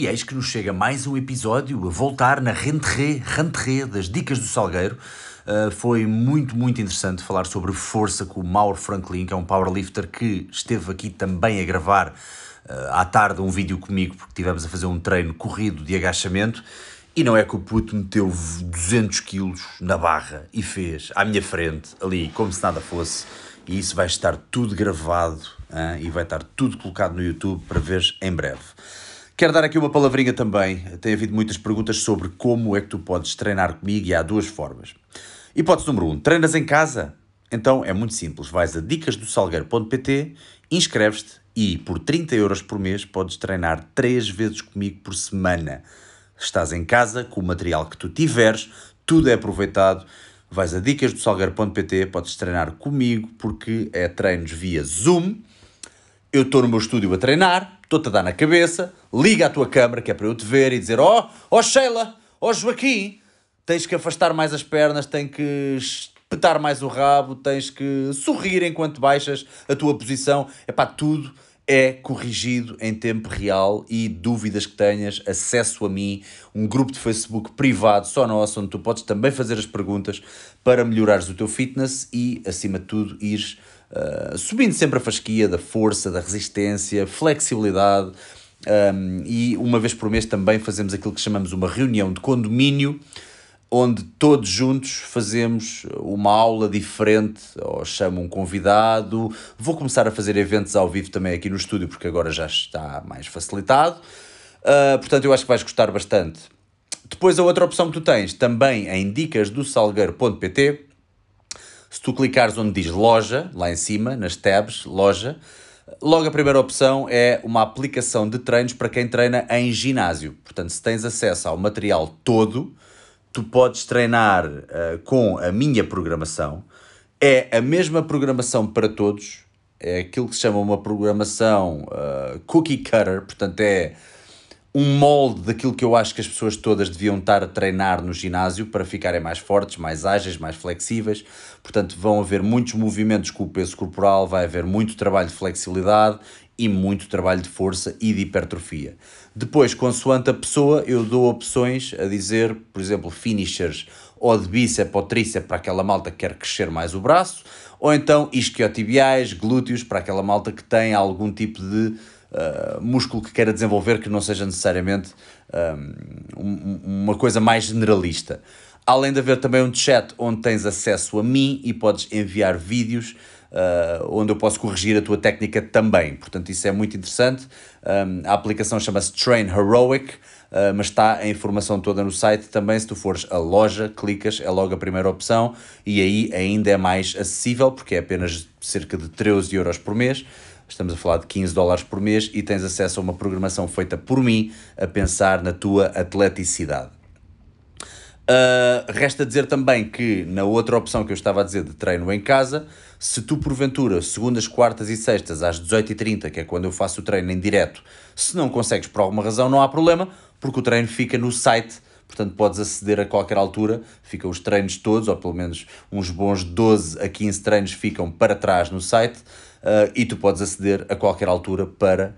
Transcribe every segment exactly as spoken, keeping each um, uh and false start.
E eis que nos chega mais um episódio a voltar na rentrée, rentrée das Dicas do Salgueiro. Uh, foi muito, muito interessante falar sobre força com o Mauro Franklin, que é um powerlifter que esteve aqui também a gravar uh, à tarde um vídeo comigo, porque estivemos a fazer um treino corrido de agachamento. E não é que o puto meteu duzentos quilos na barra e fez à minha frente, ali, como se nada fosse. E isso vai estar tudo gravado, hein? E vai estar tudo colocado no YouTube para veres em breve. Quero dar aqui uma palavrinha também. Tem havido muitas perguntas sobre como é que tu podes treinar comigo e há duas formas. Hipótese número um, treinas em casa? Então é muito simples, vais a dicas do salgueiro ponto pt, inscreves-te e por trinta euros por mês podes treinar três vezes comigo por semana. Estás em casa, com o material que tu tiveres, tudo é aproveitado. Vais a dicas do salgueiro ponto pt, podes treinar comigo, porque é treinos via Zoom. Eu estou no meu estúdio a treinar, estou-te a dar na cabeça, liga à tua câmara, que é para eu te ver e dizer ó, ó Sheila, ó Joaquim, tens que afastar mais as pernas, tens que espetar mais o rabo, tens que sorrir enquanto baixas a tua posição. Epá, tudo é corrigido em tempo real e dúvidas que tenhas, acesso a mim, um grupo de Facebook privado, só nosso, onde tu podes também fazer as perguntas para melhorares o teu fitness e, acima de tudo, ires uh, subindo sempre a fasquia da força, da resistência, flexibilidade. Um, e uma vez por mês também fazemos aquilo que chamamos uma reunião de condomínio, onde todos juntos fazemos uma aula diferente, ou chamo um convidado. Vou começar a fazer eventos ao vivo também aqui no estúdio, porque agora já está mais facilitado. Uh, portanto, eu acho que vais gostar bastante. Depois, a outra opção que tu tens, também em dicas do salgueiro ponto pt, se tu clicares onde diz loja, lá em cima, nas tabs, loja, logo a primeira opção é uma aplicação de treinos para quem treina em ginásio. Portanto, se tens acesso ao material todo, tu podes treinar uh, com a minha programação. É a mesma programação para todos, é aquilo que se chama uma programação uh, cookie cutter, portanto é um molde daquilo que eu acho que as pessoas todas deviam estar a treinar no ginásio para ficarem mais fortes, mais ágeis, mais flexíveis. Portanto, vão haver muitos movimentos com o peso corporal, vai haver muito trabalho de flexibilidade e muito trabalho de força e de hipertrofia. Depois, consoante a pessoa, eu dou opções a dizer, por exemplo, finishers ou de bíceps ou tríceps para aquela malta que quer crescer mais o braço, ou então isquiotibiais, glúteos para aquela malta que tem algum tipo de uh, músculo que queira desenvolver, que não seja necessariamente um, uma coisa mais generalista. Além de haver também um chat onde tens acesso a mim e podes enviar vídeos Uh, onde eu posso corrigir a tua técnica também. Portanto, isso é muito interessante. Um, a aplicação chama-se Train Heroic, uh, mas está a informação toda no site também. Se tu fores a loja, clicas, é logo a primeira opção, e aí ainda é mais acessível, porque é apenas cerca de treze euros por mês. Estamos a falar de quinze dólares por mês e tens acesso a uma programação feita por mim a pensar na tua atleticidade. Uh, resta dizer também que, na outra opção que eu estava a dizer de treino em casa, se tu porventura, segundas, quartas e sextas às dezoito e trinta, que é quando eu faço o treino em direto, se não consegues por alguma razão, não há problema, porque o treino fica no site, portanto podes aceder a qualquer altura, ficam os treinos todos, ou pelo menos uns bons doze a quinze treinos ficam para trás no site, uh, e tu podes aceder a qualquer altura para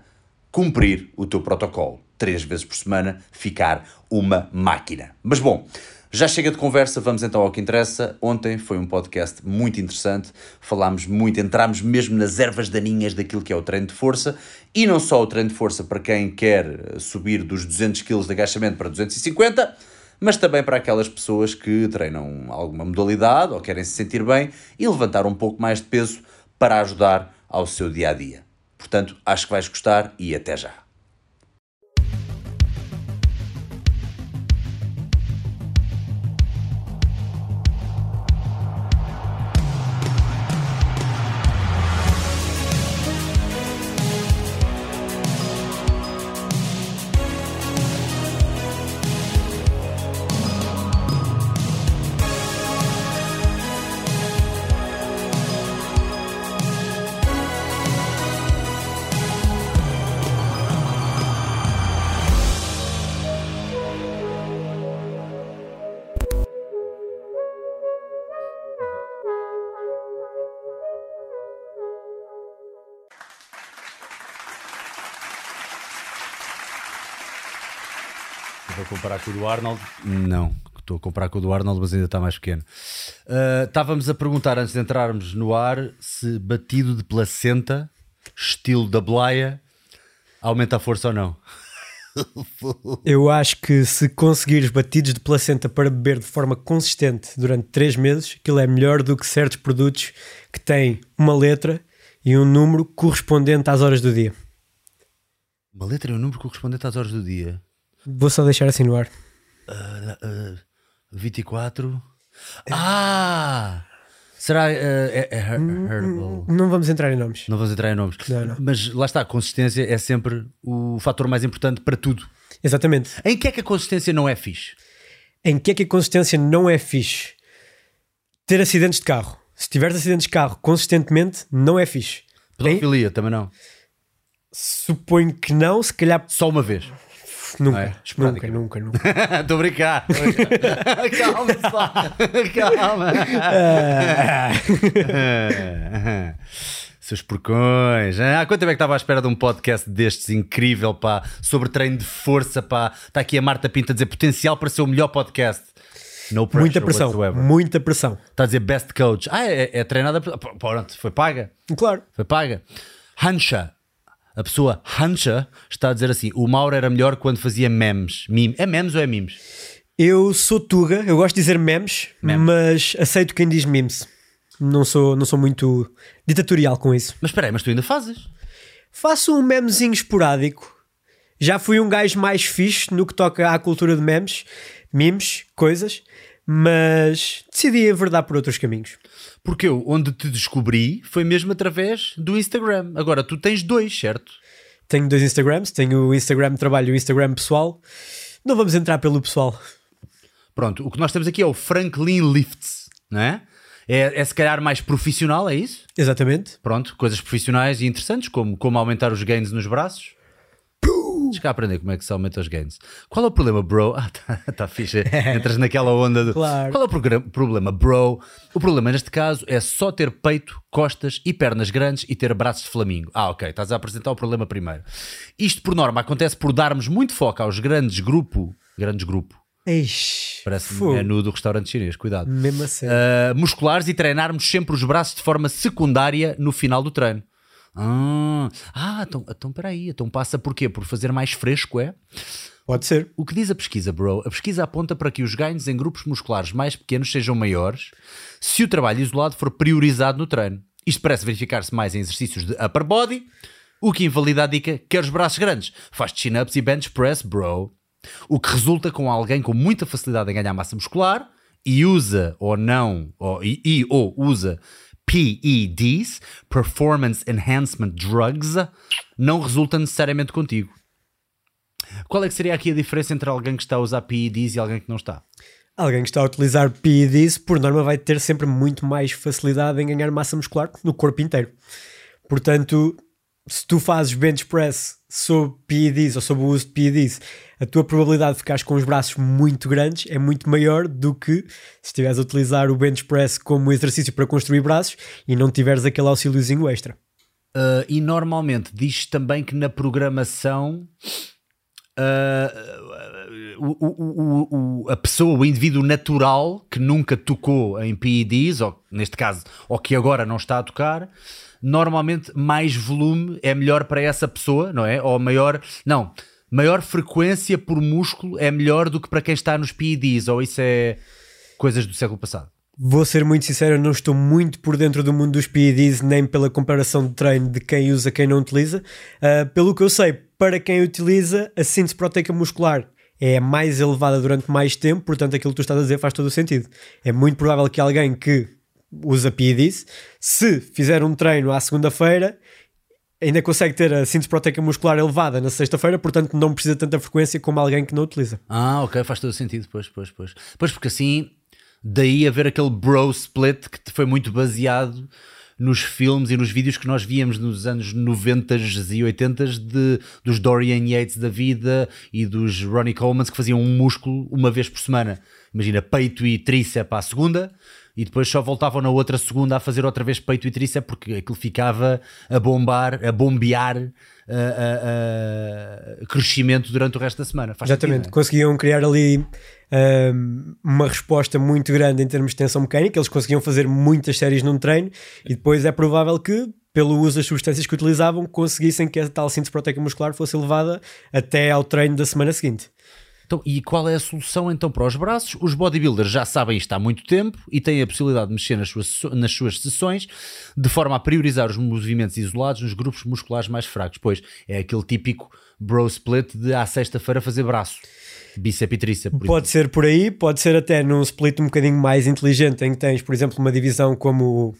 cumprir o teu protocolo. Três vezes por semana, ficar uma máquina. Mas bom, já chega de conversa, vamos então ao que interessa. Ontem foi um podcast muito interessante, falámos muito, entrámos mesmo nas ervas daninhas daquilo que é o treino de força, e não só o treino de força para quem quer subir dos duzentos quilos de agachamento para duzentos e cinquenta, mas também para aquelas pessoas que treinam alguma modalidade ou querem se sentir bem e levantar um pouco mais de peso para ajudar ao seu dia-a-dia. Portanto, acho que vais gostar e até já. Estou a comparar com o do Arnold? Não, estou a comparar com o do Arnold, mas ainda está mais pequeno. Uh, estávamos a perguntar, antes de entrarmos no ar, se batido de placenta, estilo da Blaia, aumenta a força ou não? Eu acho que se conseguires batidos de placenta para beber de forma consistente durante três meses, aquilo é melhor do que certos produtos que têm uma letra e um número correspondente às horas do dia. Uma letra e um número correspondente às horas do dia? Vou só deixar assim no ar. Uh, uh, vinte e quatro... Ah! Será... Uh, é, é her, herbal. Não vamos entrar em nomes. Não vamos entrar em nomes. Não, não. Mas lá está, a consistência é sempre o fator mais importante para tudo. Exatamente. Em que é que a consistência não é fixe? Em que é que a consistência não é fixe? Ter acidentes de carro. Se tiveres acidentes de carro consistentemente, não é fixe. Pedofilia em... também não? Suponho que não, se calhar... Só uma vez. Nunca, não é? Nunca, nunca, nunca. Estou a brincar. Calma, pá. Calma. Seus porcões. Há quanto tempo é que estava à espera de um podcast destes incrível, pá, sobre treino de força, pá. Está aqui a Marta Pinta a dizer potencial para ser o melhor podcast. No pressure, muita pressão, whatsoever. Muita pressão. Está a dizer best coach. Ah, é, é treinada... Pronto, foi paga. Claro. Foi paga. Hancha. A pessoa Hancha está a dizer assim: o Mauro era melhor quando fazia memes. Mime. É memes ou é memes? Eu sou tuga, eu gosto de dizer memes, memes, mas aceito quem diz memes. Não sou, não sou muito ditatorial com isso. Mas espera aí, mas tu ainda fazes? Faço um memezinho esporádico. Já fui um gajo mais fixe no que toca à cultura de memes, memes, coisas, mas decidi enverdar por outros caminhos. Porque eu, onde te descobri, foi mesmo através do Instagram. Agora, tu tens dois, certo? Tenho dois Instagrams. Tenho o Instagram de trabalho e o Instagram pessoal. Não vamos entrar pelo pessoal. Pronto, o que nós temos aqui é o Franklin Lifts, não é? É, é se calhar mais profissional, é isso? Exatamente. Pronto, coisas profissionais e interessantes, como, como aumentar os gains nos braços. Deixa cá aprender como é que se aumenta os gains. Qual é o problema, bro? Ah, tá, tá fixe. Entras naquela onda do... Claro. Qual é o problema, bro? O problema neste caso é só ter peito, costas e pernas grandes e ter braços de flamingo. Ah, ok. Estás a apresentar o problema primeiro. Isto, por norma, acontece por darmos muito foco aos grandes grupo... Grandes grupo. Eish, parece um menu do restaurante chinês, cuidado. Mesmo assim. Uh, musculares e treinarmos sempre os braços de forma secundária no final do treino. Ah, ah, então, então peraí, então passa por quê? Por fazer mais fresco, é? Pode ser. O que diz a pesquisa, bro? A pesquisa aponta para que os ganhos em grupos musculares mais pequenos sejam maiores se o trabalho isolado for priorizado no treino. Isto parece verificar-se mais em exercícios de upper body, o que invalida a dica: quer os braços grandes, faz chin-ups e bench press, bro. O que resulta com alguém com muita facilidade em ganhar massa muscular e usa ou não, ou, e, e ou usa P E Ds, Performance Enhancement Drugs, não resulta necessariamente contigo. Qual é que seria aqui a diferença entre alguém que está a usar P E Ds e alguém que não está? Alguém que está a utilizar P E Ds, por norma, vai ter sempre muito mais facilidade em ganhar massa muscular no corpo inteiro. Portanto, se tu fazes bench press sob P E Ds ou sob o uso de P E Ds, a tua probabilidade de ficares com os braços muito grandes é muito maior do que se estiveres a utilizar o bench press como exercício para construir braços e não tiveres aquele auxíliozinho extra. Uh, e normalmente diz também que na programação uh, o, o, o, o, a pessoa, o indivíduo natural que nunca tocou em P E Ds, ou neste caso, ou que agora não está a tocar, normalmente mais volume é melhor para essa pessoa, não é? Ou maior... Não, maior frequência por músculo é melhor do que para quem está nos P E Ds, ou isso é coisas do século passado? Vou ser muito sincero, não estou muito por dentro do mundo dos P E Ds, nem pela comparação de treino de quem usa e quem não utiliza. Uh, pelo que eu sei, para quem utiliza, a síntese proteica muscular é mais elevada durante mais tempo, portanto aquilo que tu estás a dizer faz todo o sentido. É muito provável que alguém que usa P E Ds, se fizer um treino à segunda-feira, ainda consegue ter a síntese proteica muscular elevada na sexta-feira, portanto não precisa de tanta frequência como alguém que não utiliza. Ah, ok, faz todo o sentido, pois, pois, pois. Pois, porque assim, daí haver aquele bro split que foi muito baseado nos filmes e nos vídeos que nós víamos nos anos noventas e oitentas de, dos Dorian Yates da vida e dos Ronnie Coleman, que faziam um músculo uma vez por semana. Imagina, peito e tríceps à segunda, e depois só voltavam na outra segunda a fazer outra vez peito e tríceps, porque aquilo ficava a bombar, a bombear uh, uh, uh, crescimento durante o resto da semana. Faz exatamente, sentido, não é? Conseguiam criar ali uh, uma resposta muito grande em termos de tensão mecânica, eles conseguiam fazer muitas séries num treino e depois é provável que, pelo uso das substâncias que utilizavam, conseguissem que a tal síntese proteica muscular fosse elevada até ao treino da semana seguinte. Então, e qual é a solução então para os braços? Os bodybuilders já sabem isto há muito tempo e têm a possibilidade de mexer nas suas, nas suas sessões de forma a priorizar os movimentos isolados nos grupos musculares mais fracos, pois é aquele típico bro split de à sexta-feira fazer braço, bíceps e tríceps. Pode ser por aí, pode ser até num split um bocadinho mais inteligente em que tens, por exemplo, uma divisão como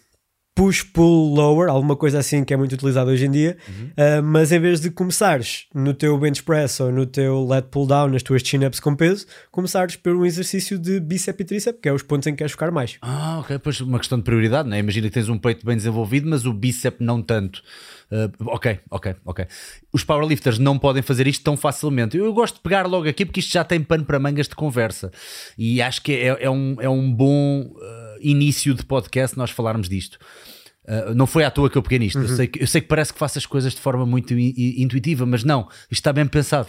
push, pull, lower, alguma coisa assim que é muito utilizado hoje em dia, uhum. uh, mas em vez de começares no teu bench press ou no teu lat pull down, nas tuas chin-ups com peso, começares por um exercício de bíceps e tríceps, que é os pontos em que queres focar mais. Ah, ok, pois uma questão de prioridade, não é? Imagina que tens um peito bem desenvolvido, mas o bíceps não tanto. Uh, ok, ok, ok. Os powerlifters não podem fazer isto tão facilmente. Eu gosto de pegar logo aqui porque isto já tem pano para mangas de conversa e acho que é, é, um, é um bom uh, início de podcast nós falarmos disto. Uh, não foi à toa que eu peguei nisto. Uhum. Eu, sei que, eu sei que parece que faço as coisas de forma muito in, in, intuitiva, mas não, isto está bem pensado.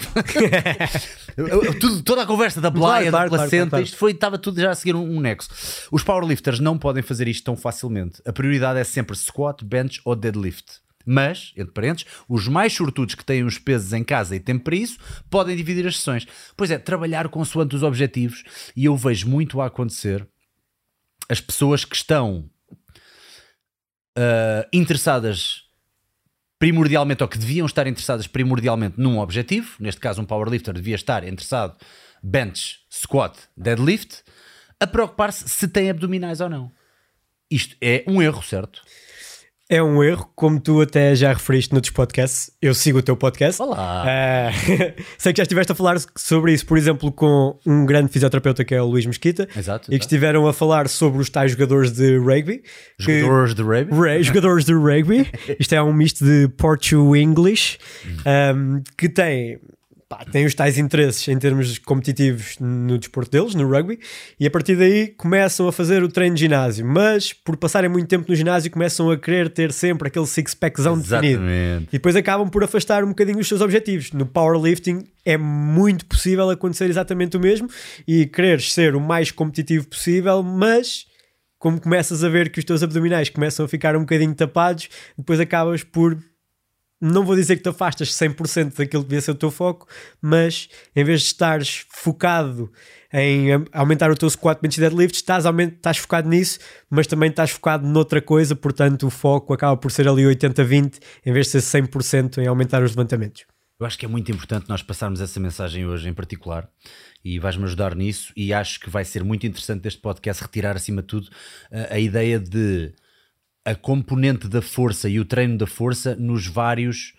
eu, eu, tudo, toda a conversa da blaia, claro, da claro, placenta, claro, claro. Isto foi, estava tudo já a seguir um, um nexo. Os powerlifters não podem fazer isto tão facilmente. A prioridade é sempre squat, bench ou deadlift. Mas, entre parênteses, os mais sortudos que têm os pesos em casa e tempo para isso podem dividir as sessões. Pois é, trabalhar consoante os objetivos, e eu vejo muito a acontecer as pessoas que estão uh, interessadas primordialmente, ou que deviam estar interessadas primordialmente num objetivo, neste caso um powerlifter devia estar interessado bench, squat, deadlift, a preocupar-se se tem abdominais ou não. Isto é um erro, certo? É um erro, como tu até já referiste noutros podcasts, eu sigo o teu podcast. Olá! Uh, sei que já estiveste a falar sobre isso, por exemplo, com um grande fisioterapeuta que é o Luís Mesquita. Exato. E que estiveram a falar sobre os tais jogadores de rugby. Jogadores que, de rugby? Re, jogadores de rugby. Isto é um misto de Portuguese English, um, que tem... têm os tais interesses em termos competitivos no desporto deles, no rugby, e a partir daí começam a fazer o treino de ginásio, mas por passarem muito tempo no ginásio começam a querer ter sempre aquele six-packzão definido e depois acabam por afastar um bocadinho os seus objetivos. No powerlifting é muito possível acontecer exatamente o mesmo e quereres ser o mais competitivo possível, mas como começas a ver que os teus abdominais começam a ficar um bocadinho tapados, depois acabas por... não vou dizer que te afastas cem por cento daquilo que devia ser o teu foco, mas em vez de estares focado em aumentar o teu squat, bench e deadlift, estás, aument- estás focado nisso, mas também estás focado noutra coisa, portanto o foco acaba por ser ali oitenta a vinte em vez de ser cem por cento em aumentar os levantamentos. Eu acho que é muito importante nós passarmos essa mensagem hoje em particular e vais-me ajudar nisso, e acho que vai ser muito interessante deste podcast retirar acima de tudo a, a ideia de... a componente da força e o treino da força nos vários,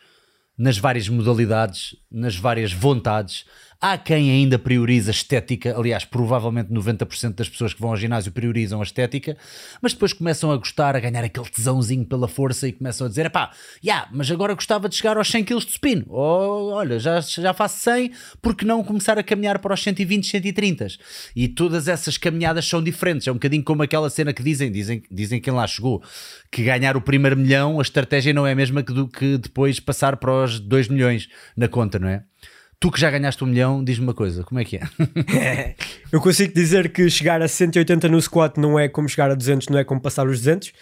nas várias modalidades, nas várias vontades. Há quem ainda prioriza estética, aliás, provavelmente noventa por cento das pessoas que vão ao ginásio priorizam a estética, mas depois começam a gostar, a ganhar aquele tesãozinho pela força e começam a dizer, epá, yeah, mas agora gostava de chegar aos cem quilos de supino, ou olha, já, já faço cem, porque não começar a caminhar para os cento e vinte, cento e trinta? E todas essas caminhadas são diferentes, é um bocadinho como aquela cena que dizem, dizem, dizem quem lá chegou, que ganhar o primeiro milhão, a estratégia não é a mesma que do que depois passar para os dois milhões na conta, não é? Tu que já ganhaste um milhão, diz-me uma coisa, como é que é? Eu consigo dizer que chegar a cento e oitenta no squat não é como chegar a duzentos, não é como passar os duzentos.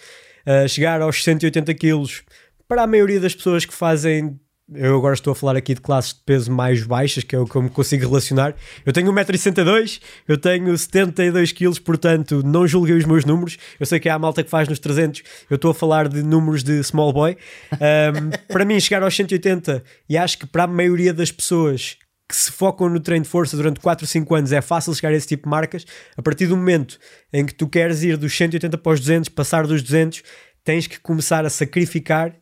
Uh, chegar aos cento e oitenta quilos, para a maioria das pessoas que fazem... eu agora estou a falar aqui de classes de peso mais baixas, que é o que eu me consigo relacionar. Eu tenho um metro e sessenta e dois, eu tenho setenta e dois quilos, portanto não julguei os meus números. Eu sei que há a malta que faz nos trezentos, eu estou a falar de números de small boy. Um, para mim, chegar aos cento e oitenta, e acho que para a maioria das pessoas que se focam no treino de força durante quatro ou cinco anos é fácil chegar a esse tipo de marcas. A partir do momento em que tu queres ir dos cento e oitenta para os duzentos, passar dos duzentos, tens que começar a sacrificar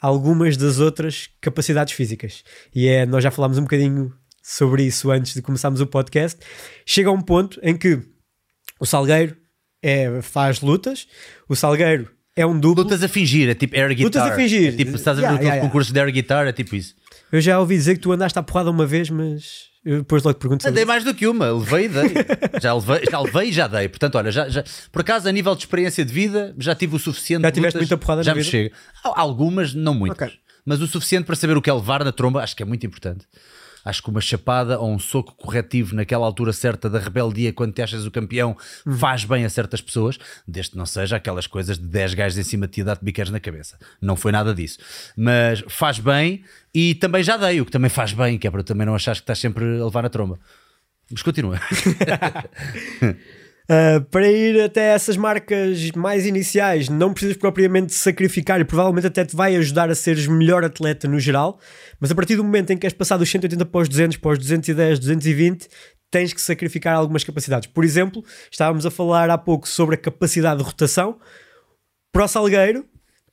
algumas das outras capacidades físicas. E é, nós já falámos um bocadinho sobre isso antes de começarmos o podcast. Chega a um ponto em que o Salgueiro é, faz lutas, o Salgueiro é um duplo. Lutas a fingir, é tipo air guitar. Lutas a fingir. É tipo, estás a ver yeah, aquele yeah, concurso yeah. de air guitar, é tipo isso. Eu já ouvi dizer que tu andaste à porrada uma vez, mas... eu depois logo pergunto. Dei mais do que uma, levei e dei. já, levei, já levei e já dei. Portanto, olha, já, já, por acaso, a nível de experiência de vida, já tive o suficiente. Já tiveste muita porrada na vida? Já me chega. Algumas, não muitas. Okay. mas o suficiente para saber o que é levar na tromba. Acho que é muito importante. Acho que uma chapada ou um soco corretivo naquela altura certa da rebeldia, quando te achas o campeão, faz bem a certas pessoas, desde que não seja aquelas coisas de dez gajos em cima de ti e dar-te biqueiros na cabeça. Não foi nada disso. Mas faz bem, e também já dei, o que também faz bem, que é para também não achares que estás sempre a levar na tromba. Mas continua. Uh, para ir até essas marcas mais iniciais, não precisas propriamente sacrificar e provavelmente até te vai ajudar a seres melhor atleta no geral, mas a partir do momento em que és passado dos cento e oitenta para os duzentos, para os duzentos e dez, duzentos e vinte, tens que sacrificar algumas capacidades. Por exemplo, estávamos a falar há pouco sobre a capacidade de rotação. Para o Salgueiro,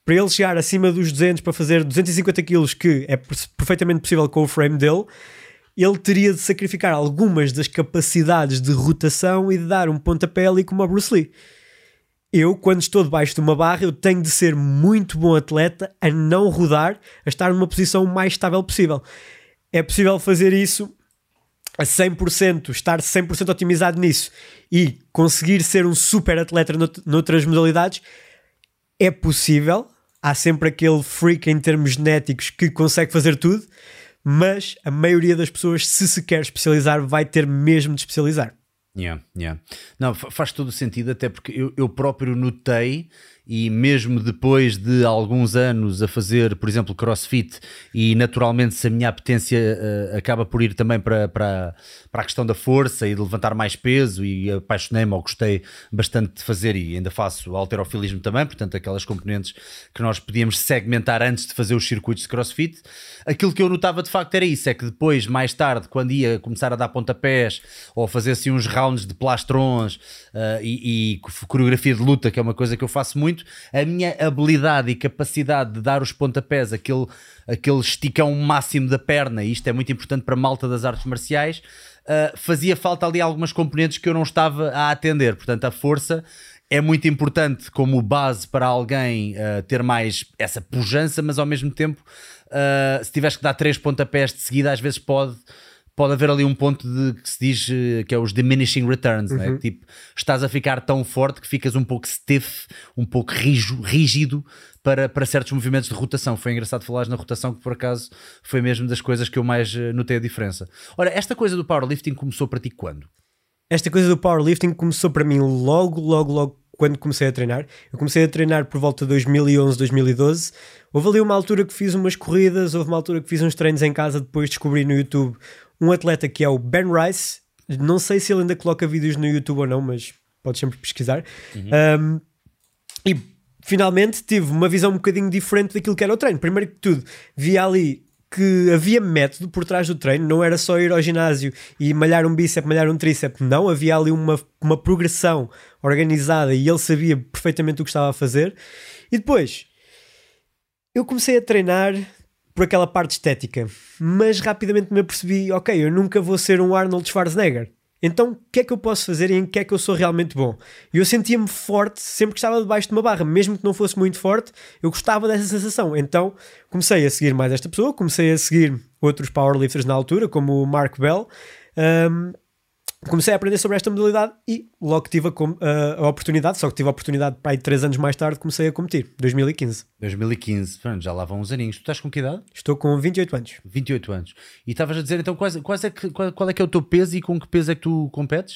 para ele chegar acima dos duzentos para fazer duzentos e cinquenta quilos, que é perfeitamente possível com o frame dele, ele teria de sacrificar algumas das capacidades de rotação e de dar um pontapé ali como a Bruce Lee. Eu, quando estou debaixo de uma barra, eu tenho de ser muito bom atleta a não rodar, a estar numa posição o mais estável possível. É possível fazer isso a cem por cento, estar cem por cento otimizado nisso e conseguir ser um super atleta noutras modalidades? É possível. Há sempre aquele freak em termos genéticos que consegue fazer tudo, mas a maioria das pessoas, se se quer especializar, vai ter mesmo de especializar. Yeah, yeah. Não, faz todo o sentido, até porque eu, eu próprio notei, e mesmo depois de alguns anos a fazer, por exemplo, CrossFit, e naturalmente se a minha apetência uh, acaba por ir também para, para, para a questão da força e de levantar mais peso, e apaixonei-me ou gostei bastante de fazer, e ainda faço halterofilismo também, portanto aquelas componentes que nós podíamos segmentar antes de fazer os circuitos de CrossFit, aquilo que eu notava de facto era isso, é que depois, mais tarde, quando ia começar a dar pontapés ou a fazer assim uns rounds de plastrons uh, e, e coreografia de luta, que é uma coisa que eu faço muito, a minha habilidade e capacidade de dar os pontapés, aquele, aquele esticão máximo da perna, e isto é muito importante para a malta das artes marciais, uh, fazia falta ali algumas componentes que eu não estava a atender. Portanto, a força é muito importante como base para alguém uh, ter mais essa pujança, mas ao mesmo tempo, uh, se tiveres que dar três pontapés de seguida, às vezes pode... pode haver ali um ponto de, que se diz que é os diminishing returns, uhum. Né? Tipo, estás a ficar tão forte que ficas um pouco stiff, um pouco rijo, rígido para, para certos movimentos de rotação. Foi engraçado falares na rotação, que por acaso foi mesmo das coisas que eu mais notei a diferença. Ora, esta coisa do powerlifting começou para ti quando? Esta coisa do powerlifting começou para mim logo, logo, logo quando comecei a treinar. Eu comecei a treinar por volta de dois mil e onze, dois mil e doze. Houve ali uma altura que fiz umas corridas, houve uma altura que fiz uns treinos em casa, depois descobri no YouTube... um atleta que é o Ben Rice, não sei se ele ainda coloca vídeos no YouTube ou não, mas podes sempre pesquisar. Uhum. Um, e finalmente tive uma visão um bocadinho diferente daquilo que era o treino. Primeiro que tudo, vi ali que havia método por trás do treino, não era só ir ao ginásio e malhar um bíceps, malhar um tríceps, não, havia ali uma, uma progressão organizada e ele sabia perfeitamente o que estava a fazer. E depois, eu comecei a treinar... por aquela parte estética, mas rapidamente me apercebi, ok, eu nunca vou ser um Arnold Schwarzenegger, então o que é que eu posso fazer e em que é que eu sou realmente bom? E eu sentia-me forte sempre que estava debaixo de uma barra, mesmo que não fosse muito forte, eu gostava dessa sensação, então comecei a seguir mais esta pessoa, comecei a seguir outros powerlifters na altura, como o Mark Bell, um, comecei a aprender sobre esta modalidade e logo tive a, a, a oportunidade, só que tive a oportunidade para aí três anos mais tarde, comecei a competir, dois mil e quinze. dois mil e quinze, já lá vão uns aninhos. Tu estás com que idade? Estou com vinte e oito anos. vinte e oito anos. E estavas a dizer então quais, quais é que, qual, qual é que é o teu peso e com que peso é que tu competes?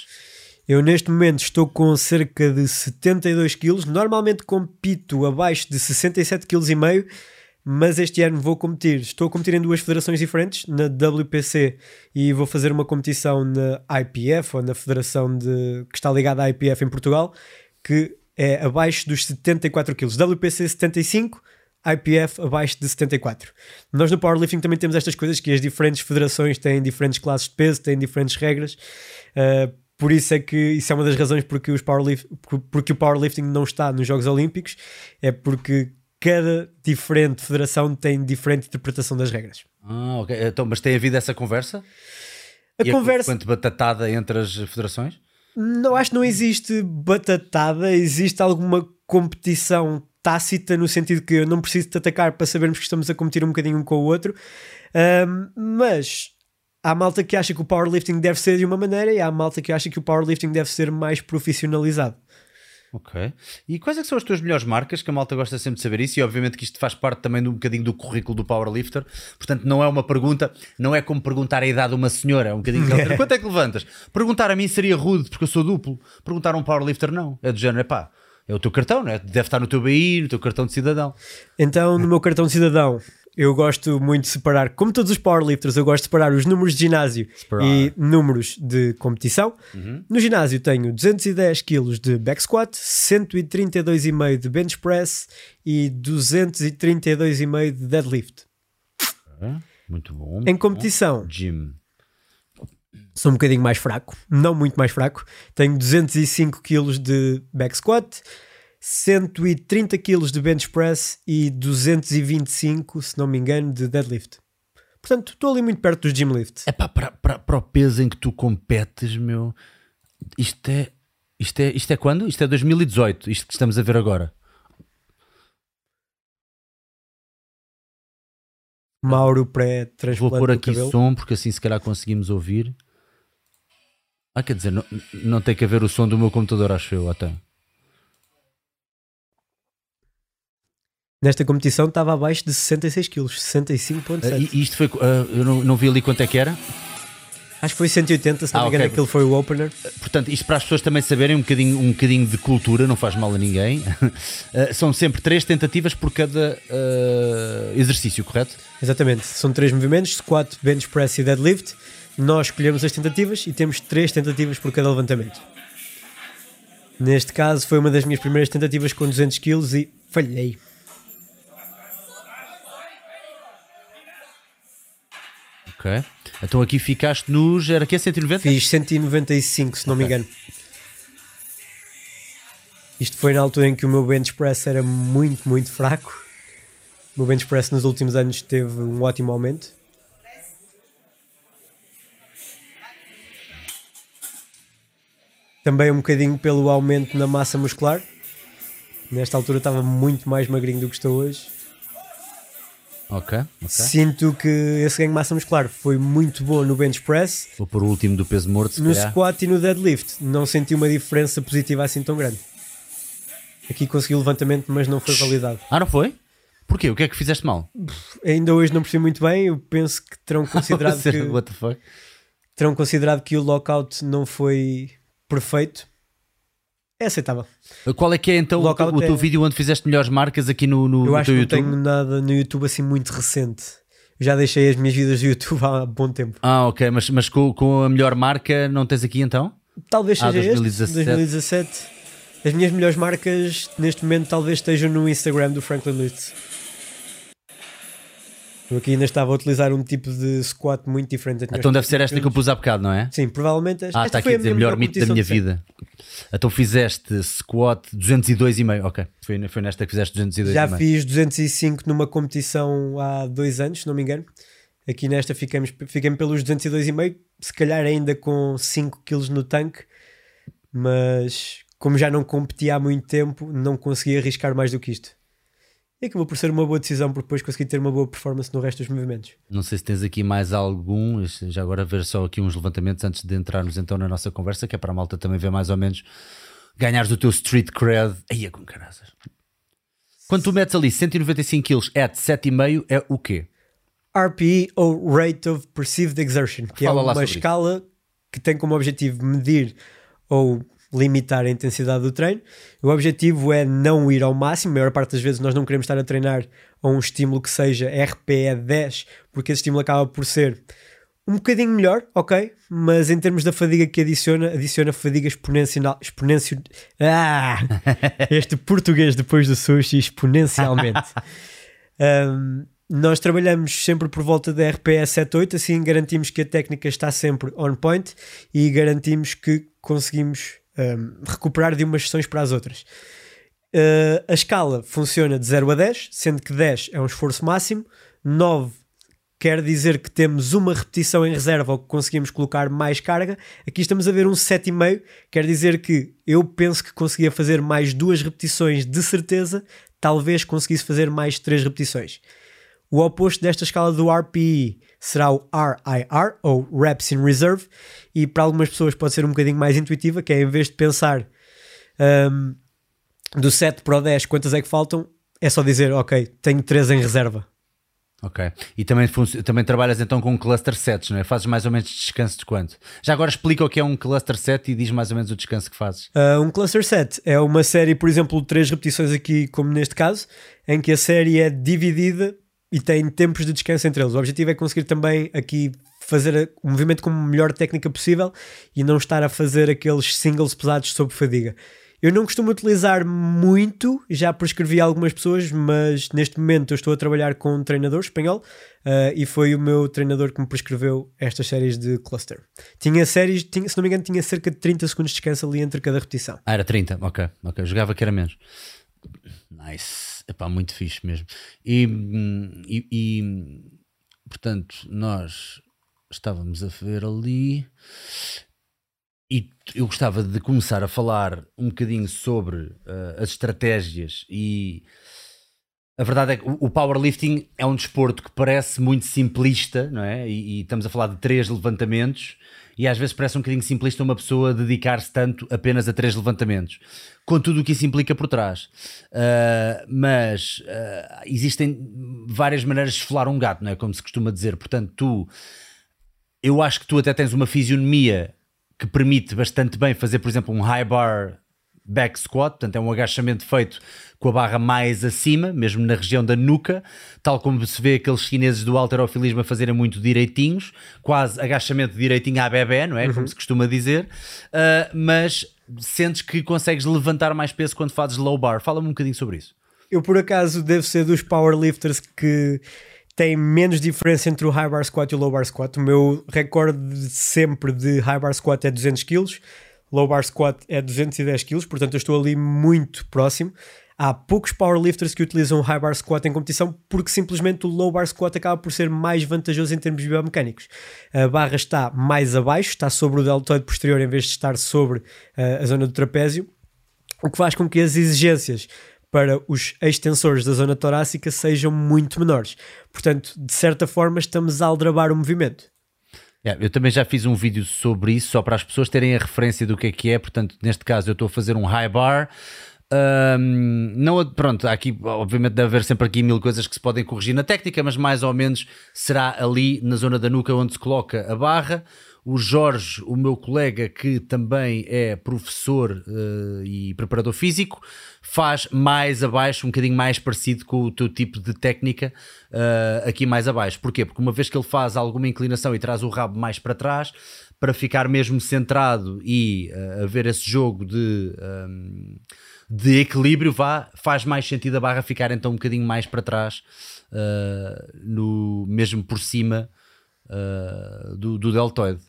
Eu neste momento estou com cerca de setenta e dois quilos, normalmente compito abaixo de sessenta e sete vírgula cinco quilos, mas este ano vou competir, estou a competir em duas federações diferentes, na W P C e vou fazer uma competição na I P F, ou na federação de, que está ligada à I P F em Portugal, que é abaixo dos setenta e quatro quilos, W P C setenta e cinco, I P F abaixo de setenta e quatro. Nós no powerlifting também temos estas coisas, que as diferentes federações têm diferentes classes de peso, têm diferentes regras, uh, por isso é que isso é uma das razões porque, os powerlift, porque o powerlifting não está nos Jogos Olímpicos, é porque cada diferente federação tem diferente interpretação das regras. Ah, ok. Então, mas tem havido essa conversa? A e conversa... a quanto batatada entre as federações? Não, acho que não existe batatada. Existe alguma competição tácita, no sentido que eu não preciso te atacar para sabermos que estamos a competir um bocadinho um com o outro. Um, mas... há malta que acha que o powerlifting deve ser de uma maneira e há malta que acha que o powerlifting deve ser mais profissionalizado. Ok. E quais é que são as tuas melhores marcas? Que a malta gosta sempre de saber isso, e obviamente que isto faz parte também de um bocadinho do currículo do powerlifter, portanto não é uma pergunta, não é como perguntar a idade a uma senhora, é um bocadinho de... Quanto é que levantas? Perguntar a mim seria rude, porque eu sou duplo. Perguntar a um powerlifter não, é do género, é pá, é o teu cartão, né? Deve estar no teu B I, no teu cartão de cidadão. Então no meu cartão de cidadão eu gosto muito de separar, como todos os powerlifters, eu gosto de separar os números de ginásio separar. e números de competição. Uhum. No ginásio tenho duzentos e dez quilos de back squat, cento e trinta e dois vírgula cinco de bench press e duzentos e trinta e dois vírgula cinco de deadlift. Okay. Muito bom. Muito em competição, bom. Gym. Sou um bocadinho mais fraco, não muito mais fraco. Tenho duzentos e cinco quilos de back squat, cento e trinta quilos de bench press e duzentos e vinte e cinco, se não me engano, de deadlift. Portanto, estou ali muito perto dos gym lifts. É pá, para, para, para o peso em que tu competes, meu... Isto é... Isto é, isto é quando? Isto é dois mil e dezoito, isto que estamos a ver agora. Mauro pré-transplante. Vou pôr aqui o som, porque assim se calhar conseguimos ouvir. Ah, quer dizer, não, não tem que haver o som do meu computador, acho eu, até. Nesta competição estava abaixo de sessenta e seis quilos, sessenta e cinco vírgula sete. E isto foi... Uh, eu não, não vi ali quanto é que era. Acho que foi cento e oitenta, se não ah, me engano, okay. Aquilo foi o opener. Portanto, isto para as pessoas também saberem um bocadinho, um bocadinho de cultura, não faz mal a ninguém. Uh, são sempre três tentativas por cada uh, exercício, correto? Exatamente. São três movimentos, squat, bench press e deadlift. Nós escolhemos as tentativas e temos três tentativas por cada levantamento. Neste caso, foi uma das minhas primeiras tentativas com duzentos quilos e falhei. Ok. Então aqui ficaste nos... Era que é cento e noventa? Fiz cento e noventa e cinco, se não okay. me engano. Isto foi na altura em que o meu bench press era muito, muito fraco. O meu bench press nos últimos anos teve um ótimo aumento. Também um bocadinho pelo aumento na massa muscular. Nesta altura estava muito mais magrinho do que estou hoje. Okay, okay. Sinto que esse ganho de massa muscular foi muito bom no bench press. Vou por último do peso morto, se no calhar. Squat e no deadlift. Não senti uma diferença positiva assim tão grande. Aqui consegui o levantamento, mas não foi validado. Ah, não foi? Porquê? O que é que fizeste mal? Ainda hoje não percebi muito bem. Eu penso que terão considerado que... What the fuck? Terão considerado que o lockout não foi perfeito. É aceitável. Qual é que é então o, o teu é... vídeo onde fizeste melhores marcas aqui no, no, eu acho no teu YouTube? Eu não tenho nada no YouTube assim muito recente. Já deixei as minhas vidas do YouTube há bom tempo. Ah, ok, mas, mas com, com a melhor marca não tens aqui então? Talvez seja ah, dois mil e dezassete. Este, dois mil e dezassete. As minhas melhores marcas neste momento talvez estejam no Instagram do Franklin Lifts. Eu aqui ainda estava a utilizar um tipo de squat muito diferente. Então deve ser esta que eu pus há bocado, não é? Sim, provavelmente esta. Ah, esta está aqui a dizer a melhor, melhor mito da minha vida. Então fizeste squat duzentos e dois vírgula cinco. Ok, foi, foi nesta que fizeste duzentos e dois vírgula cinco. Já fiz duzentos e cinco numa competição há dois anos, se não me engano. Aqui nesta ficamos, ficamos pelos duzentos e dois vírgula cinco, se calhar ainda com cinco quilos no tanque, mas como já não competi há muito tempo, não consegui arriscar mais do que isto. E acabou por ser uma boa decisão, porque depois consegui ter uma boa performance no resto dos movimentos. Não sei se tens aqui mais algum, já agora ver só aqui uns levantamentos antes de entrarmos então na nossa conversa, que é para a malta também ver mais ou menos, ganhares o teu street cred. Aí é com caraças. Quando tu metes ali cento e noventa e cinco quilos at sete vírgula cinco é o quê? R P E ou Rate of Perceived Exertion, que Fala é uma escala isso. que tem como objetivo medir ou... limitar a intensidade do treino. O objetivo é não ir ao máximo. A maior parte das vezes nós não queremos estar a treinar a um estímulo que seja R P E dez, porque esse estímulo acaba por ser um bocadinho melhor, ok? Mas em termos da fadiga que adiciona, adiciona fadiga exponencial... exponencial ah! Este português depois do sushi, exponencialmente. um, nós trabalhamos sempre por volta da R P E sete oito, assim garantimos que a técnica está sempre on point e garantimos que conseguimos... Um, recuperar de umas sessões para as outras. Uh, a escala funciona de zero a dez, sendo que dez é um esforço máximo, nove quer dizer que temos uma repetição em reserva ou que conseguimos colocar mais carga. Aqui estamos a ver um sete vírgula cinco, quer dizer que eu penso que conseguia fazer mais duas repetições de certeza, talvez conseguisse fazer mais três repetições. O oposto desta escala do R P E será o R I R, ou Reps in Reserve, e para algumas pessoas pode ser um bocadinho mais intuitiva, que é em vez de pensar um, do sete para o dez, quantas é que faltam? É só dizer, ok, tenho três em reserva. Ok. E também, também trabalhas então com cluster sets, não é? Fazes mais ou menos descanso de quanto? Já agora explica o que é um cluster set e diz mais ou menos o descanso que fazes. Uh, um cluster set é uma série, por exemplo, de três repetições aqui, como neste caso, em que a série é dividida e tem tempos de descanso entre eles. O objetivo é conseguir também aqui fazer o movimento com a melhor técnica possível e não estar a fazer aqueles singles pesados sob fadiga. Eu não costumo utilizar muito, já prescrevi a algumas pessoas, mas neste momento eu estou a trabalhar com um treinador espanhol uh, e foi o meu treinador que me prescreveu estas séries de cluster. Tinha séries, tinha, se não me engano, tinha cerca de trinta segundos de descanso ali entre cada repetição. Ah, era trinta, ok, ok, jogava que era menos. Nice, epá, muito fixe mesmo. E, e, e portanto, nós estávamos a ver ali... E eu gostava de começar a falar um bocadinho sobre uh, as estratégias e a verdade é que o powerlifting é um desporto que parece muito simplista, não é? E, e estamos a falar de três levantamentos e às vezes parece um bocadinho simplista uma pessoa dedicar-se tanto apenas a três levantamentos, com tudo o que isso implica por trás. Uh, mas uh, existem várias maneiras de esfolar um gato, não é? Como se costuma dizer. Portanto, tu, eu acho que tu até tens uma fisionomia que permite bastante bem fazer, por exemplo, um high bar back squat, portanto é um agachamento feito com a barra mais acima, mesmo na região da nuca, tal como se vê aqueles chineses do halterofilismo a fazerem muito direitinhos, quase agachamento direitinho à bebé, não é? Uhum. Como se costuma dizer, uh, mas sentes que consegues levantar mais peso quando fazes low bar. Fala-me um bocadinho sobre isso. Eu por acaso devo ser dos powerlifters que... tem menos diferença entre o high bar squat e o low bar squat. O meu recorde sempre de high bar squat é duzentos quilos, low bar squat é duzentos e dez quilos, portanto eu estou ali muito próximo. Há poucos powerlifters que utilizam o high bar squat em competição porque simplesmente o low bar squat acaba por ser mais vantajoso em termos biomecânicos. A barra está mais abaixo, está sobre o deltoide posterior em vez de estar sobre uh, a zona do trapézio, o que faz com que as exigências para os extensores da zona torácica sejam muito menores. Portanto, de certa forma, estamos a aldrabar o movimento. Yeah, eu também já fiz um vídeo sobre isso, só para as pessoas terem a referência do que é que é. Portanto, neste caso, eu estou a fazer um high bar. Um, não, pronto, aqui obviamente deve haver sempre aqui mil coisas que se podem corrigir na técnica, mas mais ou menos será ali na zona da nuca onde se coloca a barra. O Jorge, o meu colega que também é professor uh, e preparador físico, faz mais abaixo, um bocadinho mais parecido com o teu tipo de técnica, uh, aqui mais abaixo. Porquê? Porque uma vez que ele faz alguma inclinação e traz o rabo mais para trás, para ficar mesmo centrado e uh, haver esse jogo de... Um, de equilíbrio, vá, faz mais sentido a barra ficar então um bocadinho mais para trás, uh, no, mesmo por cima uh, do, do deltoide.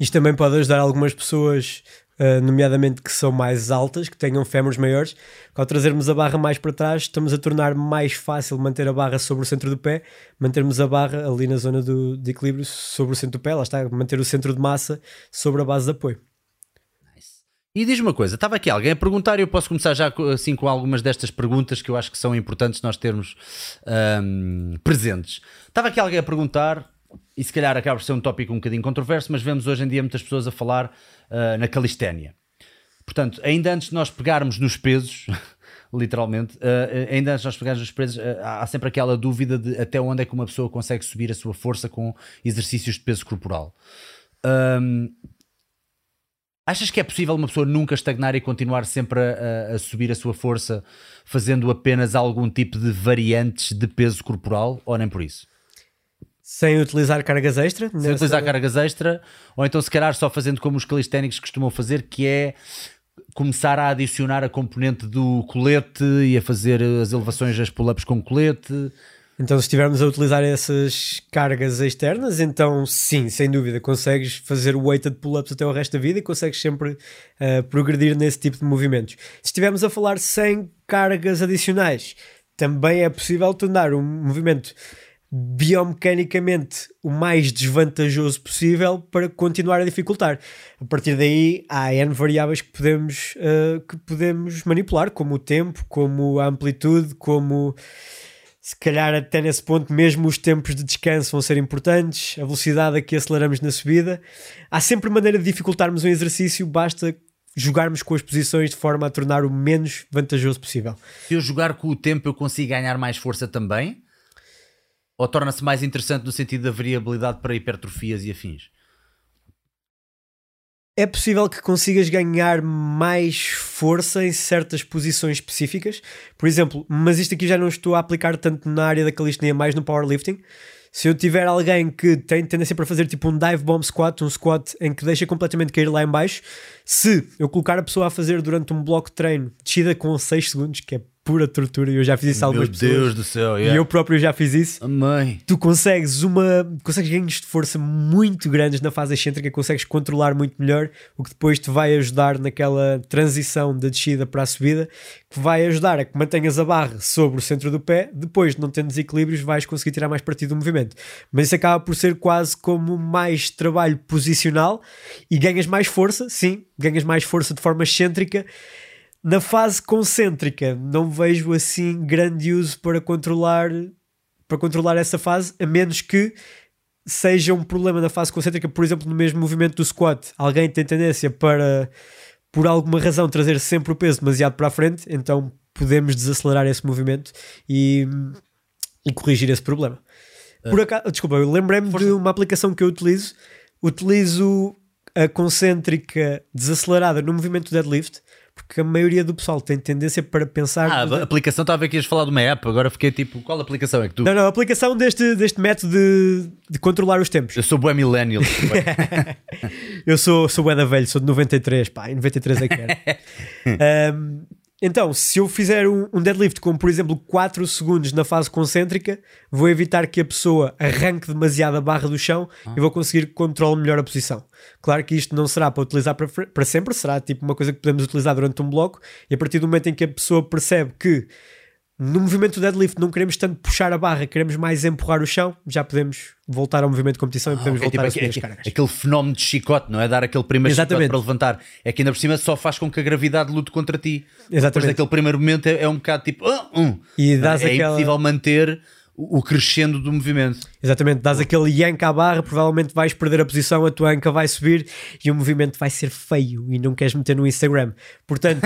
Isto também pode ajudar algumas pessoas, uh, nomeadamente que são mais altas, que tenham fémures maiores, que ao trazermos a barra mais para trás estamos a tornar mais fácil manter a barra sobre o centro do pé, mantermos a barra ali na zona do, de equilíbrio sobre o centro do pé, lá está, manter o centro de massa sobre a base de apoio. E diz-me uma coisa, estava aqui alguém a perguntar e eu posso começar já assim com algumas destas perguntas que eu acho que são importantes nós termos um, presentes. Estava aqui alguém a perguntar, e se calhar acaba por ser um tópico um bocadinho controverso, mas vemos hoje em dia muitas pessoas a falar uh, na calisténia. Portanto, ainda antes de nós pegarmos nos pesos, literalmente, uh, ainda antes de nós pegarmos nos pesos, uh, há sempre aquela dúvida de até onde é que uma pessoa consegue subir a sua força com exercícios de peso corporal. Um, Achas que é possível uma pessoa nunca estagnar e continuar sempre a, a, a subir a sua força fazendo apenas algum tipo de variantes de peso corporal, ou nem por isso? Sem utilizar cargas extra? Sem nessa... utilizar cargas extra, ou então se calhar só fazendo como os calisténicos costumam fazer, que é começar a adicionar a componente do colete e a fazer as elevações, as pull-ups com colete... Então, se estivermos a utilizar essas cargas externas, então sim, sem dúvida, consegues fazer weighted pull-ups até o resto da vida e consegues sempre uh, progredir nesse tipo de movimentos. Se estivermos a falar sem cargas adicionais, também é possível tornar um movimento biomecanicamente o mais desvantajoso possível para continuar a dificultar. A partir daí há N variáveis que podemos, uh, que podemos manipular, como o tempo, como a amplitude, como... Se calhar até nesse ponto mesmo os tempos de descanso vão ser importantes, a velocidade a que aceleramos na subida. Há sempre maneira de dificultarmos um exercício, basta jogarmos com as posições de forma a tornar o menos vantajoso possível. Se eu jogar com o tempo, eu consigo ganhar mais força também? Ou torna-se mais interessante no sentido da variabilidade para hipertrofias e afins? É possível que consigas ganhar mais força em certas posições específicas, por exemplo, mas isto aqui já não estou a aplicar tanto na área da calistenia, mais no powerlifting. Se eu tiver alguém que tem tendência para fazer tipo um dive bomb squat, um squat em que deixa completamente cair lá em baixo, se eu colocar a pessoa a fazer durante um bloco de treino descida com seis segundos, que é pura tortura, e eu já fiz isso a algumas pessoas. Meu Deus do céu, yeah. E eu próprio já fiz isso. Amém. Tu consegues uma consegues ganhos de força muito grandes na fase excêntrica, consegues controlar muito melhor, o que depois te vai ajudar naquela transição da descida para a subida, que vai ajudar a que mantenhas a barra sobre o centro do pé. Depois de não ter desequilíbrios, vais conseguir tirar mais partido do movimento. Mas isso acaba por ser quase como mais trabalho posicional, e ganhas mais força, sim, ganhas mais força de forma excêntrica. Na fase concêntrica, não vejo assim grande uso para controlar, para controlar essa fase, a menos que seja um problema na fase concêntrica. Por exemplo, no mesmo movimento do squat, alguém tem tendência para, por alguma razão, trazer sempre o peso demasiado para a frente, então podemos desacelerar esse movimento e, e corrigir esse problema. Por acaso, desculpa, eu lembrei-me de uma aplicação que eu utilizo. Utilizo a concêntrica desacelerada no movimento deadlift, porque a maioria do pessoal tem tendência para pensar... Ah, a aplicação, estava aqui a falar de uma app, agora fiquei tipo, qual aplicação é que tu... Não, não, a aplicação deste, deste método de, de controlar os tempos. Eu sou bué millennial. Eu sou, sou bué da velha, sou de noventa e três, pá, em noventa e três é que era. um, então, se eu fizer um, um deadlift com, por exemplo, quatro segundos na fase concêntrica, vou evitar que a pessoa arranque demasiado a barra do chão ah. e vou conseguir controlar melhor a posição. Claro que isto não será para utilizar para, para sempre, será tipo uma coisa que podemos utilizar durante um bloco, e a partir do momento em que a pessoa percebe que no movimento do deadlift não queremos tanto puxar a barra, queremos mais empurrar o chão, já podemos voltar ao movimento de competição ah, e podemos okay, voltar tipo, a subir as cargas. Aquele fenómeno de chicote, não é? Dar aquele primeiro Exatamente. chicote para levantar. É que ainda por cima só faz com que a gravidade lute contra ti. Exatamente. Depois daquele primeiro momento é, é um bocado tipo... Uh, uh, e dás é aquela... impossível manter... o crescendo do movimento. Exatamente, dás aquele yank à barra, provavelmente vais perder a posição, a tua anca vai subir e o movimento vai ser feio e não queres meter no Instagram. Portanto,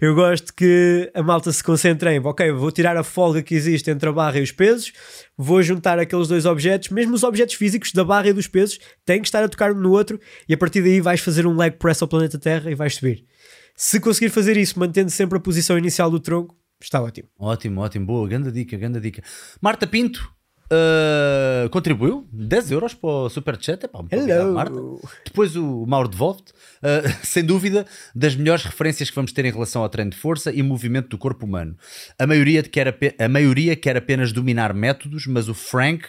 eu gosto que a malta se concentre em, ok, vou tirar a folga que existe entre a barra e os pesos, vou juntar aqueles dois objetos, mesmo os objetos físicos da barra e dos pesos, têm que estar a tocar um no outro, e a partir daí vais fazer um leg press ao planeta Terra e vais subir. Se conseguir fazer isso, mantendo sempre a posição inicial do tronco, está ótimo. Ótimo, ótimo. Boa, grande dica, grande dica. Marta Pinto uh, contribuiu dez euros para o Superchat. Depois o Mauro devolve-te. Uh, sem dúvida, das melhores referências que vamos ter em relação ao treino de força e movimento do corpo humano. A maioria quer, ap- a maioria quer apenas dominar métodos, mas o Frank...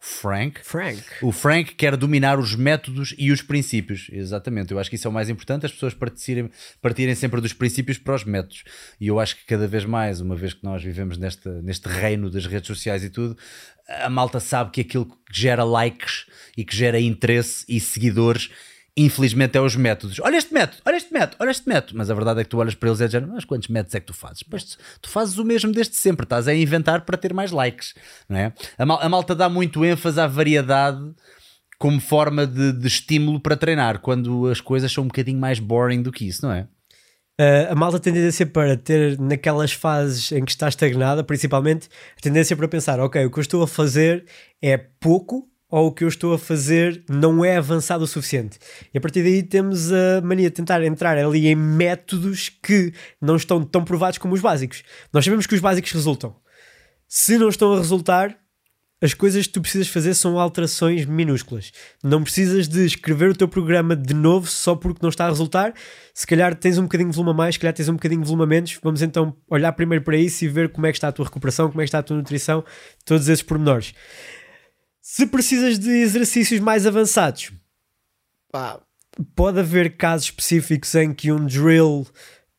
Frank. Frank. O Frank quer dominar os métodos e os princípios. Exatamente, eu acho que isso é o mais importante, as pessoas partirem, partirem sempre dos princípios para os métodos, e eu acho que cada vez mais, uma vez que nós vivemos neste, neste reino das redes sociais e tudo, a malta sabe que aquilo que gera likes e que gera interesse e seguidores, infelizmente, é os métodos. Olha este método, olha este método, olha este método. Mas a verdade é que tu olhas para eles e dizes, mas quantos métodos é que tu fazes? Mas tu fazes o mesmo desde sempre, estás a inventar para ter mais likes, não é? A, mal, a malta dá muito ênfase à variedade como forma de, de estímulo para treinar, quando as coisas são um bocadinho mais boring do que isso, não é? Uh, a malta tem tendência para ter, naquelas fases em que está estagnada, principalmente, a tendência para pensar, ok, o que eu estou a fazer é pouco, ou o que eu estou a fazer não é avançado o suficiente. E a partir daí temos a mania de tentar entrar ali em métodos que não estão tão provados como os básicos. Nós sabemos que os básicos resultam. Se não estão a resultar, as coisas que tu precisas fazer são alterações minúsculas. Não precisas de escrever o teu programa de novo só porque não está a resultar. Se calhar tens um bocadinho de volume a mais, se calhar tens um bocadinho de volume a menos. Vamos então olhar primeiro para isso e ver como é que está a tua recuperação, como é que está a tua nutrição, todos esses pormenores. Se precisas de exercícios mais avançados, pá, pode haver casos específicos em que um drill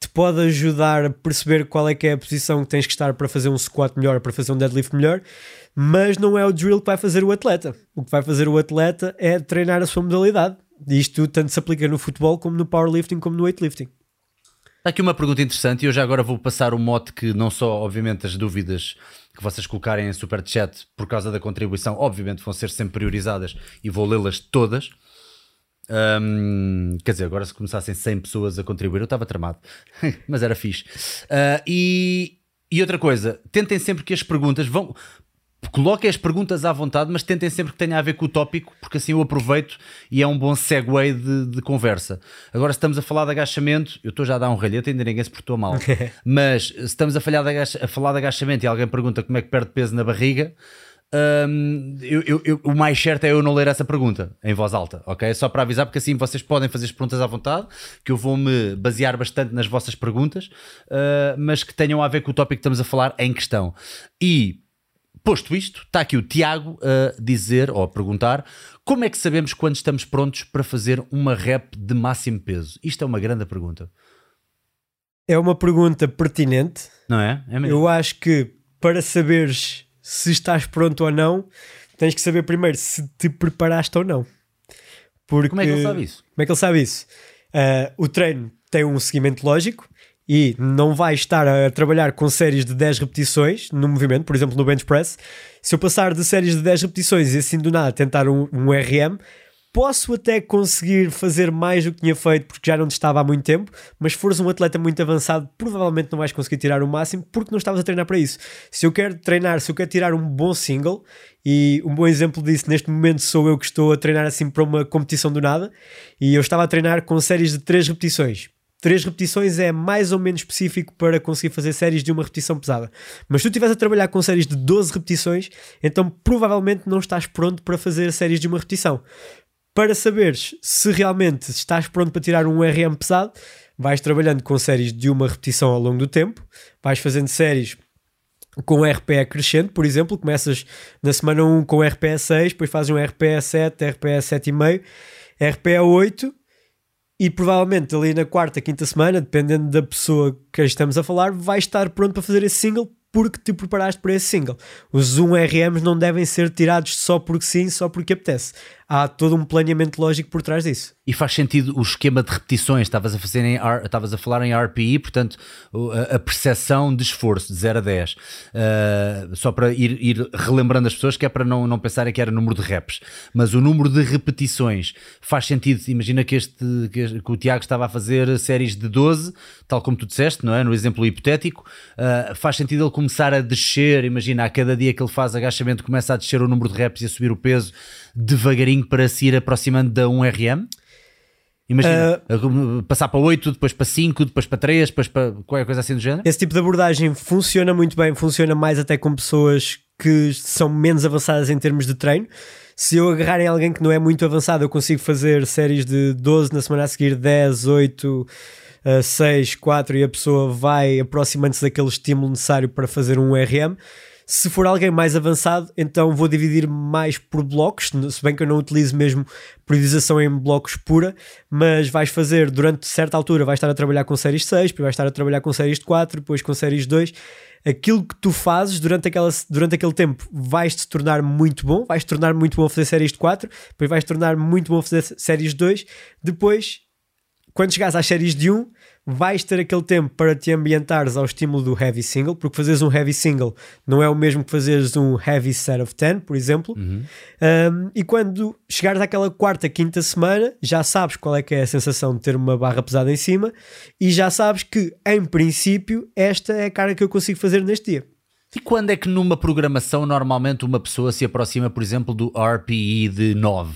te pode ajudar a perceber qual é que é a posição que tens que estar para fazer um squat melhor, para fazer um deadlift melhor, mas não é o drill que vai fazer o atleta. O que vai fazer o atleta é treinar a sua modalidade. Isto tanto se aplica no futebol, como no powerlifting, como no weightlifting. Há aqui uma pergunta interessante, e eu já agora vou passar o mote que não só, obviamente, as dúvidas que vocês colocarem em Superchat por causa da contribuição, obviamente vão ser sempre priorizadas e vou lê-las todas. Um, quer dizer, agora se começassem cem pessoas a contribuir, eu estava tramado, mas era fixe. Uh, e, e outra coisa, tentem sempre que as perguntas vão... Coloquem as perguntas à vontade, mas tentem sempre que tenha a ver com o tópico, porque assim eu aproveito e é um bom segue de, de conversa. Agora, se estamos a falar de agachamento, eu estou já a dar um ralhete, ainda ninguém se portou mal, mas se estamos a, falhar de agacha, a falar de agachamento e alguém pergunta como é que perde peso na barriga, hum, eu, eu, eu, o mais certo é eu não ler essa pergunta em voz alta, ok? Só para avisar, porque assim vocês podem fazer as perguntas à vontade, que eu vou-me basear bastante nas vossas perguntas, uh, mas que tenham a ver com o tópico que estamos a falar em questão. E... posto isto, está aqui o Tiago a dizer, ou a perguntar, como é que sabemos quando estamos prontos para fazer uma rep de máximo peso? Isto é uma grande pergunta. É uma pergunta pertinente. Não é? É mesmo. Eu acho que para saberes se estás pronto ou não, tens que saber primeiro se te preparaste ou não. Porque, como é que ele sabe isso? Como é que ele sabe isso? Uh, o treino tem um seguimento lógico. E não vai estar a trabalhar com séries de dez repetições no movimento, por exemplo no bench press. Se eu passar de séries de dez repetições e assim do nada tentar um, um R M, posso até conseguir fazer mais do que tinha feito porque já não estava há muito tempo, mas se fores um atleta muito avançado provavelmente não vais conseguir tirar o máximo porque não estavas a treinar para isso. Se eu quero treinar, se eu quero tirar um bom single, e um bom exemplo disso neste momento sou eu que estou a treinar assim para uma competição do nada, e eu estava a treinar com séries de três repetições. Três repetições é mais ou menos específico para conseguir fazer séries de uma repetição pesada. Mas se tu estiveres a trabalhar com séries de doze repetições, então provavelmente não estás pronto para fazer séries de uma repetição. Para saberes se realmente estás pronto para tirar um R M pesado, vais trabalhando com séries de uma repetição ao longo do tempo, vais fazendo séries com R P E crescente, por exemplo, começas na semana um com R P E seis, depois fazes um R P E sete, R P E sete vírgula cinco, R P E oito, e provavelmente ali na quarta, quinta semana, dependendo da pessoa que estamos a falar, vais estar pronto para fazer esse single porque te preparaste para esse single. Os um R Ms não devem ser tirados só porque sim, só porque apetece. Há todo um planeamento lógico por trás disso. E faz sentido o esquema de repetições. Estavas a, fazer em, estavas a falar em R P I, portanto a percepção de esforço de zero a dez. Uh, só para ir, ir relembrando as pessoas, que é para não, não pensarem que era número de reps. Mas o número de repetições faz sentido. Imagina que, este, que, que o Tiago estava a fazer séries de doze, tal como tu disseste, não é? No exemplo hipotético. Uh, faz sentido ele começar a descer. Imagina, a cada dia que ele faz agachamento começa a descer o número de reps e a subir o peso devagarinho para se ir aproximando da um R M? Imagina, uh, passar para oito, depois para cinco, depois para três, depois para qualquer coisa assim do género? Esse tipo de abordagem funciona muito bem, funciona mais até com pessoas que são menos avançadas em termos de treino. Se eu agarrar em alguém que não é muito avançado, eu consigo fazer séries de doze, na semana a seguir dez, oito, seis, quatro, e a pessoa vai aproximando-se daquele estímulo necessário para fazer um R M. Se for alguém mais avançado, então vou dividir mais por blocos, se bem que eu não utilizo mesmo periodização em blocos pura, mas vais fazer durante certa altura, vais estar a trabalhar com séries seis, depois vais estar a trabalhar com séries de quatro, depois com séries dois. Aquilo que tu fazes durante, aquela, durante aquele tempo vais-te tornar muito bom, vais-te tornar muito bom a fazer séries de quatro, depois vais-te tornar muito bom a fazer séries de dois, depois... quando chegares às séries de um, vais ter aquele tempo para te ambientares ao estímulo do heavy single, porque fazeres um heavy single não é o mesmo que fazeres um heavy set of dez, por exemplo. Uhum. Um, e quando chegares àquela quarta, quinta semana, já sabes qual é que é a sensação de ter uma barra pesada em cima e já sabes que, em princípio, esta é a carga que eu consigo fazer neste dia. E quando é que numa programação normalmente uma pessoa se aproxima, por exemplo, do R P I de nove?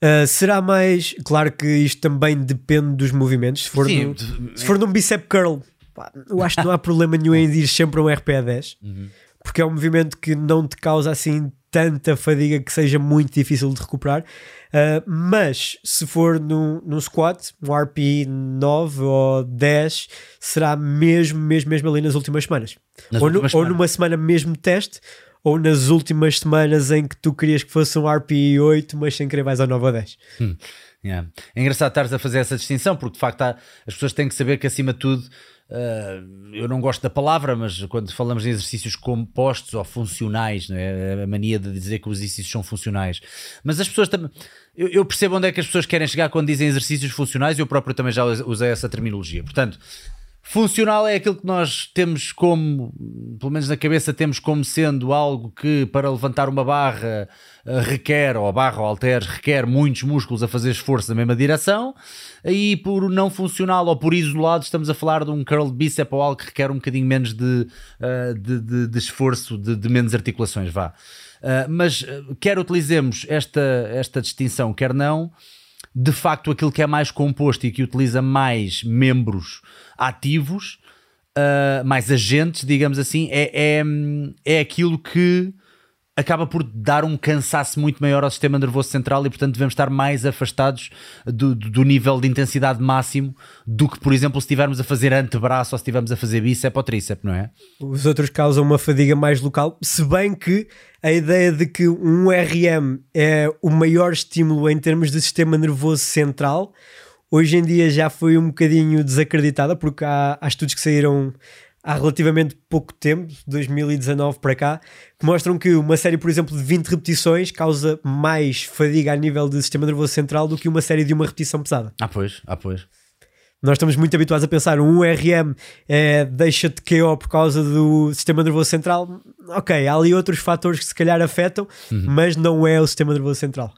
Uh, será mais... Claro que isto também depende dos movimentos. Se for, sim, no, se for num bicep curl, pá, eu acho que não há problema nenhum em ir sempre a um R P E dez. Uhum. Porque é um movimento que não te causa assim tanta fadiga que seja muito difícil de recuperar. Uh, mas se for num, num squat, um R P E nove ou dez, será mesmo, mesmo, mesmo ali nas últimas semanas. Nas ou, últimas no, semanas. Ou numa semana mesmo teste, ou nas últimas semanas em que tu querias que fosse um R P I oito, mas sem querer vais ao nove ou dez. Hum, yeah. É engraçado estares a fazer essa distinção, porque de facto há, as pessoas têm que saber que acima de tudo, uh, eu não gosto da palavra, mas quando falamos em exercícios compostos ou funcionais, não é? A mania de dizer que os exercícios são funcionais, mas as pessoas também... Eu, eu percebo onde é que as pessoas querem chegar quando dizem exercícios funcionais, eu próprio também já usei essa terminologia, portanto... Funcional é aquilo que nós temos como, pelo menos na cabeça, temos como sendo algo que para levantar uma barra requer, ou a barra ou halteres, requer muitos músculos a fazer esforço na mesma direção, e por não funcional ou por isolado estamos a falar de um curl de bíceps ou algo que requer um bocadinho menos de, de, de, de esforço, de, de menos articulações, vá. Mas quer utilizemos esta, esta distinção, quer não, de facto aquilo que é mais composto e que utiliza mais membros ativos, uh, mais agentes, digamos assim, é, é, é aquilo que acaba por dar um cansaço muito maior ao sistema nervoso central e portanto devemos estar mais afastados do, do, do nível de intensidade máximo do que, por exemplo, se estivermos a fazer antebraço ou se estivermos a fazer bíceps ou tríceps, não é? Os outros causam uma fadiga mais local, se bem que a ideia de que um R M é o maior estímulo em termos de sistema nervoso central hoje em dia já foi um bocadinho desacreditada, porque há, há estudos que saíram há relativamente pouco tempo, dois mil e dezanove para cá, que mostram que uma série, por exemplo, de vinte repetições causa mais fadiga a nível do sistema nervoso central do que uma série de uma repetição pesada. Ah pois, ah pois. Nós estamos muito habituados a pensar, um R M é, deixa-te K O por causa do sistema nervoso central. Ok, há ali outros fatores que se calhar afetam, uhum. mas não é o sistema nervoso central.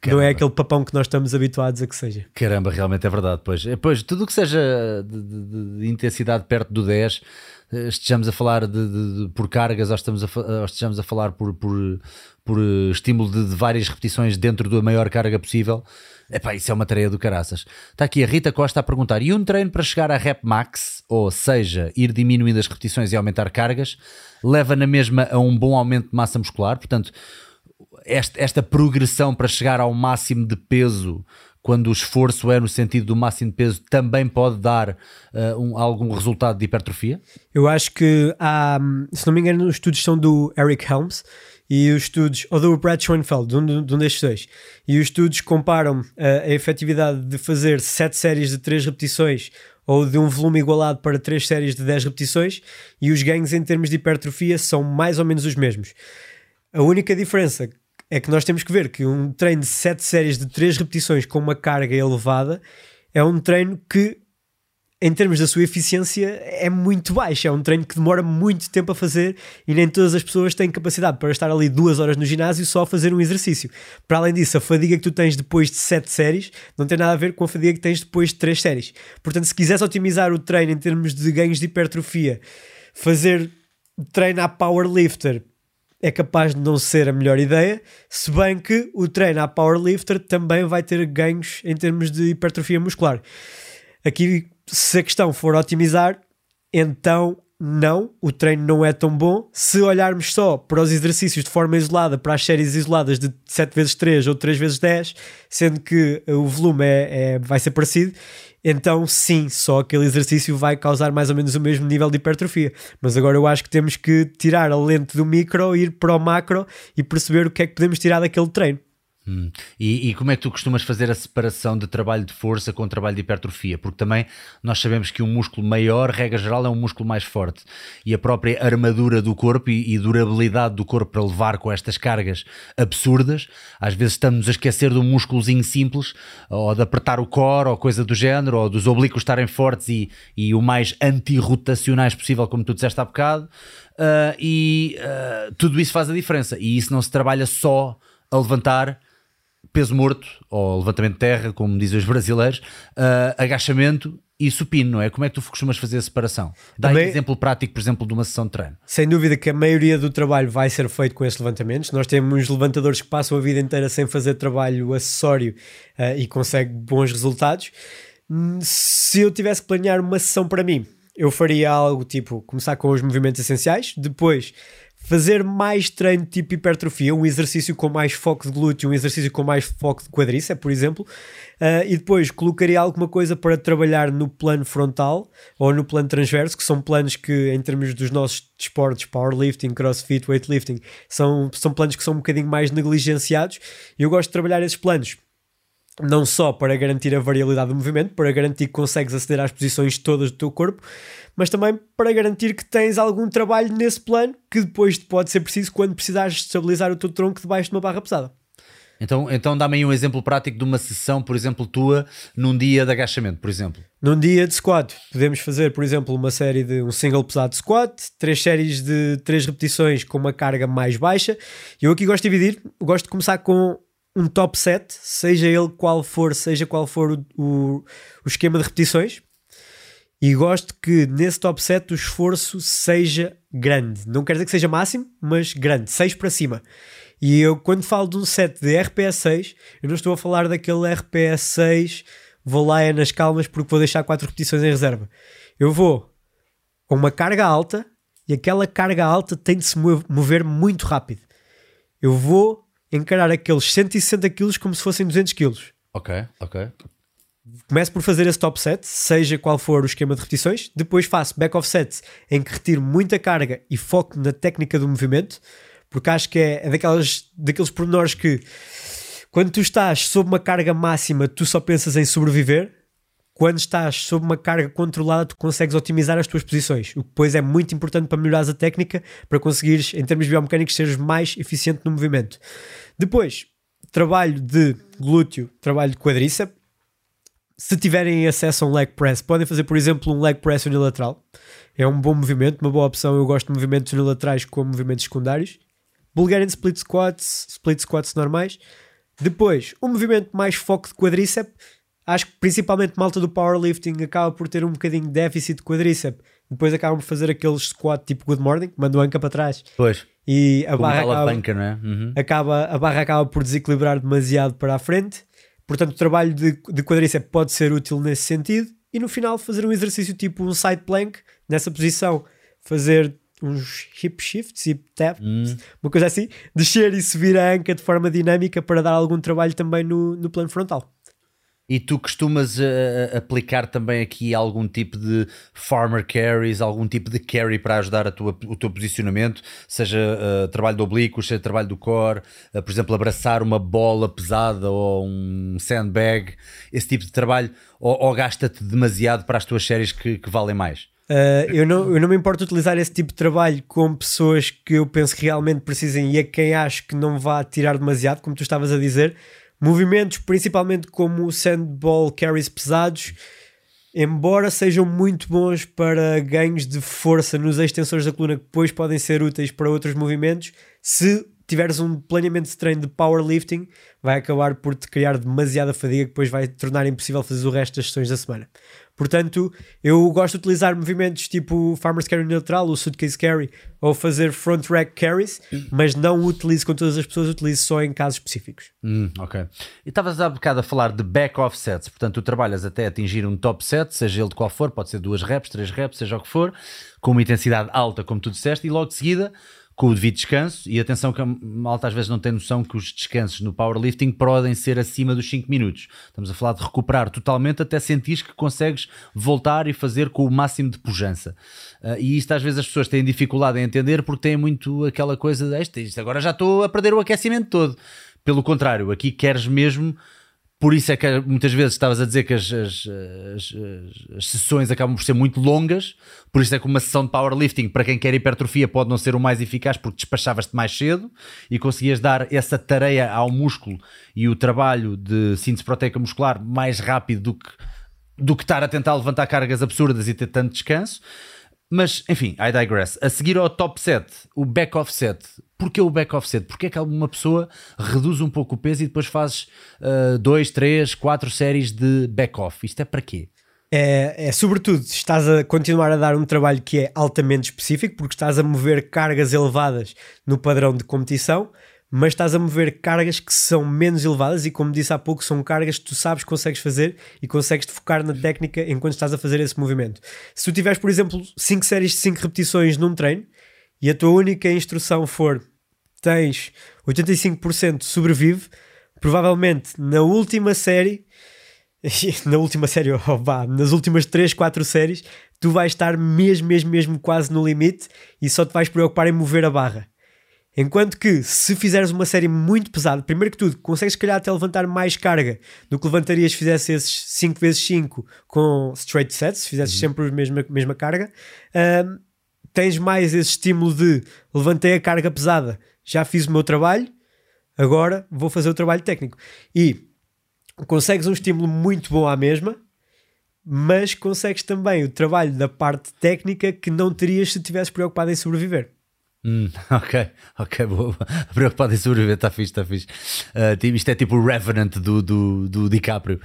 Caramba. Não é aquele papão que nós estamos habituados a que seja. Caramba, realmente é verdade. Pois, pois tudo o que seja de, de, de intensidade perto do dez, estejamos a falar de, de, de, por cargas ou estamos a, ou estejamos a falar por, por, por estímulo de, de várias repetições dentro da maior carga possível, epá, isso é uma tarefa do caraças. Está aqui a Rita Costa a perguntar, e um treino para chegar à rep max, ou seja, ir diminuindo as repetições e aumentar cargas, leva na mesma a um bom aumento de massa muscular? Portanto, Esta, esta progressão para chegar ao máximo de peso, quando o esforço é no sentido do máximo de peso, também pode dar uh, um, algum resultado de hipertrofia? Eu acho que há, se não me engano, os estudos são do Eric Helms e os estudos, ou do Brad Schoenfeld, de um, de um destes dois, e os estudos comparam uh, a efetividade de fazer sete séries de três repetições ou de um volume igualado para três séries de dez repetições, e os ganhos em termos de hipertrofia são mais ou menos os mesmos. A única diferença é que nós temos que ver que um treino de sete séries de três repetições com uma carga elevada é um treino que, em termos da sua eficiência, é muito baixo. É um treino que demora muito tempo a fazer e nem todas as pessoas têm capacidade para estar ali duas horas no ginásio só a fazer um exercício. Para além disso, a fadiga que tu tens depois de sete séries não tem nada a ver com a fadiga que tens depois de três séries. Portanto, se quiseres otimizar o treino em termos de ganhos de hipertrofia, fazer treino a powerlifter é capaz de não ser a melhor ideia, se bem que o treino à powerlifter também vai ter ganhos em termos de hipertrofia muscular. Aqui, se a questão for otimizar, então não, o treino não é tão bom. Se olharmos só para os exercícios de forma isolada, para as séries isoladas de sete vezes três ou três vezes dez, sendo que o volume é, é, vai ser parecido, então sim, só aquele exercício vai causar mais ou menos o mesmo nível de hipertrofia. Mas agora eu acho que temos que tirar a lente do micro, ir para o macro e perceber o que é que podemos tirar daquele treino. Hum. E, e como é que tu costumas fazer a separação de trabalho de força com trabalho de hipertrofia? Porque também nós sabemos que um músculo maior, regra geral, é um músculo mais forte, e a própria armadura do corpo e, e durabilidade do corpo para levar com estas cargas absurdas, às vezes estamos a esquecer de um músculozinho simples, ou de apertar o core ou coisa do género, ou dos oblíquos estarem fortes e, e o mais antirrotacionais possível, como tu disseste há bocado, uh, e uh, tudo isso faz a diferença, e isso não se trabalha só a levantar peso morto, ou levantamento de terra, como dizem os brasileiros, uh, agachamento e supino, não é? Como é que tu costumas fazer a separação? Dá um exemplo prático, por exemplo, de uma sessão de treino. Sem dúvida que a maioria do trabalho vai ser feito com esses levantamentos. Nós temos levantadores que passam a vida inteira sem fazer trabalho acessório uh, e conseguem bons resultados. Se eu tivesse que planear uma sessão para mim, eu faria algo tipo, começar com os movimentos essenciais, depois fazer mais treino tipo hipertrofia, um exercício com mais foco de glúteo, um exercício com mais foco de quadríceps, por exemplo, uh, e depois colocaria alguma coisa para trabalhar no plano frontal ou no plano transverso, que são planos que, em termos dos nossos desportos, powerlifting, crossfit, weightlifting, são, são planos que são um bocadinho mais negligenciados, e eu gosto de trabalhar esses planos. Não só para garantir a variabilidade do movimento, para garantir que consegues aceder às posições todas do teu corpo, mas também para garantir que tens algum trabalho nesse plano que depois te pode ser preciso quando precisares estabilizar o teu tronco debaixo de uma barra pesada. Então, então dá-me aí um exemplo prático de uma sessão, por exemplo, tua, num dia de agachamento, por exemplo. Num dia de squat, podemos fazer, por exemplo, uma série de um single pesado squat, três séries de três repetições com uma carga mais baixa. Eu aqui gosto de dividir, gosto de começar com um top set, seja ele qual for, seja qual for o, o, o esquema de repetições. E gosto que nesse top set o esforço seja grande. Não quer dizer que seja máximo, mas grande, seis para cima. E eu, quando falo de um set de R P S seis, eu não estou a falar daquele R P S seis, vou lá é nas calmas porque vou deixar quatro repetições em reserva. Eu vou a uma carga alta e aquela carga alta tem de se mover muito rápido. Eu vou encarar aqueles cento e sessenta quilos como se fossem duzentos quilos. Ok, ok. Começo por fazer esse top set, seja qual for o esquema de repetições. Depois faço back offsets em que retiro muita carga e foco na técnica do movimento, porque acho que é, é daquelas, daqueles pormenores que quando tu estás sob uma carga máxima tu só pensas em sobreviver. Quando estás sob uma carga controlada tu consegues otimizar as tuas posições, o que depois é muito importante para melhorares a técnica, para conseguires, em termos biomecânicos, seres mais eficiente no movimento. Depois, trabalho de glúteo, trabalho de quadríceps. Se tiverem acesso a um leg press, podem fazer, por exemplo, um leg press unilateral. É um bom movimento, uma boa opção. Eu gosto de movimentos unilaterais como movimentos secundários. Bulgarian split squats, split squats normais. Depois, um movimento mais foco de quadríceps. Acho que principalmente malta do powerlifting acaba por ter um bocadinho de déficit de quadríceps. Depois acabam por fazer aqueles squat tipo good morning, manda o anca para trás. Pois. E a barra acaba, banca, não é? Uhum. acaba, a barra acaba por desequilibrar demasiado para a frente. Portanto, o trabalho de, de quadríceps pode ser útil nesse sentido. E no final fazer um exercício tipo um side plank. Nessa posição fazer uns hip shifts, hip taps, hum. uma coisa assim. Descer e subir a anca de forma dinâmica para dar algum trabalho também no, no plano frontal. E tu costumas uh, aplicar também aqui algum tipo de farmer carries, algum tipo de carry para ajudar a tua, o teu posicionamento, seja uh, trabalho de oblíquos, seja trabalho do core, uh, por exemplo, abraçar uma bola pesada ou um sandbag, esse tipo de trabalho, ou, ou gasta-te demasiado para as tuas séries que, que valem mais? Uh, eu, não, eu não me importo utilizar esse tipo de trabalho com pessoas que eu penso que realmente precisem e a quem acho que não vá tirar demasiado, como tu estavas a dizer. Movimentos principalmente como sandball carries pesados, embora sejam muito bons para ganhos de força nos extensores da coluna, que depois podem ser úteis para outros movimentos, se tiveres um planeamento de treino de powerlifting, vai acabar por te criar demasiada fadiga que depois vai tornar impossível fazer o resto das sessões da semana. Portanto, eu gosto de utilizar movimentos tipo Farmer's Carry neutral, ou Suitcase Carry, ou fazer Front Rack Carries, mas não o utilizo com todas as pessoas, utilizo só em casos específicos. Hum, ok. E estavas há bocado a falar de back offsets, portanto tu trabalhas até atingir um top set, seja ele de qual for, pode ser duas reps, três reps, seja o que for, com uma intensidade alta, como tu disseste, e logo de seguida com o devido descanso. E atenção que a malta às vezes não tem noção que os descansos no powerlifting podem ser acima dos cinco minutos. Estamos a falar de recuperar totalmente até sentires que consegues voltar e fazer com o máximo de pujança. Uh, e isto às vezes as pessoas têm dificuldade em entender porque têm muito aquela coisa de isto, isto agora já estou a perder o aquecimento todo. Pelo contrário, aqui queres mesmo... Por isso é que muitas vezes estavas a dizer que as, as, as, as sessões acabam por ser muito longas, por isso é que uma sessão de powerlifting, para quem quer hipertrofia, pode não ser o mais eficaz porque despachavas-te mais cedo e conseguias dar essa tarefa ao músculo e o trabalho de síntese proteica muscular mais rápido do que, do que estar a tentar levantar cargas absurdas e ter tanto descanso. Mas, enfim, I digress. A seguir ao top set, o back offset. Porquê o back offset? Porquê é que alguma pessoa reduz um pouco o peso e depois fazes dois, três, quatro séries de back off? Isto é para quê? É, é sobretudo, estás a continuar a dar um trabalho que é altamente específico, porque estás a mover cargas elevadas no padrão de competição, mas estás a mover cargas que são menos elevadas e, como disse há pouco, são cargas que tu sabes que consegues fazer e consegues-te focar na técnica enquanto estás a fazer esse movimento. Se tu tiveres, por exemplo, cinco séries de cinco repetições num treino e a tua única instrução for tens oitenta e cinco por cento sobrevive, provavelmente na última série, na última série, oh, vá, nas últimas três, quatro séries, tu vais estar mesmo, mesmo, mesmo quase no limite e só te vais preocupar em mover a barra. Enquanto que, se fizeres uma série muito pesada, primeiro que tudo, consegues se calhar até levantar mais carga do que levantarias se fizesse esses cinco vezes cinco com straight sets, se fizesses uhum. sempre a mesma, mesma carga, um, tens mais esse estímulo de levantei a carga pesada, já fiz o meu trabalho, agora vou fazer o trabalho técnico. E consegues um estímulo muito bom à mesma, mas consegues também o trabalho da parte técnica que não terias se estivesse preocupado em sobreviver. Hum, ok, ok, boa. Preocupado em sobreviver, está fixe, está fixe. Uh, isto é tipo o Revenant do, do, do DiCaprio.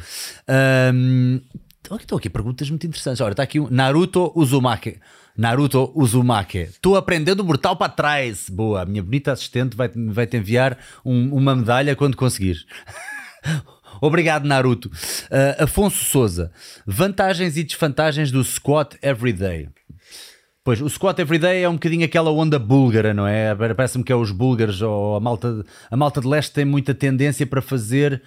Um, estou aqui, perguntas muito interessantes. Olha, está aqui um Naruto Uzumaki. Naruto Uzumaki. Estou aprendendo mortal para trás. Boa, a minha bonita assistente vai, vai te enviar um, uma medalha quando conseguires. Obrigado, Naruto. Uh, Afonso Souza. Vantagens e desvantagens do squat everyday. Pois, o squat everyday é um bocadinho aquela onda búlgara, não é? Parece-me que é os búlgaros ou a malta, a malta de leste tem muita tendência para fazer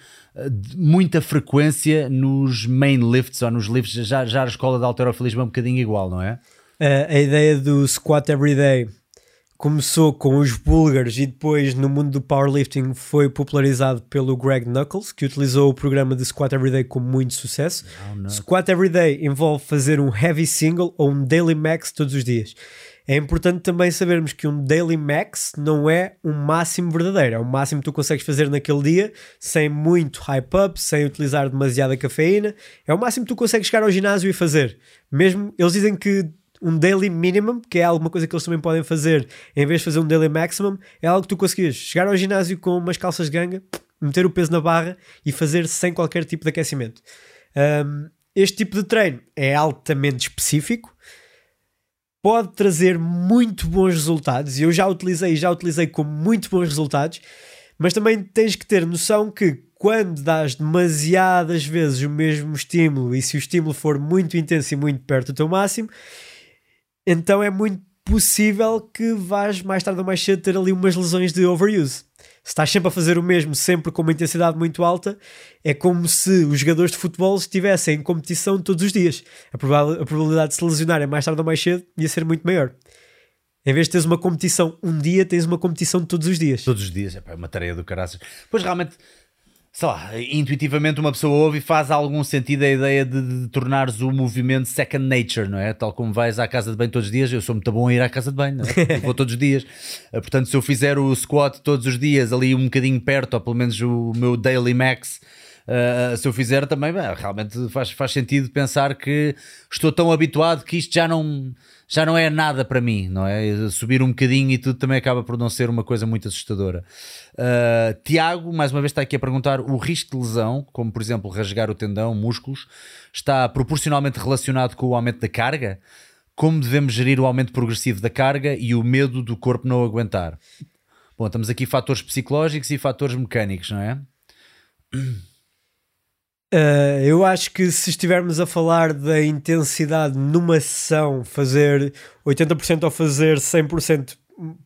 muita frequência nos main lifts ou nos lifts. Já, já a escola de halterofilismo é um bocadinho igual, não é? A, a ideia do squat everyday começou com os búlgaros e depois no mundo do powerlifting foi popularizado pelo Greg Nuckols, que utilizou o programa de squat everyday com muito sucesso. Não, não. Squat everyday envolve fazer um heavy single ou um daily max todos os dias. É importante também sabermos que um daily max não é um máximo verdadeiro, é o máximo que tu consegues fazer naquele dia sem muito hype up, sem utilizar demasiada cafeína. É o máximo que tu consegues chegar ao ginásio e fazer. Mesmo eles dizem que um daily minimum, que é alguma coisa que eles também podem fazer, em vez de fazer um daily maximum, é algo que tu conseguias chegar ao ginásio com umas calças de ganga, meter o peso na barra e fazer sem qualquer tipo de aquecimento. Um, este tipo de treino é altamente específico, pode trazer muito bons resultados, e eu já utilizei, já utilizei com muito bons resultados, mas também tens que ter noção que quando dás demasiadas vezes o mesmo estímulo, e se o estímulo for muito intenso e muito perto do teu máximo, então é muito possível que vais mais tarde ou mais cedo ter ali umas lesões de overuse. Se estás sempre a fazer o mesmo, sempre com uma intensidade muito alta, é como se os jogadores de futebol estivessem em competição todos os dias. A probabilidade de se lesionarem mais tarde ou mais cedo ia ser muito maior. Em vez de teres uma competição um dia, tens uma competição todos os dias. Todos os dias, é uma tarefa do caraças. Pois realmente... sei lá, intuitivamente uma pessoa ouve e faz algum sentido a ideia de, de tornares o movimento second nature, não é? Tal como vais à casa de banho todos os dias, eu sou muito bom a ir à casa de banho, não é? Vou todos os dias. Portanto, se eu fizer o squat todos os dias ali um bocadinho perto, ou pelo menos o meu daily max, uh, se eu fizer também, bem, realmente faz, faz sentido pensar que estou tão habituado que isto já não, já não é nada para mim, não é? Subir um bocadinho e tudo também acaba por não ser uma coisa muito assustadora. Uh, Tiago, mais uma vez, está aqui a perguntar: o risco de lesão, como por exemplo rasgar o tendão, músculos, está proporcionalmente relacionado com o aumento da carga? Como devemos gerir o aumento progressivo da carga e o medo do corpo não aguentar? Bom, estamos aqui fatores psicológicos e fatores mecânicos, não é? Uh, eu acho que se estivermos a falar da intensidade numa sessão, fazer oitenta por cento ou fazer cem por cento,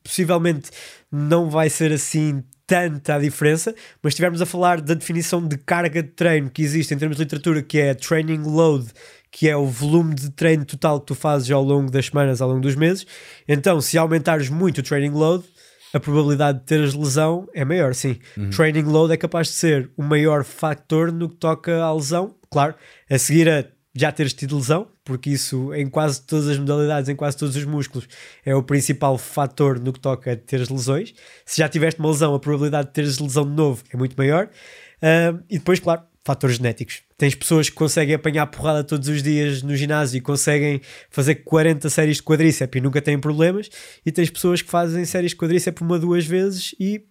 possivelmente não vai ser assim tanta a diferença, mas se estivermos a falar da definição de carga de treino que existe em termos de literatura, que é training load, que é o volume de treino total que tu fazes ao longo das semanas, ao longo dos meses, então se aumentares muito o training load, a probabilidade de teres lesão é maior, sim. Uhum. Training load é capaz de ser o maior fator no que toca à lesão, claro, a seguir a já teres tido lesão, porque isso em quase todas as modalidades, em quase todos os músculos, é o principal fator no que toca a teres lesões. Se já tiveste uma lesão, a probabilidade de teres lesão de novo é muito maior. Uh, e depois, claro, fatores genéticos. Tens pessoas que conseguem apanhar porrada todos os dias no ginásio e conseguem fazer quarenta séries de quadríceps e nunca têm problemas, e tens pessoas que fazem séries de quadríceps uma, duas vezes e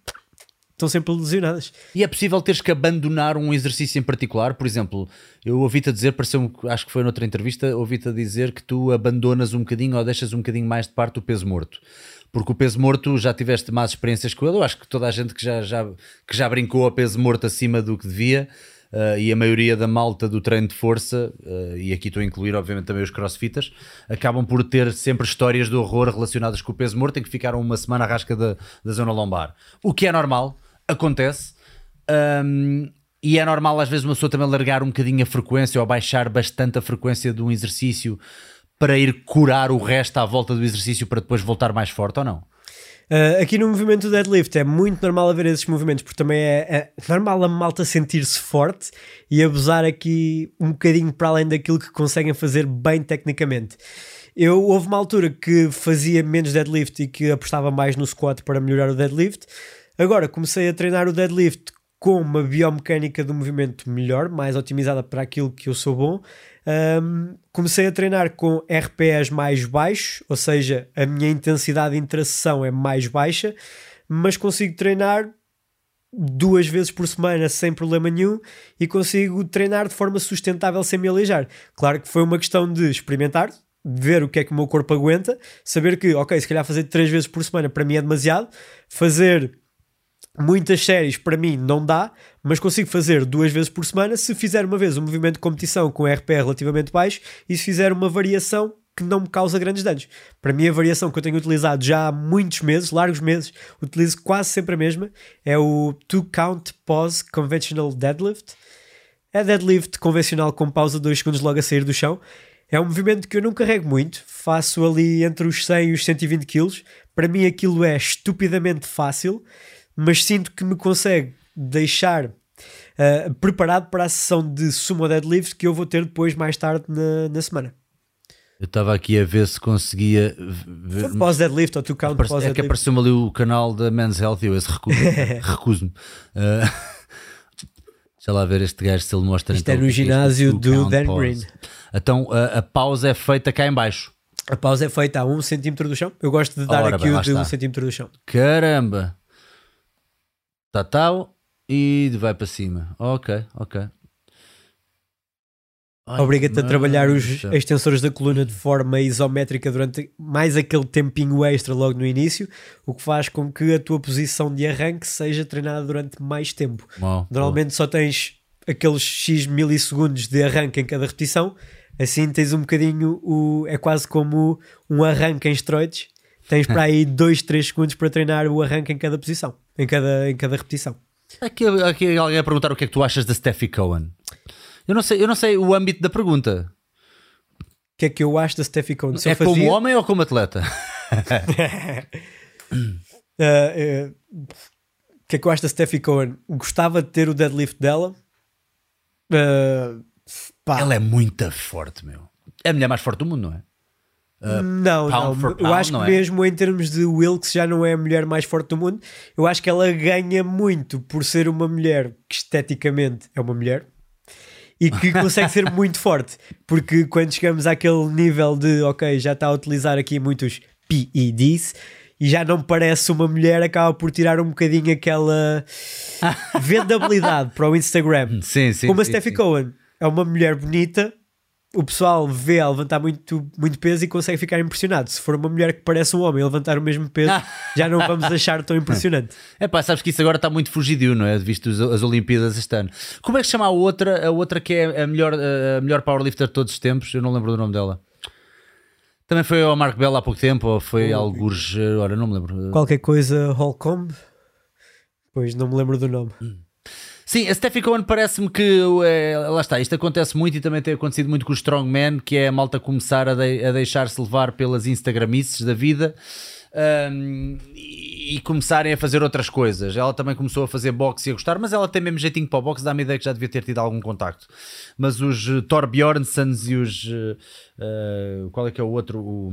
estão sempre lesionadas. E é possível teres que abandonar um exercício em particular? Por exemplo, eu ouvi-te a dizer, pareceu, acho que foi noutra entrevista, ouvi-te a dizer que tu abandonas um bocadinho ou deixas um bocadinho mais de parte o peso morto. Porque o peso morto, já tiveste más experiências com ele, eu acho que toda a gente que já, já, que já brincou a peso morto acima do que devia... Uh, e a maioria da malta do treino de força, uh, e aqui estou a incluir obviamente também os crossfitters, acabam por ter sempre histórias de horror relacionadas com o peso morto, em que ficaram uma semana à rasca da, da zona lombar, o que é normal, acontece, um, e é normal às vezes uma pessoa também largar um bocadinho a frequência ou baixar bastante a frequência de um exercício para ir curar o resto à volta do exercício para depois voltar mais forte, ou não? Uh, aqui no movimento do deadlift é muito normal haver esses movimentos, porque também é, é normal a malta sentir-se forte e abusar aqui um bocadinho para além daquilo que conseguem fazer bem tecnicamente. Eu, houve uma altura que fazia menos deadlift e que apostava mais no squat para melhorar o deadlift. Agora comecei a treinar o deadlift com uma biomecânica do movimento melhor, mais otimizada para aquilo que eu sou bom. Um, comecei a treinar com R P Es mais baixos, ou seja, a minha intensidade de interação é mais baixa, mas consigo treinar duas vezes por semana sem problema nenhum e consigo treinar de forma sustentável sem me aleijar. Claro que foi uma questão de experimentar, de ver o que é que o meu corpo aguenta, saber que, ok, se calhar fazer três vezes por semana para mim é demasiado, fazer muitas séries para mim não dá, mas consigo fazer duas vezes por semana se fizer uma vez um movimento de competição com R P E relativamente baixo e se fizer uma variação que não me causa grandes danos. Para mim a variação que eu tenho utilizado já há muitos meses, largos meses, utilizo quase sempre a mesma, é o two count pause conventional deadlift. É deadlift convencional com pausa de dois segundos logo a sair do chão. É um movimento que eu não carrego muito, faço ali entre os cem e os cento e vinte quilos. Para mim aquilo é estupidamente fácil, mas sinto que me consegue deixar uh, preparado para a sessão de sumo deadlift que eu vou ter depois mais tarde na, na semana. Eu estava aqui a ver se conseguia ver... Pós deadlift ou two count pós deadlift. É que apareceu-me ali o canal da Men's Health e eu esse recuso-me. recuso-me. Uh... Deixa lá ver este gajo se ele mostra. Isto então, é no ginásio do Dan Green. Então a, a pausa é feita cá em baixo. A pausa é feita a um centímetro do chão. Eu gosto de dar Ora, aqui bem, o de um centímetro do chão. Caramba! Tá tal e vai para cima. Ok, ok. Obriga-te a trabalhar os extensores da coluna de forma isométrica durante mais aquele tempinho extra logo no início, o que faz com que a tua posição de arranque seja treinada durante mais tempo. Wow, Normalmente wow. só tens aqueles X milissegundos de arranque em cada repetição, assim tens um bocadinho, o, é quase como um arranque em esteroides, tens para aí dois, três segundos para treinar o arranque em cada posição, em cada, em cada repetição. Aqui, aqui alguém a perguntar o que é que tu achas da Steffi Cohen. Eu não sei, eu não sei o âmbito da pergunta. O que é que eu acho da Steffi Cohen? É fazia... como homem ou como atleta? O uh, uh, que é que eu acho da Steffi Cohen? Gostava de ter o deadlift dela. Uh, Ela é muito forte, meu. É a mulher mais forte do mundo, não é? Uh, não, não. Pound, eu acho que mesmo é? em termos de Wilks já não é a mulher mais forte do mundo. Eu acho que ela ganha muito por ser uma mulher que esteticamente é uma mulher e que consegue ser muito forte, porque quando chegamos àquele nível de ok, já está a utilizar aqui muitos P E Ds e já não parece uma mulher, acaba por tirar um bocadinho aquela vendabilidade para o Instagram. Sim, sim, como a sim, Steffi sim. Cohen é uma mulher bonita, o pessoal vê a levantar muito, muito peso e consegue ficar impressionado. Se for uma mulher que parece um homem a levantar o mesmo peso, já não vamos achar tão impressionante. É pá, sabes que isso agora está muito fugidio, não é? Visto as Olimpíadas este ano. Como é que se chama a outra, a outra que é a melhor, a melhor powerlifter de todos os tempos? Eu não lembro do nome dela. Também foi ao Mark Bell há pouco tempo, ou foi oh, algures, ora, não me lembro. Qualquer coisa, Holcomb? Pois, não me lembro do nome. Hum. Sim, a Steffi Cohen parece-me que, é, lá está, isto acontece muito e também tem acontecido muito com o Strongman, que é a malta começar a, de, a deixar-se levar pelas Instagramices da vida um, e, e começarem a fazer outras coisas. Ela também começou a fazer boxe e a gostar, mas ela tem mesmo jeitinho para o boxe, dá-me a ideia que já devia ter tido algum contacto. Mas os Thor Björnssons e os... Uh, qual é que é o outro? O,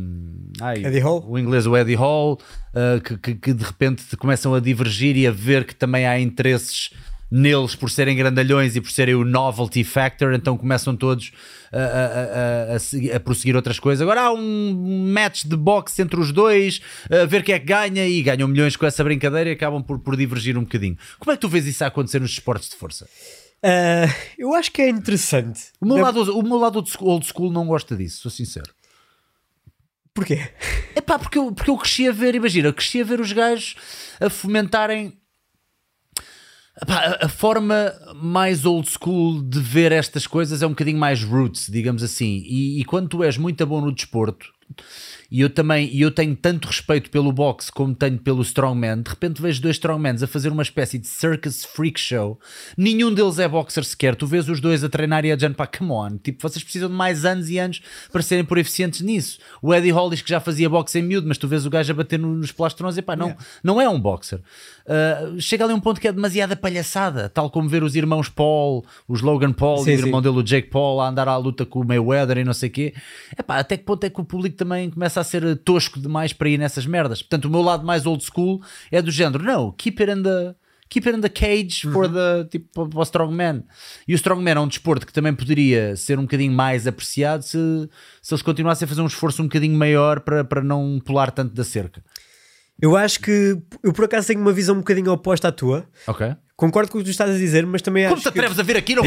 ai, Eddie Hall. O inglês, o Eddie Hall, uh, que, que, que de repente começam a divergir e a ver que também há interesses neles por serem grandalhões e por serem o novelty factor, então começam todos a, a, a, a, seguir, a prosseguir outras coisas. Agora há um match de boxe entre os dois, a ver quem é que ganha, e ganham milhões com essa brincadeira e acabam por, por divergir um bocadinho. Como é que tu vês isso a acontecer nos esportes de força? Uh, eu acho que é interessante. O meu, não... lado, o meu lado old school não gosta disso, sou sincero. Porquê? É pá, porque eu, porque eu cresci a ver, imagina, eu cresci a ver os gajos a fomentarem... A forma mais old school de ver estas coisas é um bocadinho mais roots, digamos assim, e, e quando tu és muito bom no desporto, e eu também, e eu tenho tanto respeito pelo boxe como tenho pelo strongman, de repente vejo dois strongmans a fazer uma espécie de circus freak show, nenhum deles é boxer sequer, tu vês os dois a treinar e a dizer, pá, come on, tipo, vocês precisam de mais anos e anos para serem por eficientes nisso. O Eddie Hall diz que já fazia boxe em miúdo, mas tu vês o gajo a bater nos plastrões e pá, não, yeah. não é um boxer. Uh, chega ali um ponto que é demasiada palhaçada, tal como ver os irmãos Paul, os Logan Paul sim, e o irmão sim. dele, o Jake Paul, a andar à luta com o Mayweather e não sei o quê. É pá, até que ponto é que o público crossfit também começa a ser tosco demais para ir nessas merdas. Portanto, o meu lado mais old school é do género, não, keep it in the, keep it in the cage for the, tipo, for strongman. E o strongman é um desporto que também poderia ser um bocadinho mais apreciado se, se eles continuassem a fazer um esforço um bocadinho maior para, para não pular tanto da cerca. Eu acho que, eu por acaso tenho uma visão um bocadinho oposta à tua. Ok. Concordo com o que tu estás a dizer, mas também acho que... Como te atreves que... a vir aqui, não...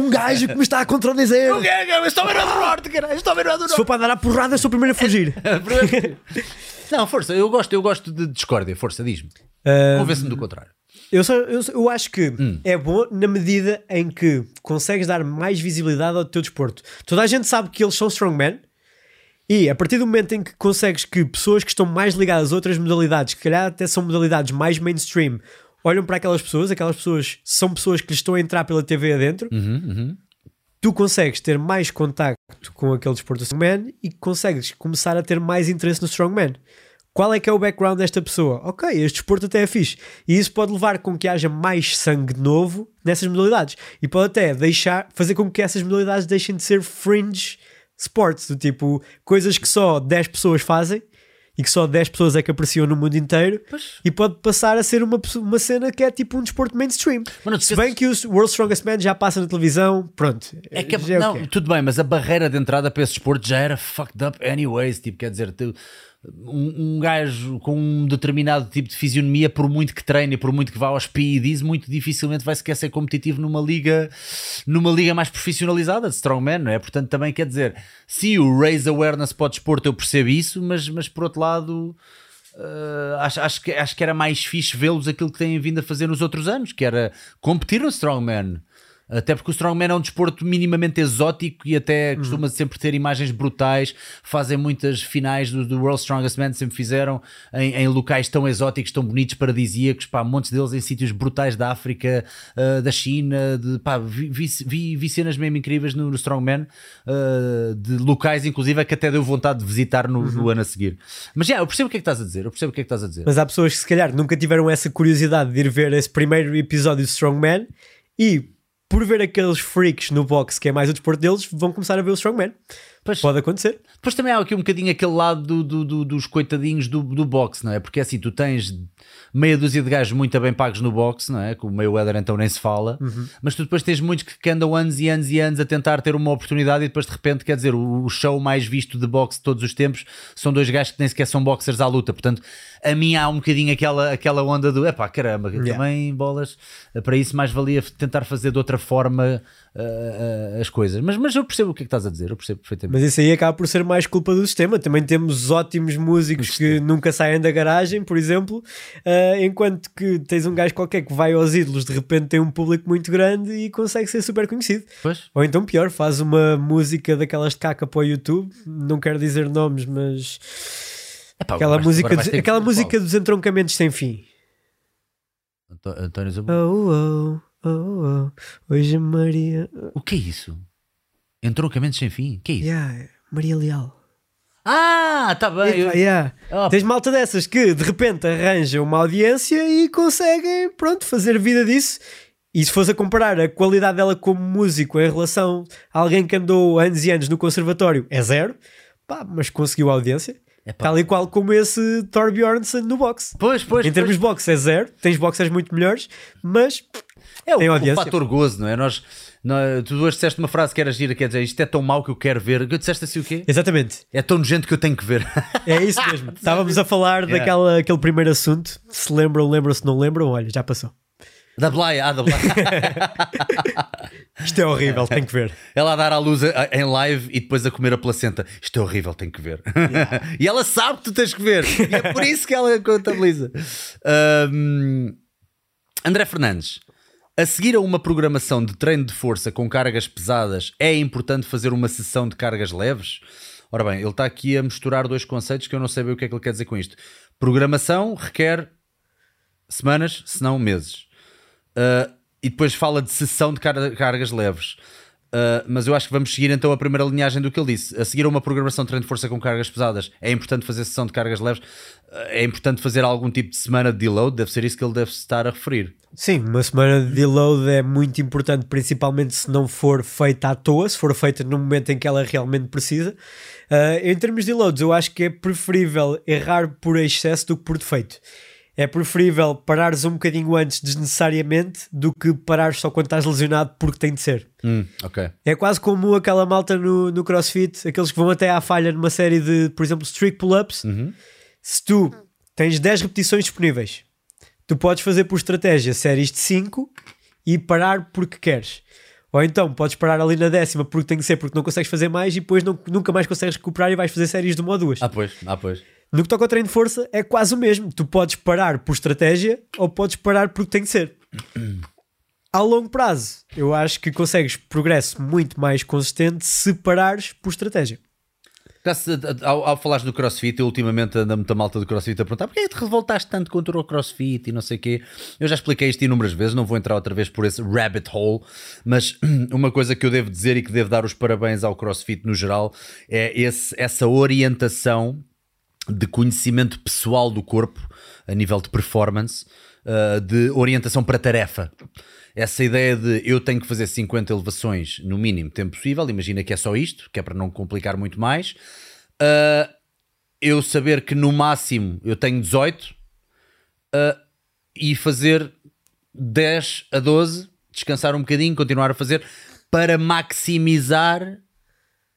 Um gajo que me está a contradizer. Um gajo, eu estou a ver o norte, caralho. Estou a ver o norte. Se for para dar a porrada, sou o primeiro a fugir. Não, força, eu gosto, eu gosto de discórdia. Força, diz-me. Um, Convence-me do contrário. Eu, só, eu, eu acho que hum. é bom na medida em que consegues dar mais visibilidade ao teu desporto. Toda a gente sabe que eles são strongman. E a partir do momento em que consegues que pessoas que estão mais ligadas a outras modalidades, que calhar até são modalidades mais mainstream, olham para aquelas pessoas, aquelas pessoas são pessoas que lhes estão a entrar pela T V adentro, uhum, uhum. tu consegues ter mais contacto com aquele desporto do strongman e consegues começar a ter mais interesse no strongman. Qual é que é o background desta pessoa? Ok, este desporto até é fixe. E isso pode levar com que haja mais sangue novo nessas modalidades. E pode até deixar, fazer com que essas modalidades deixem de ser fringe sports, do tipo, coisas que só dez pessoas fazem e que só dez pessoas é que apreciam no mundo inteiro, pois. E pode passar a ser uma, uma cena que é tipo um desporto mainstream. Mano, se bem que o World's Strongest Man já passa na televisão, pronto. É que a, é não, tudo bem, mas a barreira de entrada para esse desporto já era fucked up anyways, tipo, quer dizer, tu, um, um gajo com um determinado tipo de fisionomia, por muito que treine, por muito que vá aos P E Ds, muito dificilmente vai sequer ser competitivo numa liga, numa liga mais profissionalizada de strongman, não é? Portanto, também quer dizer, sim, o raise awareness para o desporto, eu percebo isso, mas, mas por outro lado, uh, acho, acho, que, acho que era mais fixe vê-los aquilo que têm vindo a fazer nos outros anos, que era competir no strongman. Até porque o strongman é um desporto minimamente exótico e até costuma uhum. sempre ter imagens brutais, fazem muitas finais do, do World's Strongest Man, sempre fizeram em, em locais tão exóticos, tão bonitos, paradisíacos, pá, montes deles em sítios brutais da África, uh, da China, de, pá, vi, vi, vi, vi cenas mesmo incríveis no, no strongman, uh, de locais inclusive que até deu vontade de visitar no, uhum. no ano a seguir. Mas já, yeah, eu percebo o que é que estás a dizer, eu percebo o que é que estás a dizer. Mas há pessoas que se calhar nunca tiveram essa curiosidade de ir ver esse primeiro episódio do strongman e... por ver aqueles freaks no boxe, que é mais o desporto deles, vão começar a ver o strongman. Pois, pode acontecer. Depois também há aqui um bocadinho aquele lado do, do, do, dos coitadinhos do, do boxe, não é? Porque assim, tu tens meia dúzia de gajos muito bem pagos no boxe, não é? Com o Mayweather então nem se fala, uhum. mas tu depois tens muitos que andam anos e anos e anos a tentar ter uma oportunidade e depois de repente, quer dizer, o, o show mais visto de boxe de todos os tempos são dois gajos que nem sequer são boxers à luta. Portanto, a mim há um bocadinho aquela, aquela onda do epá, caramba, yeah. também bolas, para isso mais valia tentar fazer de outra forma uh, uh, as coisas. Mas, mas eu percebo o que é que estás a dizer, eu percebo perfeitamente. Mas isso aí acaba por ser mais culpa do sistema. Também temos ótimos músicos que nunca saem da garagem, por exemplo, uh, enquanto que tens um gajo qualquer que vai aos ídolos, de repente tem um público muito grande e consegue ser super conhecido. Pois. Ou então pior, faz uma música daquelas de caca para o YouTube, não quero dizer nomes, mas... Epá, aquela agora, música, agora dos, aquela música dos entroncamentos sem fim. António Zamora. Oh, oh, oh, oh, hoje Maria... O que é isso? Entroncamentos sem fim? Que é isso? Yeah, Maria Leal. Ah, tá bem. Epa, eu... yeah. oh. Tens malta dessas que de repente arranja uma audiência e conseguem, pronto, fazer vida disso. E se fosse a comparar a qualidade dela como músico em relação a alguém que andou anos e anos no conservatório, é zero. Pá, mas conseguiu a audiência. Epá. Tal e qual como esse Thor Björnsson no boxe. Pois, pois. Em termos de boxe é zero. Tens boxers muito melhores, mas é tem o, audiência. É o fator gozo, não é? Nós... Não, tu hoje disseste uma frase que era gira, quer dizer, isto é tão mau que eu quero ver. Tu disseste assim o quê? Exatamente. É tão nojento que eu tenho que ver. É isso mesmo. Estávamos a falar yeah. daquela, aquele primeiro assunto. Se lembram, lembram, se não lembram, olha, já passou. Da blaia, ah, da blaia. Isto é horrível, tem que ver. Ela a dar à luz a, a, em live e depois a comer a placenta. Isto é horrível, tem que ver. Yeah. E ela sabe que tu tens que ver. E é por isso que ela contabiliza. Um, André Fernandes. A seguir a uma programação de treino de força com cargas pesadas, é importante fazer uma sessão de cargas leves? Ora bem, ele está aqui a misturar dois conceitos que eu não sei bem o que é que ele quer dizer com isto. Programação requer semanas, se não meses. Uh, e depois fala de sessão de car- cargas leves. Uh, mas eu acho que vamos seguir então a primeira linhagem do que ele disse. A seguir a uma programação de treino de força com cargas pesadas, é importante fazer sessão de cargas leves, é importante fazer algum tipo de semana de deload, deve ser isso que ele deve estar a referir. Sim, uma semana de deload é muito importante, principalmente se não for feita à toa, se for feita no momento em que ela realmente precisa. Uh, em termos de deloads, eu acho que é preferível errar por excesso do que por defeito. É preferível parares um bocadinho antes desnecessariamente do que parares só quando estás lesionado porque tem de ser. Hum, okay. É quase como aquela malta no, no CrossFit, aqueles que vão até à falha numa série de, por exemplo, strict pull-ups. Uhum. Se tu tens dez repetições disponíveis, tu podes fazer por estratégia séries de cinco e parar porque queres. Ou então podes parar ali na décima porque tem de ser, porque não consegues fazer mais e depois não, nunca mais consegues recuperar e vais fazer séries de uma ou duas. Ah pois, ah pois. No que toca ao treino de força é quase o mesmo. Tu podes parar por estratégia ou podes parar porque tem de ser. A longo prazo, eu acho que consegues progresso muito mais consistente se parares por estratégia. Ao, ao falares do CrossFit, eu ultimamente ando muita malta do CrossFit a perguntar porque é que te revoltaste tanto contra o CrossFit e não sei o quê. Eu já expliquei isto inúmeras vezes, não vou entrar outra vez por esse rabbit hole, mas uma coisa que eu devo dizer e que devo dar os parabéns ao CrossFit no geral é esse, essa orientação de conhecimento pessoal do corpo a nível de performance, de orientação para tarefa. Essa ideia de eu tenho que fazer cinquenta elevações no mínimo tempo possível, imagina que é só isto, que é para não complicar muito mais. Eu saber que no máximo eu tenho dezoito e fazer dez a doze, descansar um bocadinho, continuar a fazer para maximizar